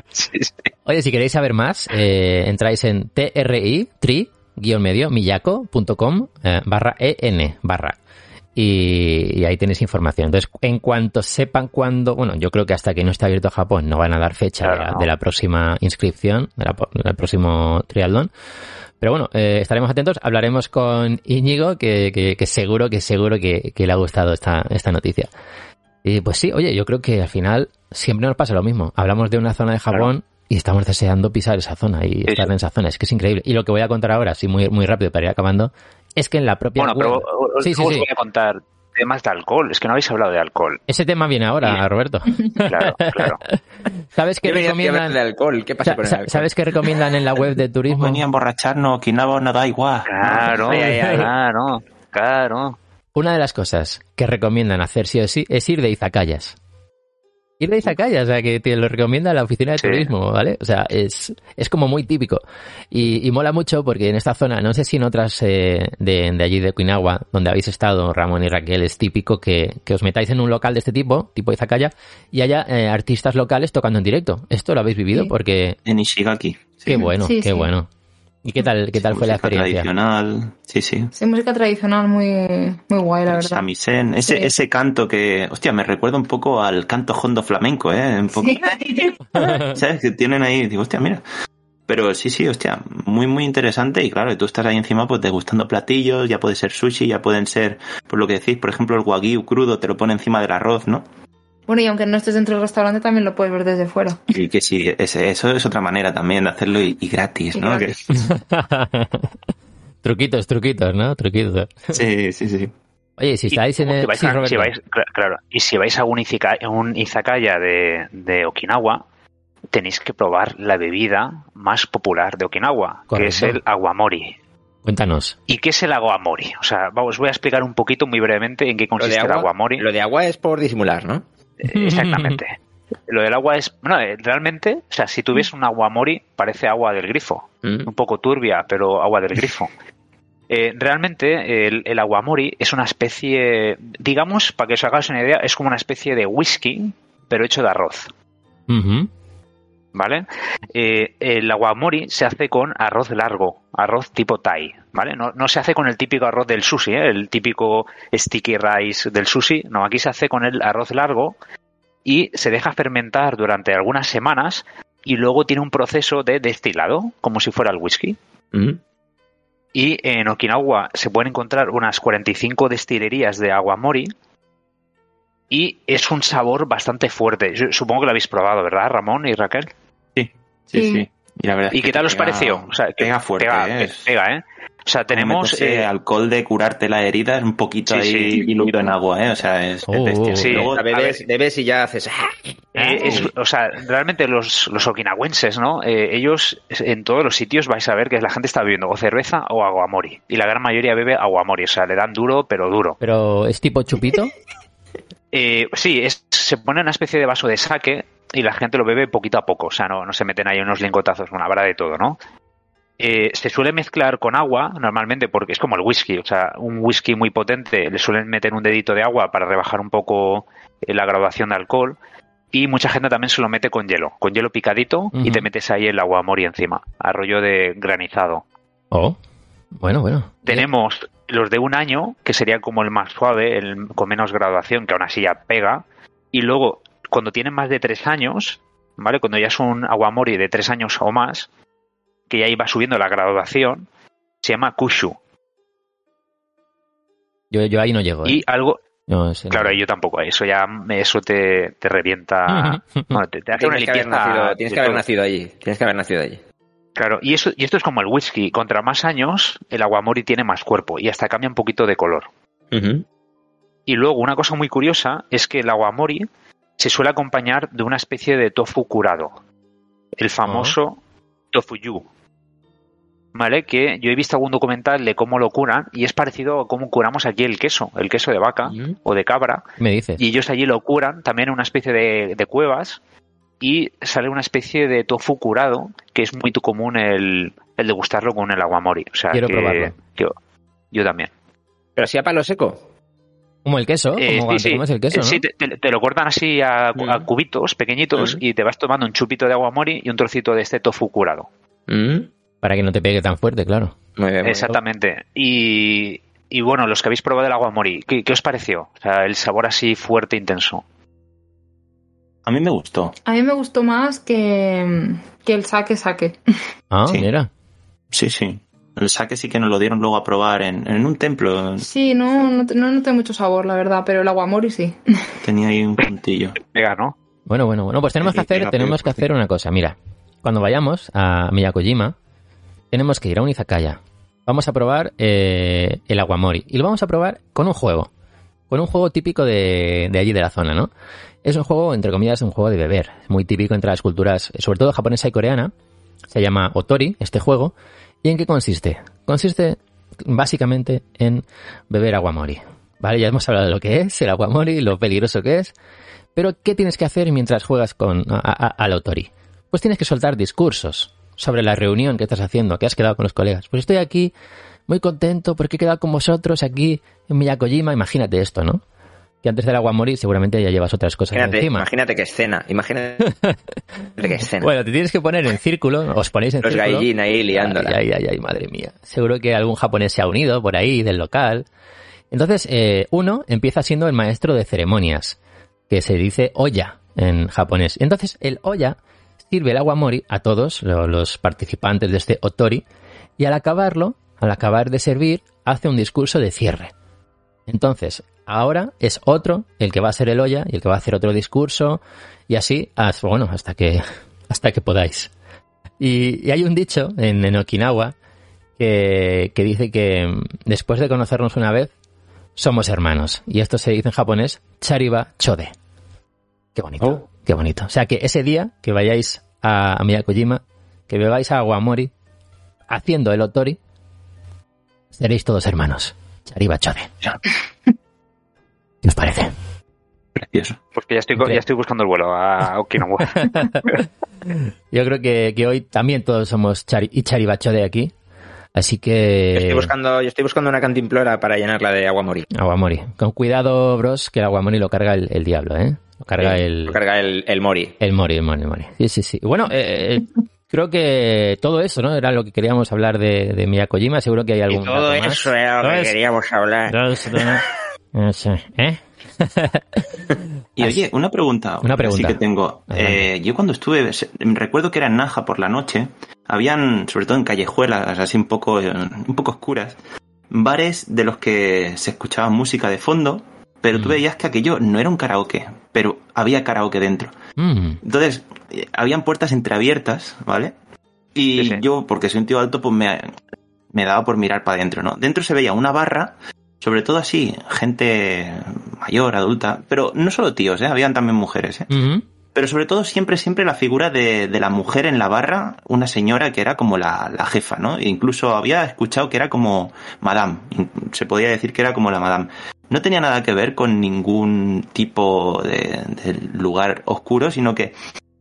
Oye, si queréis saber más, entráis en tri-miyako.com /en. Y ahí tenéis información. Entonces, en cuanto sepan cuándo... Bueno, yo creo que hasta que no está abierto Japón no van a dar fecha de la próxima inscripción, del próximo triatlón. Pero bueno, estaremos atentos. Hablaremos con Íñigo, que seguro que le ha gustado esta noticia. Y pues sí, oye, yo creo que al final siempre nos pasa lo mismo. Hablamos de una zona de Japón y estamos deseando pisar esa zona y estar en esa zona. Es que es increíble. Y lo que voy a contar ahora, sí, muy, muy rápido para ir acabando... Es que en la propia... Bueno, web... pero os voy a contar temas de alcohol. Es que no habéis hablado de alcohol. Ese tema viene ahora, Roberto. Claro. ¿Sabes qué recomiendan? De alcohol. ¿Qué pasa con el alcohol? ¿Sabes qué recomiendan en la web de turismo? Venía a emborracharnos, Okinawa no da igual. Claro. Una de las cosas que recomiendan hacer sí o sí es ir de izakayas. O sea, que te lo recomienda la oficina de turismo, ¿vale? O sea, es como muy típico. Y mola mucho porque en esta zona, no sé si en otras de allí de Okinawa, donde habéis estado, Ramón y Raquel, es típico que os metáis en un local de este tipo izakaya, y haya artistas locales tocando en directo. ¿Esto lo habéis vivido? Sí. Porque... En Ishigaki. Sí. Qué bueno. ¿Y qué tal fue la experiencia? Música tradicional, Sí, música tradicional muy, muy guay, la verdad. Samisen, ese canto que, hostia, me recuerda un poco al canto hondo flamenco, un poco. Sí. ¿Sabes? Que tienen ahí, digo, hostia, mira. Pero sí, hostia, muy, muy interesante. Y claro, tú estás ahí encima pues degustando platillos, ya puede ser sushi, ya pueden ser, por lo que decís, por ejemplo, el wagyu crudo te lo pone encima del arroz, ¿no? Bueno, y aunque no estés dentro del restaurante, también lo puedes ver desde fuera. Y que sí, eso es otra manera también de hacerlo y gratis, ¿no? Gratis. Truquitos, ¿no? Truquitos. Sí. Oye, si estáis en el... Si vais a un izakaya de Okinawa, tenéis que probar la bebida más popular de Okinawa, que es el awamori. Cuéntanos. ¿Y qué es el awamori? O sea, os voy a explicar un poquito, muy brevemente, en qué consiste el awamori. Lo de agua es por disimular, ¿no? Exactamente. Lo del agua es... Bueno, realmente, o sea, si tú ves un awamori, parece agua del grifo. Un poco turbia, pero agua del grifo. Realmente, el awamori es una especie... Digamos, para que os hagáis una idea, es como una especie de whisky, pero hecho de arroz. ¿Vale? El awamori se hace con arroz largo, arroz tipo Thai, ¿vale? No se hace con el típico arroz del sushi, el típico sticky rice del sushi. No, aquí se hace con el arroz largo y se deja fermentar durante algunas semanas y luego tiene un proceso de destilado, como si fuera el whisky. Y en Okinawa se pueden encontrar unas 45 destilerías de awamori y es un sabor bastante fuerte. Yo supongo que lo habéis probado, ¿verdad, Ramón y Raquel? Sí, sí, sí. Sí. Y la verdad es ¿y que qué tal os pareció? O sea, pega fuerte, pega, ¿eh? O sea, tenemos alcohol de curarte la herida, es un poquito ahí diluido en agua, ¿eh? O sea, es bestia. Sí, luego bebes y ya haces... o sea, realmente los okinawenses, ¿no? Ellos en todos los sitios vais a ver que la gente está bebiendo o cerveza o awamori. Y la gran mayoría bebe awamori, o sea, le dan duro, pero duro. ¿Pero es tipo chupito? Sí, se pone una especie de vaso de sake y la gente lo bebe poquito a poco. O sea, no se meten ahí unos lingotazos, una vara de todo, ¿no? Se suele mezclar con agua normalmente porque es como el whisky, o sea, un whisky muy potente le suelen meter un dedito de agua para rebajar un poco la graduación de alcohol, y mucha gente también se lo mete con hielo picadito, y te metes ahí el awamori encima, a rollo de granizado. Oh, bueno. Tenemos los de un año, que sería como el más suave, el con menos graduación, que aún así ya pega, y luego cuando tienen más de 3 años, ¿vale? Cuando ya es un awamori de 3 años o más, que ya iba subiendo la graduación, se llama Kushu. Yo ahí no llego. Y algo... No, claro, no. Yo tampoco. Eso te revienta... Bueno, te hace una limpieza... Tienes que haber nacido allí. Claro, y esto es como el whisky. Contra más años, el awamori tiene más cuerpo y hasta cambia un poquito de color. Y luego, una cosa muy curiosa es que el awamori se suele acompañar de una especie de tofu curado. El famoso... tofuyu, ¿vale? Que yo he visto algún documental de cómo lo curan y es parecido a cómo curamos aquí el queso de vaca o de cabra. ¿Me dices? Y ellos allí lo curan también en una especie de cuevas y sale una especie de tofu curado que es muy común el degustarlo con el awamori. O sea, quiero probarlo. Yo también. Pero así a palo seco. Como el queso, como el queso, ¿no? Sí, te lo cortan así a cubitos pequeñitos y te vas tomando un chupito de awamori y un trocito de este tofu curado. Para que no te pegue tan fuerte, claro. Muy bien, exactamente. Y bueno, los que habéis probado el awamori, ¿qué os pareció? O sea, el sabor así fuerte, intenso. A mí me gustó. A mí me gustó más que el sake. Ah, sí. Mira. Sí. El sake sí que nos lo dieron luego a probar en un templo. Sí, no noté mucho sabor, la verdad, pero el awamori sí. Tenía ahí un puntillo. Pega, ¿no? Bueno, pues tenemos que hacer una cosa. Mira, cuando vayamos a Miyakojima, tenemos que ir a un izakaya. Vamos a probar el awamori. Y lo vamos a probar con un juego. Con un juego típico de allí, de la zona, ¿no? Es un juego, entre comillas, un juego de beber. Muy típico entre las culturas, sobre todo japonesa y coreana. Se llama Otori, este juego. ¿Y en qué consiste? Consiste básicamente en beber awamori, ¿vale? Ya hemos hablado de lo que es el awamori, lo peligroso que es, pero ¿qué tienes que hacer mientras juegas al Otori? Pues tienes que soltar discursos sobre la reunión que estás haciendo, que has quedado con los colegas. Pues estoy aquí muy contento porque he quedado con vosotros aquí en Miyakojima, imagínate esto, ¿no? Que antes del awamori seguramente ya llevas otras cosas encima. Imagínate que escena. Bueno, te tienes que poner en círculo, os ponéis en los círculo. Los gallín ahí liándola. Ay, madre mía. Seguro que algún japonés se ha unido por ahí, del local. Entonces, uno empieza siendo el maestro de ceremonias, que se dice oya en japonés. Entonces, el oya sirve el awamori a todos los participantes de este otori y al acabar de servir, hace un discurso de cierre. Entonces, ahora es otro el que va a ser el oya y el que va a hacer otro discurso y así hasta que podáis. Y hay un dicho en Okinawa que dice que después de conocernos una vez, somos hermanos. Y esto se dice en japonés, Chariba Chode. Qué bonito, Qué bonito. O sea que ese día que vayáis a Miyakojima, que bebáis a awamori haciendo el otori, seréis todos hermanos. Chariba Chode. ¿Qué os parece? Precioso. Pues que ya estoy buscando el vuelo a Okinawa. Yo creo que hoy también todos somos charibacho de aquí, así que... Yo estoy buscando una cantimplora para llenarla de awamori. Con cuidado, bros, que el awamori lo carga el diablo, ¿eh? Lo carga el mori. El mori. Sí. Bueno, creo que todo eso, ¿no? Era lo que queríamos hablar de Miyakojima. Seguro que hay algún dato más. Y todo eso era lo que queríamos hablar. No sé, ¿eh? Y oye, una pregunta. Sí que tengo. Yo cuando estuve, recuerdo que era en Naha por la noche, habían, sobre todo en callejuelas, así un poco oscuras, bares de los que se escuchaba música de fondo pero tú veías que aquello no era un karaoke, pero había karaoke dentro. Entonces, habían puertas entreabiertas, ¿vale? Y sí, sí. Yo, porque soy un tío alto, pues me daba por mirar para adentro, ¿no? Dentro se veía una barra, sobre todo así, gente mayor, adulta, pero no solo tíos, ¿eh? Habían también mujeres, ¿eh? Uh-huh. Pero sobre todo siempre la figura de la mujer en la barra, una señora que era como la jefa, ¿no? E incluso había escuchado que era como madame, se podía decir que era como la madame. No tenía nada que ver con ningún tipo de lugar oscuro, sino que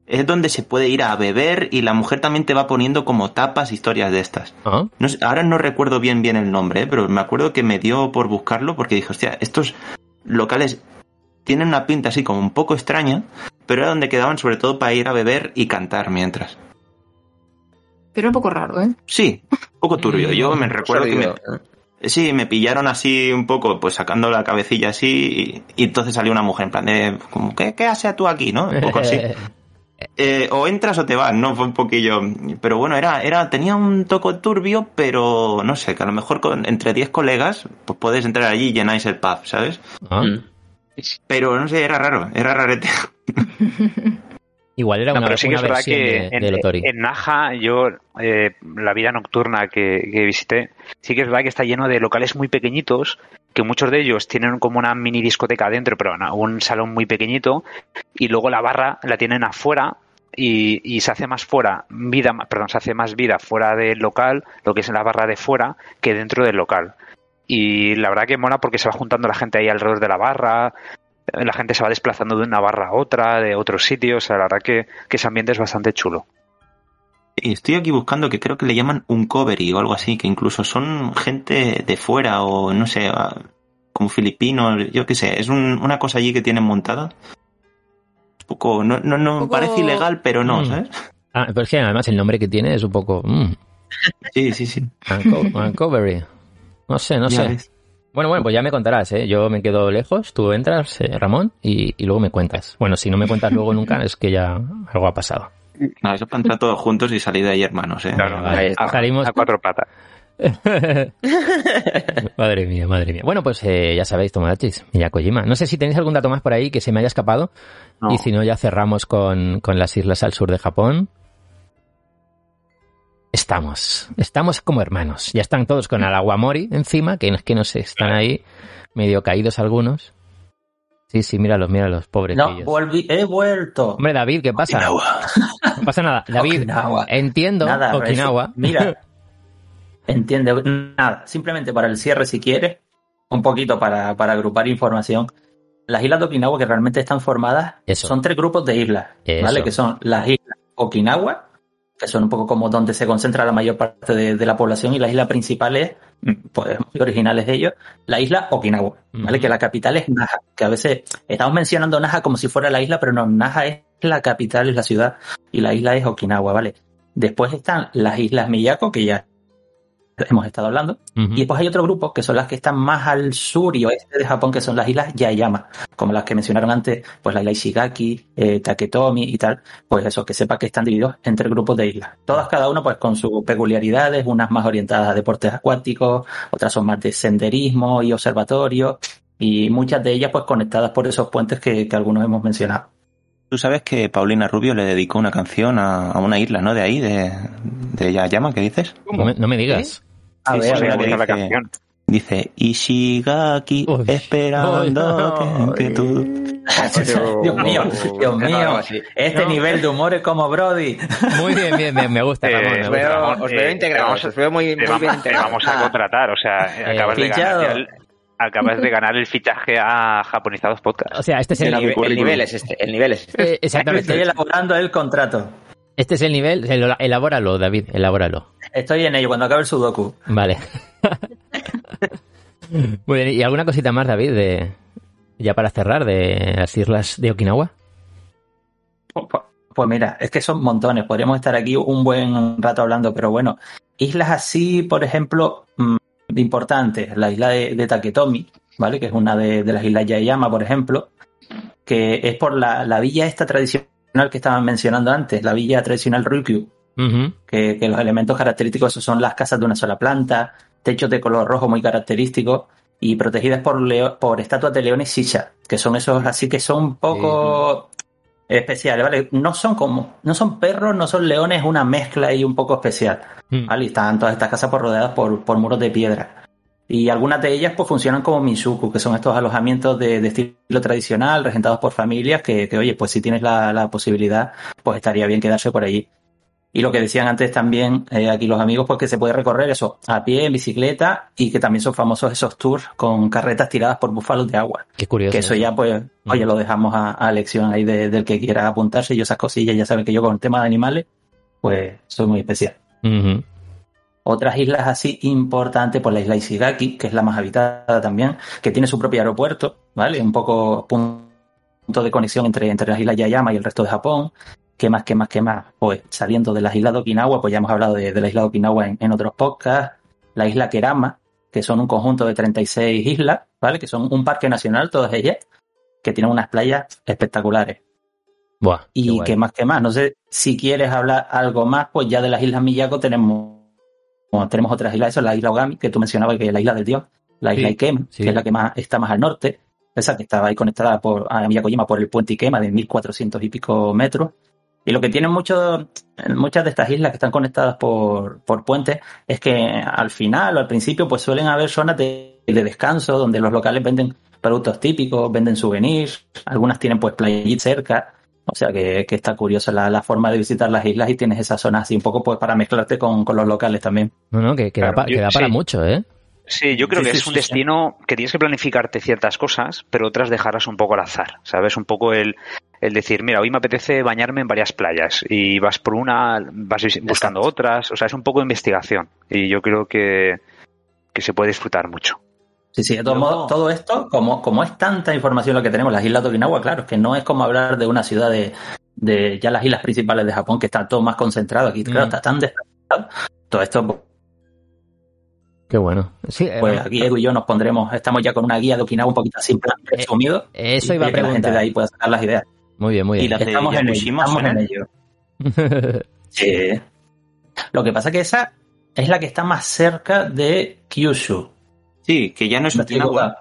es donde se puede ir a beber y la mujer también te va poniendo como tapas, historias de estas. Uh-huh. No sé, ahora no recuerdo bien el nombre, ¿eh? Pero me acuerdo que me dio por buscarlo porque dije, hostia, estos locales tienen una pinta así como un poco extraña, pero era donde quedaban sobre todo para ir a beber y cantar mientras. Pero un poco raro, ¿eh? Sí, un poco turbio. Yo me recuerdo que me pillaron así un poco, pues sacando la cabecilla así, y entonces salió una mujer en plan de, como, ¿qué haces tú aquí, no? Un poco así. O entras o te vas, ¿no? Fue un poquillo... Pero bueno, tenía un toco turbio, pero no sé, que a lo mejor entre 10 colegas, pues podéis entrar allí y llenáis el pub, ¿sabes? Ah. Pero no sé, era raro, era rarete. Igual era pero sí que es verdad que en Naha, yo la vida nocturna que visité, sí que es verdad que está lleno de locales muy pequeñitos, que muchos de ellos tienen como una mini discoteca adentro, pero un salón muy pequeñito, y luego la barra la tienen afuera y se hace más vida fuera del local, lo que es en la barra de fuera, que dentro del local. Y la verdad que mola porque se va juntando la gente ahí alrededor de la barra, la gente se va desplazando de una barra a otra, de otros sitios, o sea, la verdad que ese ambiente es bastante chulo. Estoy aquí buscando que creo que le llaman un coveri o algo así, que incluso son gente de fuera o no sé, como filipinos, yo qué sé, es una cosa allí que tienen montada. Un poco, no poco... parece ilegal, pero no, ¿sabes? Ah, pero es que además el nombre que tiene es un poco... Sí. Coveri. No sé. Ves. Bueno, pues ya me contarás, ¿eh? Yo me quedo lejos, tú entras, Ramón, y luego me cuentas. Bueno, si no me cuentas luego nunca, es que ya algo ha pasado. No, eso para entrar todos juntos y salir de ahí hermanos, ¿eh? Claro, vale. Salimos a 4 patas. Madre mía. Bueno, pues ya sabéis, Tomodachis, Miyakojima. No sé si tenéis algún dato más por ahí que se me haya escapado. No. Y si no, ya cerramos con las islas al sur de Japón. Estamos como hermanos. Ya están todos con el Awamori encima, que no sé, están ahí medio caídos algunos. Sí, míralos, pobrecillos. No, he vuelto. Hombre, David, ¿qué pasa? Okinawa. No pasa nada. David, Okinawa. Entiendo nada, Okinawa. Mira, entiende nada. Simplemente para el cierre, si quieres, un poquito para agrupar información. Las islas de Okinawa que realmente están formadas son 3 grupos de islas, ¿vale? Que son las islas Okinawa, que son un poco como donde se concentra la mayor parte de la población, y las islas principales, pues originales de ellos, la isla Okinawa, ¿vale? Que la capital es Naha, que a veces estamos mencionando Naha como si fuera la isla, pero no, Naha es la capital, es la ciudad, y la isla es Okinawa, ¿vale? Después están las islas Miyako, que ya hemos estado hablando, y después hay otro grupo, que son las que están más al sur y oeste de Japón, que son las islas Yaeyama, como las que mencionaron antes, pues la isla Ishigaki, Taketomi y tal, pues eso, que sepa que están divididos en 3 grupos de islas, todas cada uno pues con sus peculiaridades, unas más orientadas a deportes acuáticos, otras son más de senderismo y observatorio, y muchas de ellas pues conectadas por esos puentes que algunos hemos mencionado. Tú sabes que Paulina Rubio le dedicó una canción a una isla, ¿no? De ahí, de Yaeyama, ¿qué dices? No me digas. A ver, dice, la canción. Dice, Ishigaki, uy, esperando que tú... Dios mío. Este nivel de humor es como Brody. Muy bien, me gusta. Os veo integrados, os veo muy bien integrados. Vamos a contratar, o sea, acabas de ganar el fichaje a Japonizados Podcast. O sea, este es el nivel es este. Exactamente. Estoy elaborando el contrato. Este es el nivel, elabóralo, David, elabóralo. Estoy en ello, cuando acabe el sudoku. Vale. Muy bien, ¿y alguna cosita más, David, ya para cerrar, de las islas de Okinawa? Pues mira, es que son montones, podríamos estar aquí un buen rato hablando, pero bueno, islas así, por ejemplo, importantes, la isla de Taketomi, ¿vale? Que es una de las islas Yaeyama, por ejemplo, que es por la villa esta tradicional que estaban mencionando antes, la villa tradicional Ryukyu, que los elementos característicos son las casas de una sola planta, techos de color rojo muy característicos, y protegidas por estatuas de leones Shisha, que son esos así que son un poco especiales, ¿vale? No son perros, no son leones, una mezcla ahí un poco especial, ¿vale? Y están todas estas casas rodeadas por muros de piedra. Y algunas de ellas pues funcionan como minsuku, que son estos alojamientos de estilo tradicional, regentados por familias, que oye, pues si tienes la posibilidad, pues estaría bien quedarse por allí. Y lo que decían antes también aquí los amigos, pues que se puede recorrer eso a pie, en bicicleta, y que también son famosos esos tours con carretas tiradas por búfalos de agua. Qué curioso. Que eso ya pues, oye, lo dejamos a elección ahí del que quiera apuntarse. Y esas cosillas, ya saben que yo con el tema de animales, pues soy muy especial. Uh-huh. Otras islas así importantes, pues la isla Ishigaki, que es la más habitada también, que tiene su propio aeropuerto, ¿vale? Un poco punto de conexión entre las islas Yayama y el resto de Japón. ¿Qué más? Pues saliendo de las islas de Okinawa, pues ya hemos hablado de la isla de Okinawa en otros podcasts. La isla Kerama, que son un conjunto de 36 islas, ¿vale? Que son un parque nacional, todas ellas, que tienen unas playas espectaculares. Buah, y ¿qué más? No sé, si quieres hablar algo más, pues ya de las islas Miyako tenemos otras islas, eso es la isla Ogami, que tú mencionabas, que es la isla del dios, la isla Ikema, que es la que está más al norte, esa que estaba ahí conectada a Miyakojima por el puente Ikema de 1400 y pico metros. Y lo que tienen muchas de estas islas que están conectadas por puentes es que al principio, pues suelen haber zonas de descanso donde los locales venden productos típicos, venden souvenirs, algunas tienen pues playitas cerca, o sea que está curiosa la forma de visitar las islas y tienes esas zonas así un poco pues para mezclarte con los locales también. No, que claro, da para mucho, ¿eh? Sí, yo creo que es un destino que tienes que planificarte ciertas cosas, pero otras dejarás un poco al azar, ¿sabes? Un poco el decir, mira, hoy me apetece bañarme en varias playas y vas por una, vas buscando otras, o sea, es un poco de investigación y yo creo que se puede disfrutar mucho. Sí, de todos modos, todo esto, como es tanta información lo que tenemos, las islas de Okinawa, claro, es que no es como hablar de una ciudad de ya las islas principales de Japón, que está todo más concentrado aquí, claro, está tan desconcentrado, todo esto... Qué bueno. Sí, pues aquí Edu y yo estamos ya con una guía de Okinawa un poquito así, en plan resumido. Eso iba a preguntar. La gente de ahí pueda sacar las ideas. Muy bien. Y las estamos en ello. Sí. Lo que pasa que esa es la que está más cerca de Kyushu. Sí, que ya no es Okinawa.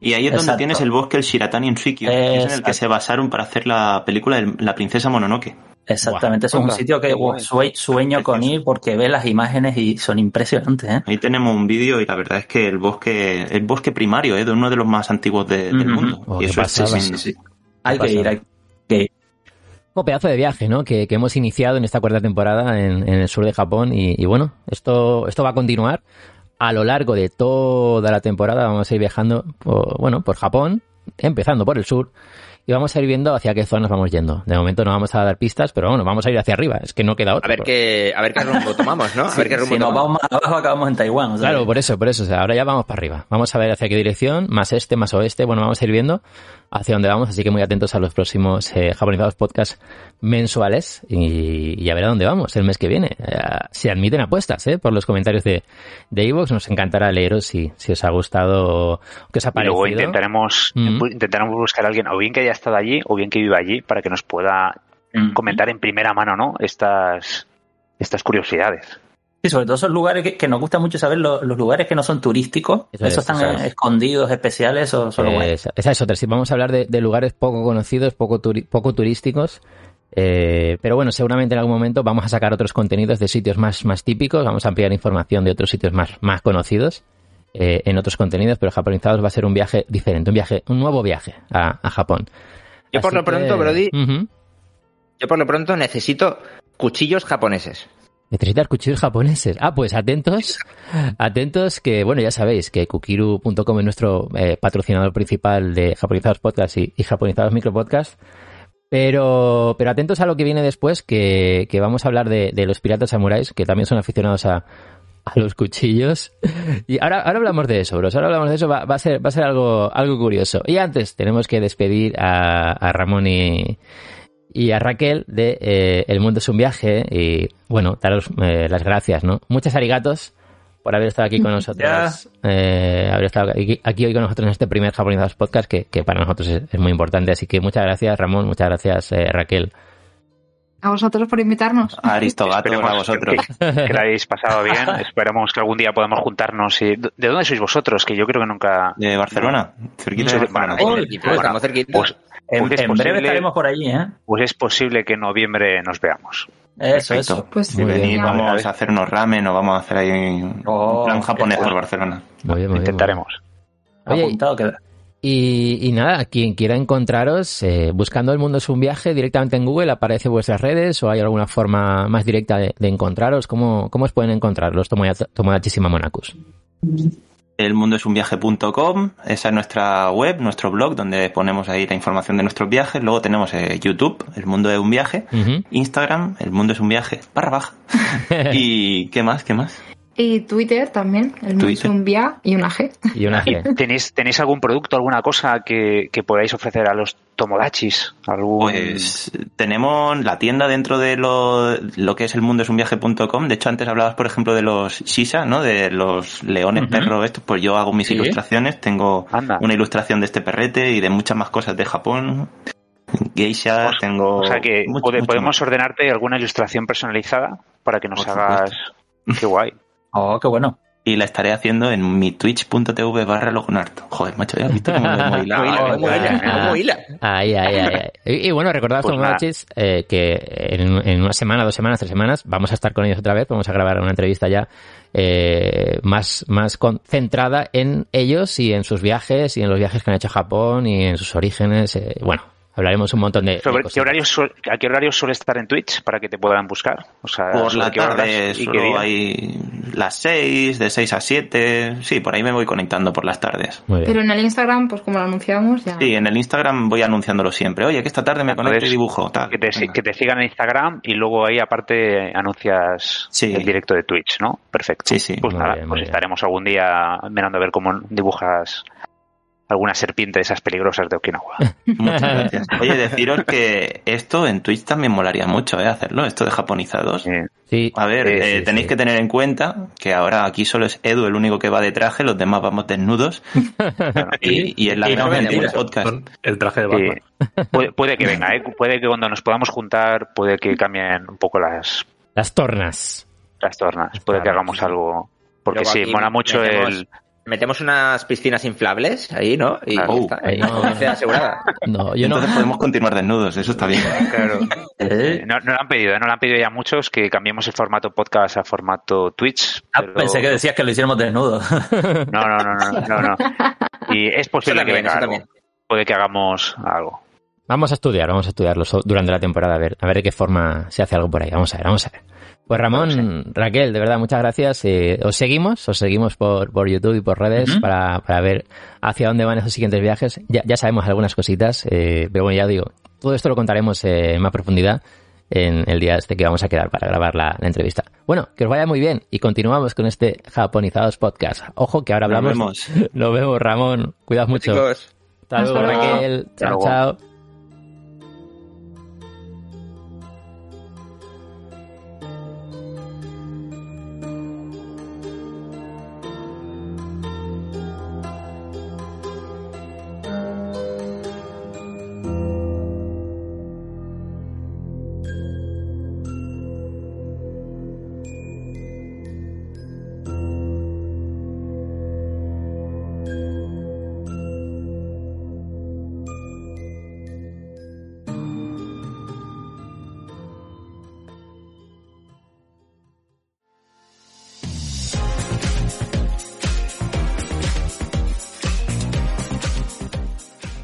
Y ahí es donde tienes el bosque, el Shiratani en Suikyo, que es en el que se basaron para hacer la película de La princesa Mononoke. Exactamente, wow. Eso es un sitio que sueño con ir porque ve las imágenes y son impresionantes, ¿eh? Ahí tenemos un vídeo y la verdad es que el bosque primario es uno de los más antiguos del mundo. Oh, y eso sí. Hay que ir. Un pedazo de viaje, ¿no? Que hemos iniciado en esta cuarta temporada en el sur de Japón y bueno, esto va a continuar a lo largo de toda la temporada. Vamos a ir viajando por Japón, empezando por el sur. Y vamos a ir viendo hacia qué zonas vamos yendo. De momento no vamos a dar pistas, pero bueno, vamos a ir hacia arriba. Es que no queda otra. A ver qué rumbo tomamos, ¿no? Nos vamos más abajo, acabamos en Taiwán. O sea, claro, por eso. O sea, ahora ya vamos para arriba. Vamos a ver hacia qué dirección, más este, más oeste. Bueno, vamos a ir viendo hacia dónde vamos. Así que muy atentos a los próximos Japonizados podcasts mensuales y a ver a dónde vamos el mes que viene. Se admiten apuestas, por los comentarios de iVoox. Nos encantará leeros si os ha gustado, que os ha parecido. Luego intentaremos buscar a alguien, o bien que haya estado allí o bien que viva allí, para que nos pueda comentar en primera mano, ¿no? estas curiosidades. Sí, sobre todo esos lugares que nos gusta mucho saber, los lugares que no son turísticos, esos están escondidos, especiales, son los buenos. Esa es otra, si vamos a hablar de lugares poco conocidos, poco turísticos, pero bueno, seguramente en algún momento vamos a sacar otros contenidos de sitios más típicos, vamos a ampliar información de otros sitios más conocidos. En otros contenidos, pero Japonizados va a ser un viaje diferente, un nuevo viaje a Japón. Yo por lo pronto, Brody, yo por lo pronto necesito cuchillos japoneses. ¿Necesitas cuchillos japoneses? Ah, pues atentos que, bueno, ya sabéis que kukiro.com es nuestro patrocinador principal de Japonizados Podcast y Japonizados Micropodcast. Pero atentos a lo que viene después, que vamos a hablar de los piratas samuráis, que también son aficionados a los cuchillos. Y ahora hablamos de eso, bros. Va a ser algo curioso. Y antes tenemos que despedir a Ramón y a Raquel de El Mundo es un Viaje. Y bueno, daros las gracias, ¿no? Muchas arigatos por haber estado aquí con nosotros. Haber estado aquí hoy con nosotros en este primer Japonizados Podcast, que para nosotros es muy importante. Así que muchas gracias, Ramón. Muchas gracias, Raquel. A vosotros por invitarnos. Aristogatos, a vosotros. Que la habéis pasado bien. Esperamos que algún día podamos juntarnos. Y... ¿De dónde sois vosotros? Que yo creo que nunca... De Barcelona. Cerquita de Barcelona. Estamos cerquita. En breve estaremos por allí, ¿eh? Pues es posible que en noviembre nos veamos. Eso, perfecto. Eso. Pues sí, vamos a hacer unos ramen o vamos a hacer ahí un plan japonés por Barcelona. Intentaremos. Oye, apuntado queda. Y nada, quien quiera encontraros, buscando El Mundo es un Viaje directamente en Google, ¿aparece vuestras redes o hay alguna forma más directa de encontraros? ¿Cómo os pueden encontrar los Tomodachishima Monacus? elmundoesunviaje.com, esa es nuestra web, nuestro blog, donde ponemos ahí la información de nuestros viajes. Luego tenemos YouTube, El Mundo es un Viaje, Instagram, El Mundo es un Viaje, _ y ¿qué más? Y Twitter también, el mundo es un viaje y una G. ¿Tenéis algún producto, alguna cosa que podáis ofrecer a los tomodachis? Pues tenemos la tienda dentro de lo que es elmundoesunviaje.com. De hecho, antes hablabas, por ejemplo, de los shisha, ¿no? De los leones, perros, estos. Pues yo hago mis ilustraciones. Tengo una ilustración de este perrete y de muchas más cosas de Japón. Geisha, tengo... O sea que podemos ordenarte alguna ilustración personalizada para que nos hagas... Qué guay. Oh, qué bueno. Y la estaré haciendo en mi twitch.tv/logonarto. Joder, macho, ya has visto cómo hila. Ahí. Y bueno, recordad, pues Tomodachis, que en una semana, 2 semanas, 3 semanas, vamos a estar con ellos otra vez, vamos a grabar una entrevista ya más concentrada en ellos y en sus viajes y en los viajes que han hecho a Japón y en sus orígenes, Hablaremos un montón de cosas. ¿A qué horario suele estar en Twitch para que te puedan buscar? O sea, por la tarde solo hay las 6, de 6 a 7. Sí, por ahí me voy conectando por las tardes. Pero en el Instagram, pues como lo anunciamos ya... Sí, en el Instagram voy anunciándolo siempre. Oye, que esta tarde me conecto y dibujo. Tal. Que te sigan en Instagram y luego ahí aparte anuncias el directo de Twitch, ¿no? Perfecto. Sí. Pues nada, pues estaremos algún día mirando a ver cómo dibujas... alguna serpiente de esas peligrosas de Okinawa. Muchas gracias. Oye, deciros que esto en Twitch también molaría mucho, hacerlo, esto de japonizados. Sí. A ver, tenéis que tener en cuenta que ahora aquí solo es Edu el único que va de traje, los demás vamos desnudos. Bueno, y es la gran mentira del podcast. El traje de Batman. Puede que venga, puede que cuando nos podamos juntar, puede que cambien un poco las tornas. Puede que hagamos algo. Porque sí, mola mucho el... Metemos unas piscinas inflables ahí, ¿no? Y está, ahí está asegurada. No, yo no. Entonces podemos continuar desnudos, eso está bien. Claro. No lo han pedido ya muchos que cambiemos el formato podcast a formato Twitch. Pero... pensé que decías que lo hiciéramos desnudos. No. Y es posible que venga algo. Puede que hagamos algo. Vamos a estudiarlo durante la temporada, a ver de qué forma se hace algo por ahí. Vamos a ver. Pues Ramón, Raquel, de verdad, muchas gracias. Os seguimos por YouTube y por redes para ver hacia dónde van esos siguientes viajes. Ya sabemos algunas cositas, pero bueno, ya digo, todo esto lo contaremos en más profundidad en el día que vamos a quedar para grabar la entrevista. Bueno, que os vaya muy bien y continuamos con este Japonizados Podcast. Ojo, que ahora hablamos. Nos vemos, Ramón. Cuidado mucho. Chicos. Hasta luego, Raquel. Chao.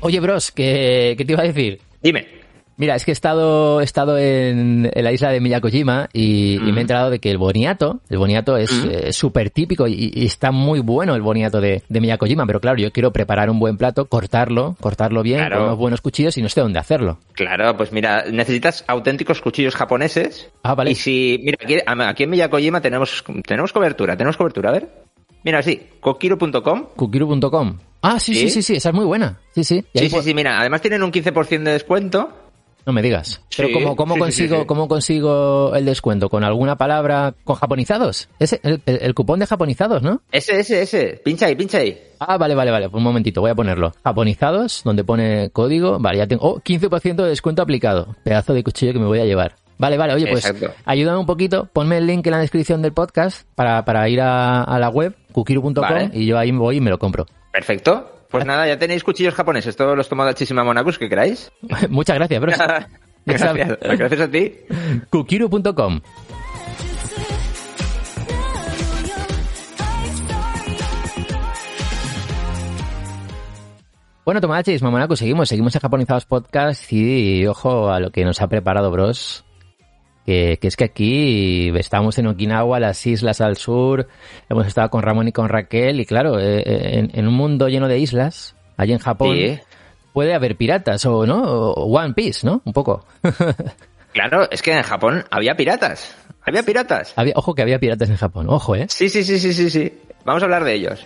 Oye, bros, ¿qué te iba a decir? Dime. Mira, es que he estado en la isla de Miyakojima y me he enterado de que el boniato es súper típico y está muy bueno el boniato de Miyakojima, pero claro, yo quiero preparar un buen plato, cortarlo bien, con unos buenos cuchillos y no sé dónde hacerlo. Claro, pues mira, necesitas auténticos cuchillos japoneses. Ah, vale. Y si, mira, aquí en Miyakojima tenemos cobertura, a ver. Mira, sí, kukiro.com. Ah, sí, esa es muy buena. Sí. Mira, además tienen un 15% de descuento. No me digas. Pero sí, ¿cómo consigo el descuento? ¿Con alguna palabra? ¿Con japonizados? Ese, el cupón de japonizados, ¿no? Ese. Pincha ahí. Ah, vale. Un momentito, voy a ponerlo. Japonizados, donde pone código. Vale, ya tengo... 15% de descuento aplicado. Pedazo de cuchillo que me voy a llevar. Vale, oye, pues exacto. Ayúdame un poquito, ponme el link en la descripción del podcast para ir a la web, kukiro.com, vale. Y yo ahí voy y me lo compro. Perfecto. Pues nada, ya tenéis cuchillos japoneses, todos los Tomodachishima Monacus que queráis. Muchas gracias, bro. Gracias a ti. Kukiro.com. Bueno, Tomodachis, Mamonaku, seguimos en Japonizados Podcast y ojo a lo que nos ha preparado Bros, que es que aquí estamos en Okinawa, las islas al sur, hemos estado con Ramón y con Raquel y claro, en un mundo lleno de islas, allí en Japón, sí. Puede haber piratas o no, o One Piece, ¿no? Un poco. Claro, es que en Japón había piratas, Ojo que había piratas en Japón, ojo, ¿eh? Sí, vamos a hablar de ellos.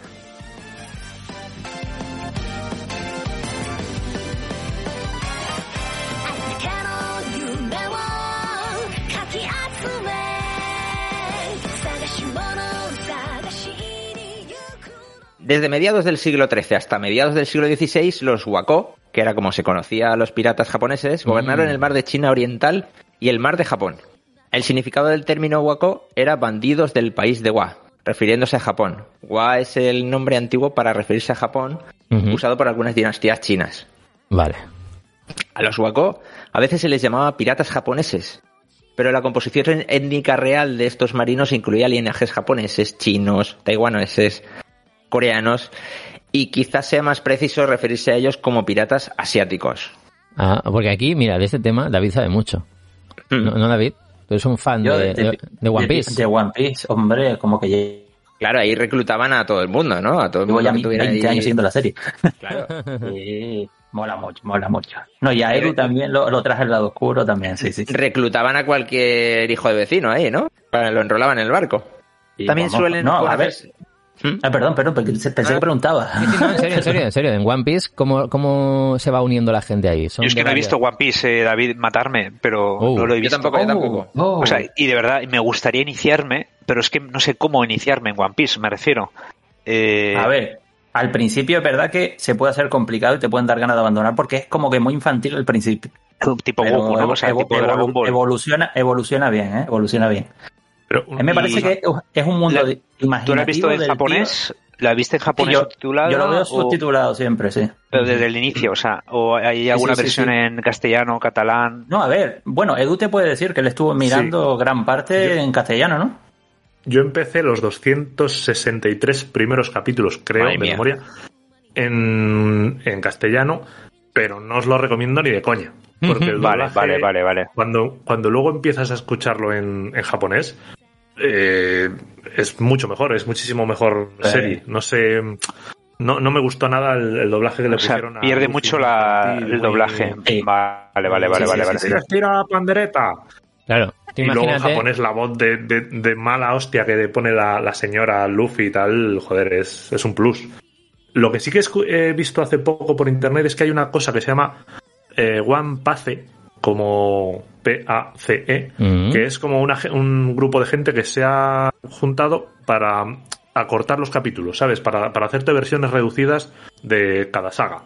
Desde mediados del siglo XIII hasta mediados del siglo XVI, los Wako, que era como se conocía a los piratas japoneses, gobernaron el mar de China Oriental y el mar de Japón. El significado del término Wako era bandidos del país de Wa, refiriéndose a Japón. Wa es el nombre antiguo para referirse a Japón, usado por algunas dinastías chinas. Vale. A los Wako a veces se les llamaba piratas japoneses, pero la composición étnica real de estos marinos incluía linajes japoneses, chinos, taiwaneses, coreanos, y quizás sea más preciso referirse a ellos como piratas asiáticos. Ah, porque aquí, mira, de este tema David sabe mucho. ¿No, David? Tú eres un fan de One Piece. De One Piece, hombre, como que... Claro, ahí reclutaban a todo el mundo, ¿no? A todo el mundo que tuviera 20 años siguiendo la serie. Claro. Sí. Mola mucho. No, y a Edu también lo traje al lado oscuro también, sí. Reclutaban a cualquier hijo de vecino ahí, ¿no? Lo enrolaban en el barco. Y también vamos, suelen... No, a ver... Ah, perdón, pensé que preguntaba. Sí, no, en serio. En One Piece, ¿cómo se va uniendo la gente ahí? Yo es que no he visto One Piece, David, matarme, pero no lo he visto. Yo tampoco. O sea, y de verdad, me gustaría iniciarme, pero es que no sé cómo iniciarme en One Piece, me refiero. A ver, al principio es verdad que se puede hacer complicado y te pueden dar ganas de abandonar porque es como que muy infantil al principio. Tipo Goku, ¿no? O sea, tipo Dragon Ball. Evoluciona bien. Pero, me parece que es un mundo imaginativo. ¿Tú lo has visto en japonés? ¿La viste en japonés subtitulada? Yo lo veo subtitulado siempre, sí. Pero desde el inicio, o sea, ¿o hay alguna versión en castellano, catalán? No, a ver, bueno, Edu te puede decir que él estuvo mirando gran parte en castellano, ¿no? Yo empecé los 263 primeros capítulos, creo, de memoria, en castellano, pero no os lo recomiendo ni de coña. Porque el doblaje, vale. Cuando luego empiezas a escucharlo en japonés, es mucho mejor, es muchísimo mejor serie. No sé, no me gustó nada el doblaje que le pusieron. Pierde mucho el doblaje. Vale. Se tira la pandereta. Claro. Y luego en japonés la voz de mala hostia que le pone la señora Luffy y tal, joder, es un plus. Lo que sí que he visto hace poco por internet es que hay una cosa que se llama One Pace, como PACE, que es como un grupo de gente que se ha juntado para acortar los capítulos, ¿sabes? Para hacerte versiones reducidas de cada saga.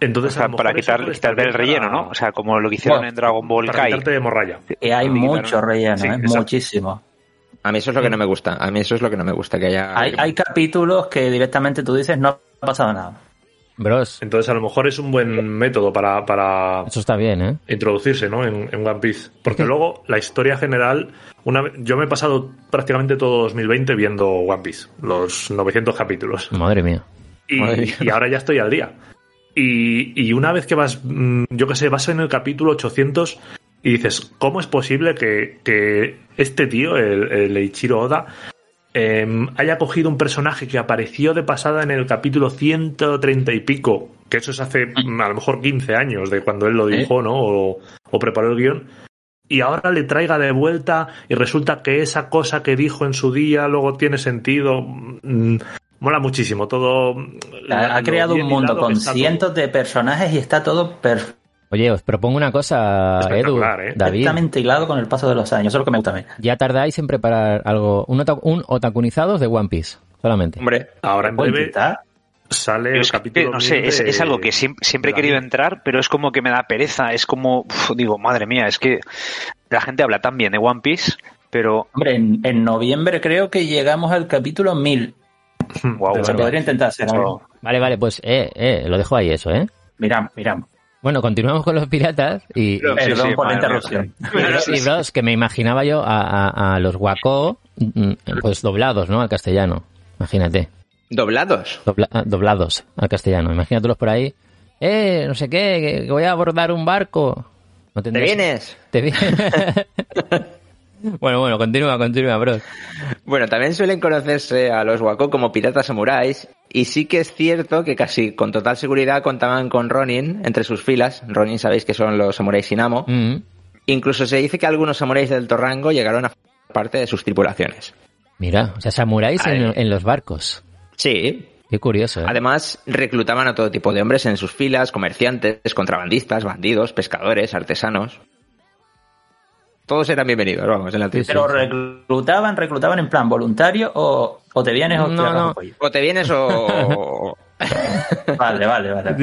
Entonces, o sea, para quitar el relleno, ¿no? O sea, como lo que hicieron en Dragon Ball Kai. Para quitarte de morralla. Que hay mucho relleno, sí, muchísimo. A mí eso es lo que no me gusta. Que haya... Hay capítulos que directamente tú dices no ha pasado nada. Bros. Entonces a lo mejor es un buen método para eso está bien, ¿eh? Introducirse, ¿no? en One Piece, porque luego la historia general, yo me he pasado prácticamente todo 2020 viendo One Piece, los 900 capítulos. Madre mía. Y ahora ya estoy al día. Y una vez que vas, yo qué sé, vas en el capítulo 800 y dices, ¿cómo es posible que este tío, el Eiichiro Oda, haya cogido un personaje que apareció de pasada en el capítulo 130 y pico, que eso es hace a lo mejor 15 años de cuando él lo dibujó, ¿no? O preparó el guión, y ahora le traiga de vuelta y resulta que esa cosa que dijo en su día luego tiene sentido. Mola muchísimo todo. Ha creado un mundo con cientos de personajes y está todo perfecto. Oye, os propongo una cosa, Edu, David. Exactamente hilado con el paso de los años, eso es lo que me gusta a mí. Ya tardáis en preparar algo, un otakunizados de One Piece, solamente. Hombre, ahora en breve sale el capítulo... No sé, es algo que siempre he querido entrar, pero es como que me da pereza, es como... Digo, madre mía, es que... La gente habla tan bien de One Piece, pero... Hombre, en noviembre creo que llegamos al capítulo 1000. Wow, pero se podría intentar hacer algo. Vale, pues lo dejo ahí eso, ¿eh? Miramos. Bueno, continuamos con los piratas y... Perdón por la interrupción. Y Bros, que me imaginaba yo a los Wako, pues doblados, ¿no? Al castellano, imagínate. ¿Doblados? Doblados al castellano, imagínatelos por ahí. No sé qué, que voy a abordar un barco. ¿No tendrás... ¿Te vienes? Bueno, continúa, Bros. Bueno, también suelen conocerse a los Wako como piratas samuráis, y sí que es cierto que casi con total seguridad contaban con Ronin entre sus filas. Ronin sabéis que son los samuráis Shinamo. Mm-hmm. Incluso se dice que algunos samuráis de alto rango llegaron a formar parte de sus tripulaciones. Mira, o sea, samuráis en los barcos. Sí. Qué curioso, ¿eh? Además, reclutaban a todo tipo de hombres en sus filas, comerciantes, contrabandistas, bandidos, pescadores, artesanos... Todos eran bienvenidos, vamos, en la triste. Pero reclutaban en plan voluntario o te vienes o no. O te vienes o... Vale.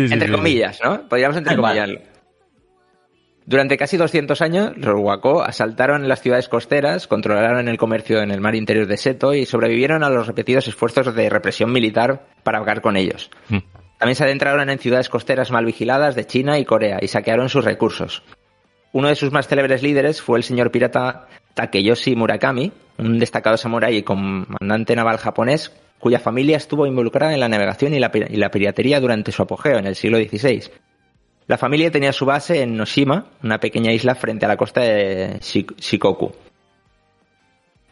Entre comillas, ¿no? Podríamos entrecomillarlo. Vale. Durante casi 200 años, los Wako asaltaron las ciudades costeras, controlaron el comercio en el mar interior de Seto y sobrevivieron a los repetidos esfuerzos de represión militar para acabar con ellos. También se adentraron en ciudades costeras mal vigiladas de China y Corea y saquearon sus recursos. Uno de sus más célebres líderes fue el señor pirata Takeyoshi Murakami, un destacado samurái y comandante naval japonés, cuya familia estuvo involucrada en la navegación y la piratería durante su apogeo en el siglo XVI. La familia tenía su base en Noshima, una pequeña isla frente a la costa de Shikoku.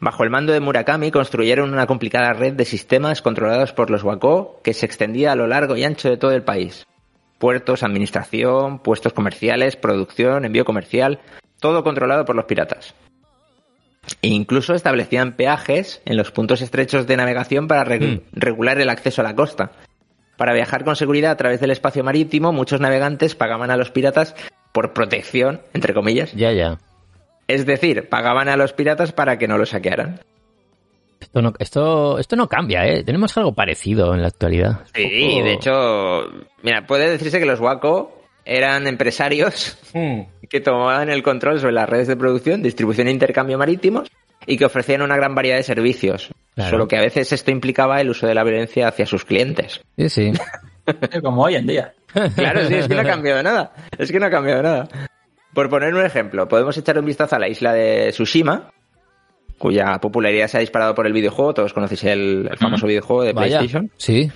Bajo el mando de Murakami construyeron una complicada red de sistemas controlados por los Wako que se extendía a lo largo y ancho de todo el país. Puertos, administración, puestos comerciales, producción, envío comercial, todo controlado por los piratas. E incluso establecían peajes en los puntos estrechos de navegación para regular el acceso a la costa. Para viajar con seguridad a través del espacio marítimo, muchos navegantes pagaban a los piratas por protección, entre comillas. Ya. Es decir, pagaban a los piratas para que no los saquearan. Esto no cambia, ¿eh? Tenemos algo parecido en la actualidad. Sí, poco... de hecho, mira, puede decirse que los Wako eran empresarios que tomaban el control sobre las redes de producción, distribución e intercambio marítimos y que ofrecían una gran variedad de servicios. Claro. Solo que a veces esto implicaba el uso de la violencia hacia sus clientes. Sí. Como hoy en día. Claro, sí, es que no ha cambiado nada. Por poner un ejemplo, podemos echar un vistazo a la isla de Tsushima, cuya popularidad se ha disparado por el videojuego. Todos conocéis el famoso videojuego de PlayStation. Sí.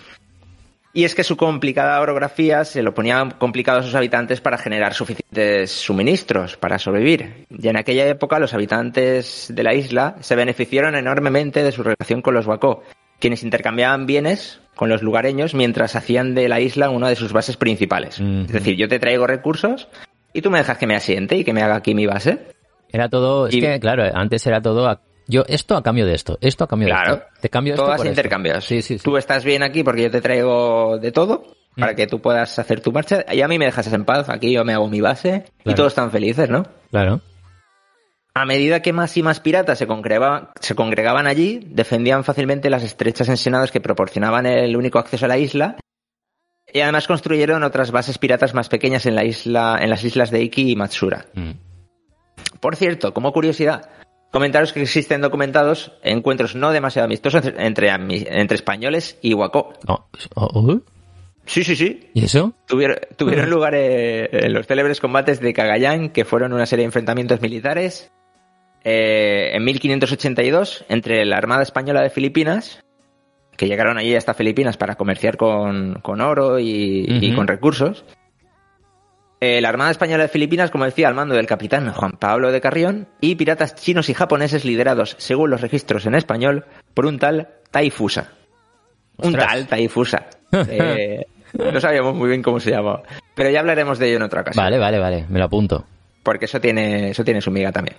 Y es que su complicada orografía se lo ponía complicado a sus habitantes para generar suficientes suministros para sobrevivir. Y en aquella época los habitantes de la isla se beneficiaron enormemente de su relación con los Wako, quienes intercambiaban bienes con los lugareños mientras hacían de la isla una de sus bases principales. Es decir, yo te traigo recursos y tú me dejas que me asiente y que me haga aquí mi base. Era todo... Es que, claro, antes era todo... esto a cambio de esto, esto a cambio de esto. Te cambio esto por esto. Todas intercambios. Sí. Tú estás bien aquí porque yo te traigo de todo para que tú puedas hacer tu marcha y a mí me dejas en paz, aquí yo me hago mi base y todos están felices, ¿no? Claro. A medida que más y más piratas se congregaban allí, defendían fácilmente las estrechas ensenadas que proporcionaban el único acceso a la isla y además construyeron otras bases piratas más pequeñas en las islas de Iki y Matsura. Por cierto, como curiosidad... Comentaros que existen documentados encuentros no demasiado amistosos entre españoles y Wako. Sí. ¿Y eso? Tuvieron lugar los célebres combates de Cagayán, que fueron una serie de enfrentamientos militares en 1582 entre la Armada Española de Filipinas, que llegaron allí hasta Filipinas para comerciar con oro y con recursos. La Armada Española de Filipinas, como decía, al mando del capitán Juan Pablo de Carrión, y piratas chinos y japoneses liderados, según los registros en español, por un tal Taifusa. ¡Ostras! Un tal Taifusa. No sabíamos muy bien cómo se llamaba. Pero ya hablaremos de ello en otra ocasión. Vale. Me lo apunto. Porque eso tiene su miga también.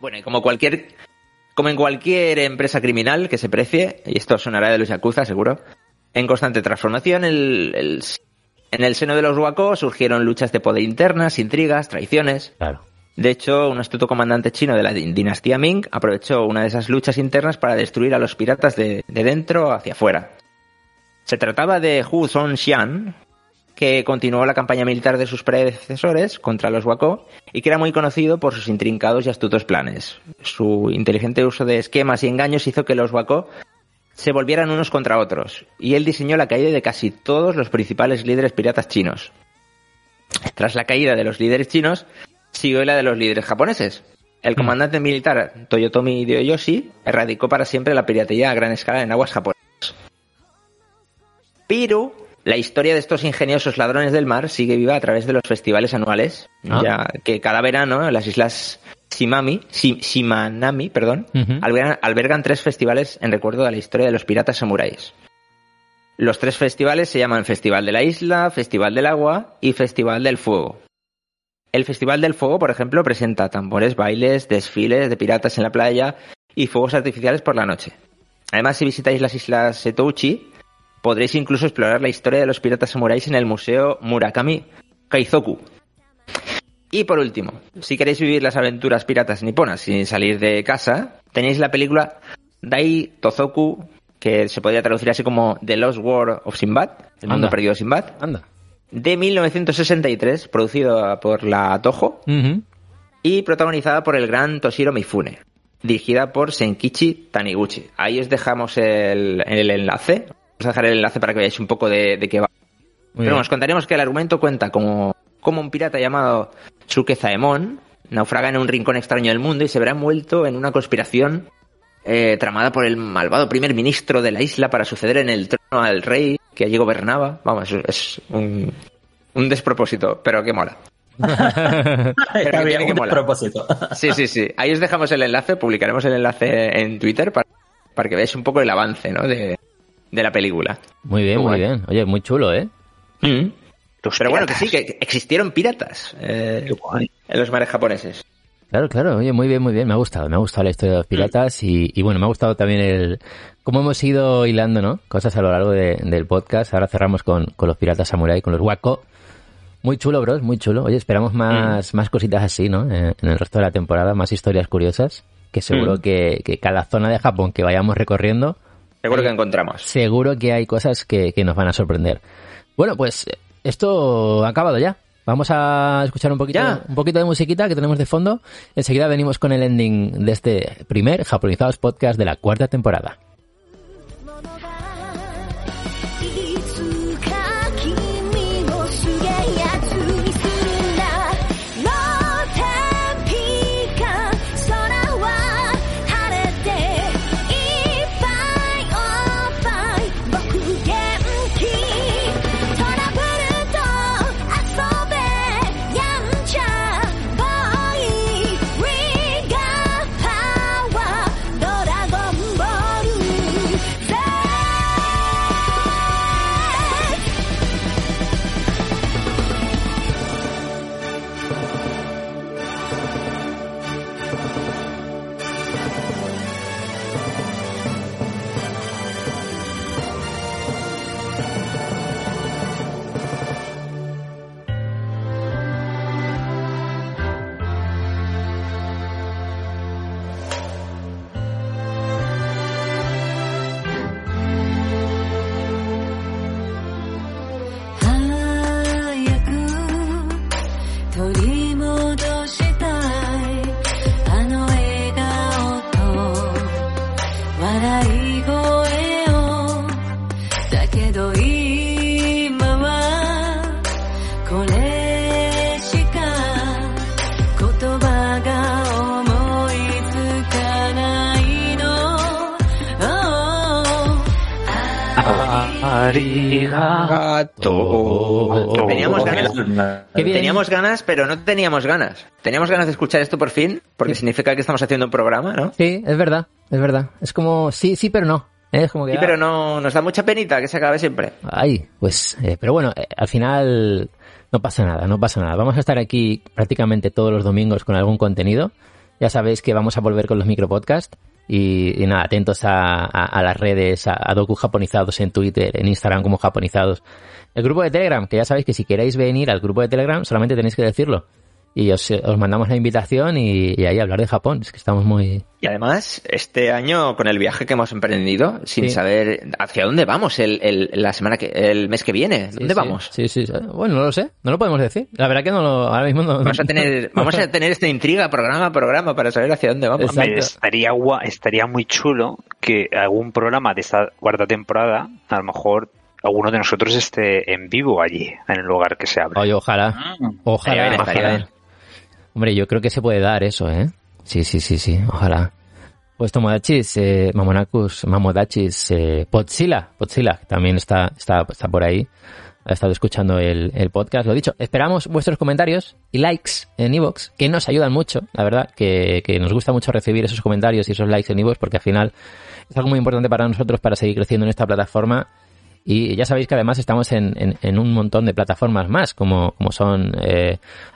Bueno, y como en cualquier empresa criminal que se precie, y esto sonará de los yakuza, seguro, en constante transformación, en el seno de los Wako surgieron luchas de poder internas, intrigas, traiciones. Claro. De hecho, un astuto comandante chino de la dinastía Ming aprovechó una de esas luchas internas para destruir a los piratas de dentro hacia afuera. Se trataba de Hu Zhongxian, que continuó la campaña militar de sus predecesores contra los Wako y que era muy conocido por sus intrincados y astutos planes. Su inteligente uso de esquemas y engaños hizo que los Wako se volvieran unos contra otros, y él diseñó la caída de casi todos los principales líderes piratas chinos. Tras la caída de los líderes chinos, siguió la de los líderes japoneses. El comandante militar Toyotomi Hideyoshi erradicó para siempre la piratería a gran escala en aguas japonesas. Pero la historia de estos ingeniosos ladrones del mar sigue viva a través de los festivales anuales, ya que cada verano las islas Shimanami, albergan 3 festivales en recuerdo de la historia de los piratas samuráis. Los 3 festivales se llaman Festival de la Isla, Festival del Agua y Festival del Fuego. El Festival del Fuego, por ejemplo, presenta tambores, bailes, desfiles de piratas en la playa y fuegos artificiales por la noche. Además, si visitáis las islas Setouchi, podréis incluso explorar la historia de los piratas samuráis en el Museo Murakami Kaizoku. Y por último, si queréis vivir las aventuras piratas niponas sin salir de casa, tenéis la película Dai Tozoku, que se podría traducir así como The Lost World of Sinbad, El Mundo Perdido de Sinbad, de 1963, producida por la Toho y protagonizada por el gran Toshiro Mifune, dirigida por Senkichi Taniguchi. Ahí os dejamos el enlace. Vamos a dejar el enlace para que veáis un poco de qué va. Pero os contaremos que el argumento cuenta como un pirata llamado Shuke Zaemon naufraga en un rincón extraño del mundo y se verá envuelto en una conspiración tramada por el malvado primer ministro de la isla para suceder en el trono al rey que allí gobernaba. Vamos, es un despropósito, pero que mola. Pero que un despropósito. Sí. Ahí os dejamos el enlace, publicaremos el enlace en Twitter para que veáis un poco el avance, ¿no? de la película. Muy bien, muy bien. Oye, muy chulo, ¿eh? Mm-hmm. Pero bueno, que sí, que existieron piratas en los mares japoneses. Claro, oye, muy bien, me ha gustado la historia de los piratas y bueno, me ha gustado también cómo hemos ido hilando, ¿no? Cosas a lo largo del podcast. Ahora cerramos con los piratas samurái, con los Wako. Muy chulo, bros, muy chulo. Oye, esperamos más cositas así, ¿no? En el resto de la temporada, más historias curiosas, que seguro que cada zona de Japón que vayamos recorriendo... Seguro que encontramos. Seguro que hay cosas que nos van a sorprender. Bueno, pues... Esto ha acabado ya. Vamos a escuchar un poquito de musiquita que tenemos de fondo. Enseguida venimos con el ending de este primer Japonizados Podcast de la 4ª temporada. Teníamos ganas, pero no teníamos ganas. Teníamos ganas de escuchar esto por fin, porque significa que estamos haciendo un programa, ¿no? Sí, es verdad. Es como sí, pero no. Es como que, sí, pero no, nos da mucha penita que se acabe siempre. Ay, pues, pero bueno, al final no pasa nada. Vamos a estar aquí prácticamente todos los domingos con algún contenido. Ya sabéis que vamos a volver con los micropodcasts. Y nada, atentos a las redes, a Doku Japonizados en Twitter, en Instagram como Japonizados. El grupo de Telegram, que ya sabéis que si queréis venir al grupo de Telegram solamente tenéis que decirlo. y os mandamos la invitación y ahí hablar de Japón. Es que estamos muy... Y además, este año, con el viaje que hemos emprendido, sin saber hacia dónde vamos el mes que viene. ¿Dónde vamos? Sí. Bueno, no lo sé. No lo podemos decir. La verdad que ahora mismo no... Vamos a tener esta intriga programa para saber hacia dónde vamos. Estaría muy chulo que algún programa de esta cuarta temporada, a lo mejor alguno de nosotros esté en vivo allí, en el lugar que se abre. Oye, ojalá. Hombre, yo creo que se puede dar eso, ¿eh? Sí, ojalá. Pues Tomodachis, Mamodachis, Pochila, que también está por ahí, ha estado escuchando el podcast, lo dicho. Esperamos vuestros comentarios y likes en iVoox, que nos ayudan mucho, la verdad, que nos gusta mucho recibir esos comentarios y esos likes en iVoox, porque al final es algo muy importante para nosotros para seguir creciendo en esta plataforma. Y ya sabéis que además estamos en un montón de plataformas más, como son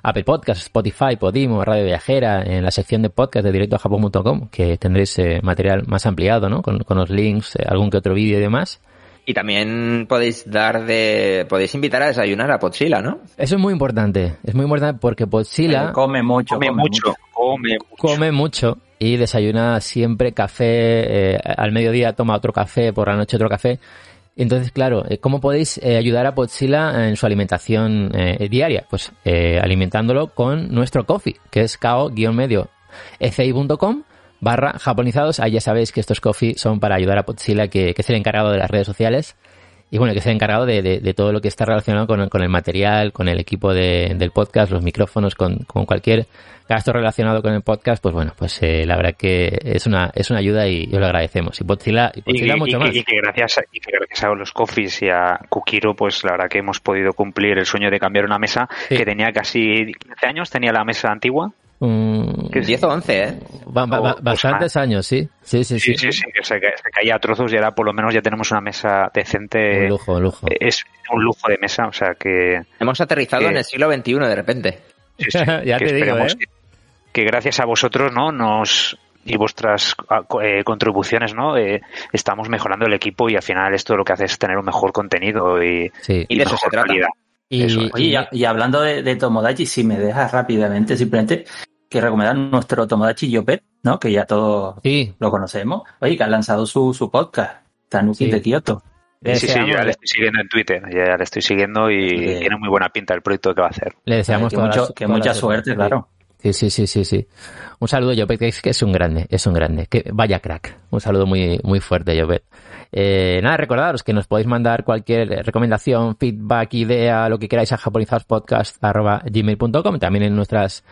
Apple Podcasts, Spotify, Podimo, Radio Viajera, en la sección de podcast de directoajapón.com, que tendréis material más ampliado, ¿no? Con los links, algún que otro vídeo y demás. Y también podéis invitar a desayunar a Pochila, ¿no? Eso es muy importante porque Pochila come mucho y desayuna siempre café, al mediodía toma otro café, por la noche otro café. Entonces, claro, ¿cómo podéis ayudar a Pochila en su alimentación diaria? Pues alimentándolo con nuestro coffee, que es ko-fi.com/japonizados. Ahí ya sabéis que estos coffee son para ayudar a Pochila, que es el encargado de las redes sociales y, bueno, que es el encargado de todo lo que está relacionado con el material, con el equipo del podcast, los micrófonos, con cualquier gasto relacionado con el podcast. Pues bueno, pues la verdad que es una ayuda y os lo agradecemos. Y Pochila mucho más. Y que gracias a los coffees y a Kukiro, pues la verdad que hemos podido cumplir el sueño de cambiar una mesa que tenía casi 15 años, tenía la mesa antigua. 10 o 11, ¿eh? Bastantes años, sí. Sí, que se caía a trozos y ahora por lo menos ya tenemos una mesa decente. Un lujo. Es un lujo de mesa, o sea que... Hemos aterrizado en el siglo XXI de repente. Sí, ya te digo, ¿eh? Que gracias a vosotros, ¿no? Y vuestras contribuciones, ¿no? Estamos mejorando el equipo y al final esto lo que hace es tener un mejor contenido y de eso se trata. Y hablando de Tomodachi, si me dejas rápidamente, simplemente que recomendar nuestro Tomodachi Yopet, ¿no? Que ya todos lo conocemos. Oye, que han lanzado su podcast, Tanuki de Kyoto. Sí, yo ya le estoy siguiendo en Twitter, ya le estoy siguiendo y tiene muy buena pinta el proyecto que va a hacer. Le deseamos que mucha suerte, claro. Sí. Un saludo, Yopet, que es un grande, Que vaya crack. Un saludo muy, muy fuerte, Yopet. Nada, recordaros que nos podéis mandar cualquier recomendación, feedback, idea, lo que queráis a japonizadospodcast@gmail.com, también en nuestras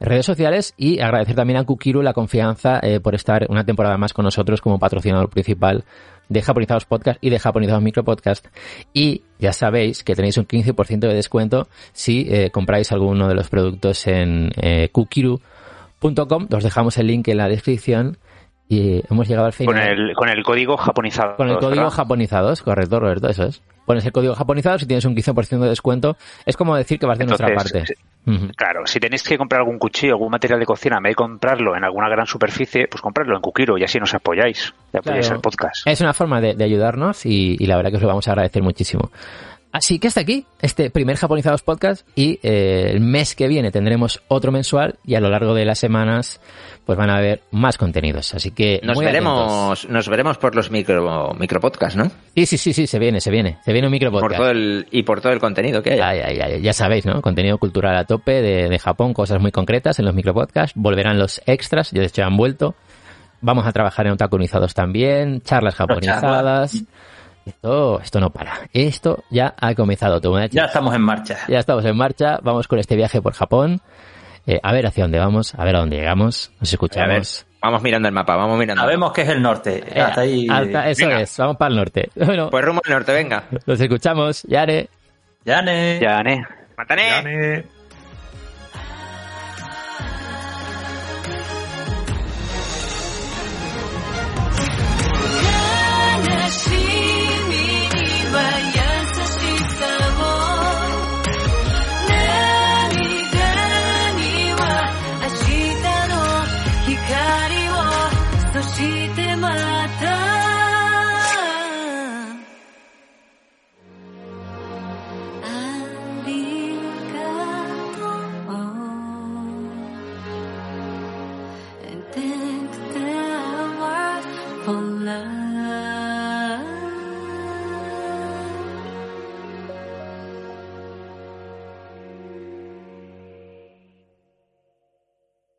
redes sociales, y agradecer también a Kukiro la confianza por estar una temporada más con nosotros como patrocinador principal de Japonizados Podcast y de Japonizados Micro Podcast. Y ya sabéis que tenéis un 15% de descuento si compráis alguno de los productos en kukiro.com. Os dejamos el link en la descripción y hemos llegado al final. Con el código japonizados. Con el código japonizados, correcto, Roberto, eso es. Pones el código japonizados y tienes un 15% de descuento. Es como decir que vas de nuestra parte. Claro, si tenéis que comprar algún cuchillo, algún material de cocina, en vez de comprarlo en alguna gran superficie, pues comprarlo en Kukiro y así nos apoyáis. Apoyáis el podcast. Es una forma de ayudarnos y la verdad que os lo vamos a agradecer muchísimo. Así que hasta aquí este primer Japonizados Podcast y el mes que viene tendremos otro mensual y a lo largo de las semanas pues van a haber más contenidos. Así que nos veremos por los micropodcasts, ¿no? Sí, se viene un micropodcast. Por todo el contenido que hay. Ya sabéis, ¿no? Contenido cultural a tope de Japón, cosas muy concretas en los micropodcasts. Volverán los extras, ya de hecho ya han vuelto. Vamos a trabajar en Otakunizados también, charlas japonizadas. Esto no para. Esto ya ha comenzado. Ya estamos en marcha. Vamos con este viaje por Japón. A ver hacia dónde vamos, a ver a dónde llegamos. Nos escuchamos. Vamos mirando el mapa, Sabemos que es el norte. Hasta ahí. Eso venga. Es, vamos para el norte. Bueno, pues rumbo al norte, venga. Nos escuchamos. Yane. Matane.